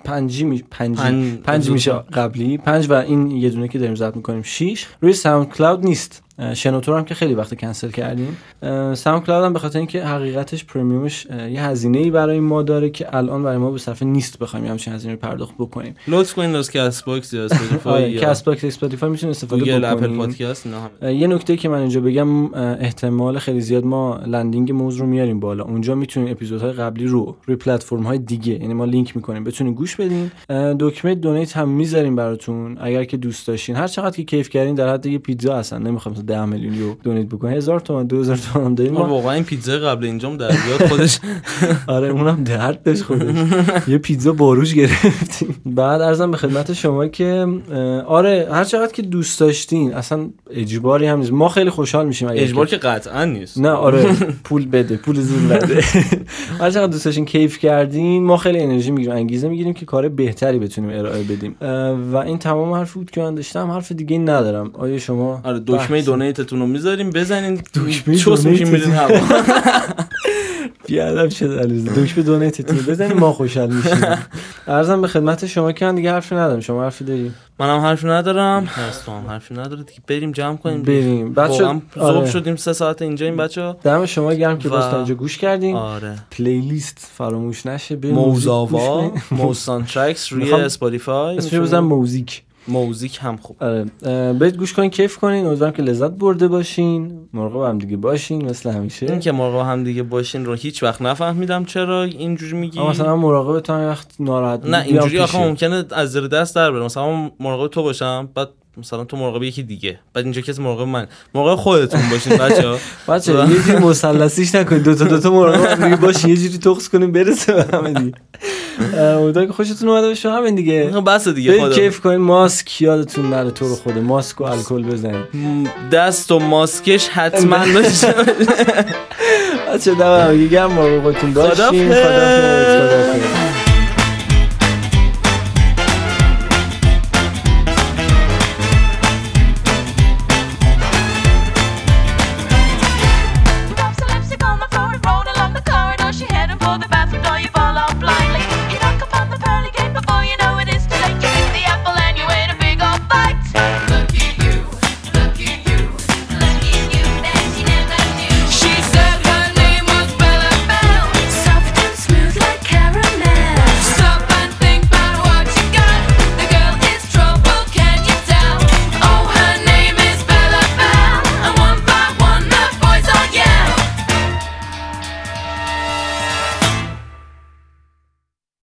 پنج می... پنج پن... پنج میشه قبلی پنج و این یه دونه که داریم ضبط می‌کنیم شش. روی ساوند کلاود نیست. شنوتور هم که خیلی وقت کنسل کردیم. ساوند کلاود هم به خاطر اینکه حقیقتش پریمیومش یه هزینه‌ای برای ما داره که الان برای ما به صرفه نیست بخوایم همچین هزینه رو پرداخت بکنیم. لطف کنین از کست باکس یا اسپاتیفای. کست باکس اسپاتیفای میتونین استفاده بکنین. اپل پادکست نه. یه نکته که من اینجا بگم احتمال خیلی زیاد ما لندینگ موز رو میاریم بالا. اونجا میتونین اپیزودهای قبلی رو روی پلتفرم‌های دیگه یعنی ما لینک می‌کنیم بتونین گوش بدین. دکمه دونیت هم می‌ذاریم براتون اگر که دوست داشتین. هر چقدر که کیف کردین در حد یه پیتزا اصلا نمی‌خوام ده میلیون یورو دونیت بکنه. هزار تومان دو هزار تومان داریم. واقعا این پیتزا قبل اینجام در بیاد خودش. آره اونم درد داشت خودش. یه پیتزا باروش گرفتیم. بعد عرضم به خدمت شما که آره هر چقدر که دوست داشتین اصلا اجباری هم نیست. ما خیلی خوشحال میشیم اگه اجبار که قطعا نیست. نه آره پول بده پول زود بده. هر چقدر دوست داشتین کیف کردین ما خیلی انرژی میگیریم انگیزه میگیریم که کار بهتری بتونیم ارائه بدیم. و این تمام حرف بود که من داشتم. حرف دیگه ای ندارم. آیه شما آره دکمه دونیتتون رو میذاریم بزنین چوس میشین میرین هوا. بیادم شد علیزه. دکمه دونیتتون رو بزنین ما خوشحال میشیم. عرضم به خدمت شما که من دیگه حرفی ندارم. شما حرفی داریم؟ منم حرفی ندارم. هستم حرفی نداره دیگه. بریم جمع کنیم بریم بچا. ذوب شدیم سه ساعت اینجا این بچا. دم شما گرم که باز تا اینجا گوش کردین. آره پلیلیست فراموش نشه. موز آوا موز ساوند ترکس روی اسپاتیفای. اسمش بزن موزیک موزیک هم خوب. آره برید گوش کنین کیف کنین. امیدوارم که لذت برده باشین. مراقب هم دیگه باشین مثل همیشه. این که مراقب هم دیگه باشین رو هیچ وقت نفهمیدم چرا اینجوری میگی. مثلا مراقب تو یه وقت ناراحت نه اینجوری آخه ممکنه از زیر دست در بره. مثلا مراقب تو باشم بعد مثلا تو مراقب یکی دیگه بعد اینجا کسی مراقب من. مراقب خودتون باشین بچه‌ها. بچه‌ها یه جوری مثلثیش نکنید. دو تا دو تا مراقب دیگه باشین. یه جوری تخس کنین برسه به همه دیگه. امیدوارم که خوشتون اومده باشه. همین دیگه بس دیگه. خدا کیف کنین. ماسک یادتون نره تو رو خود. ماسک و الکل بزنید. دست و ماسکش حتما باشه. بچه‌ها دمتون گرم. مراقبتون باشین. خدا حافظ.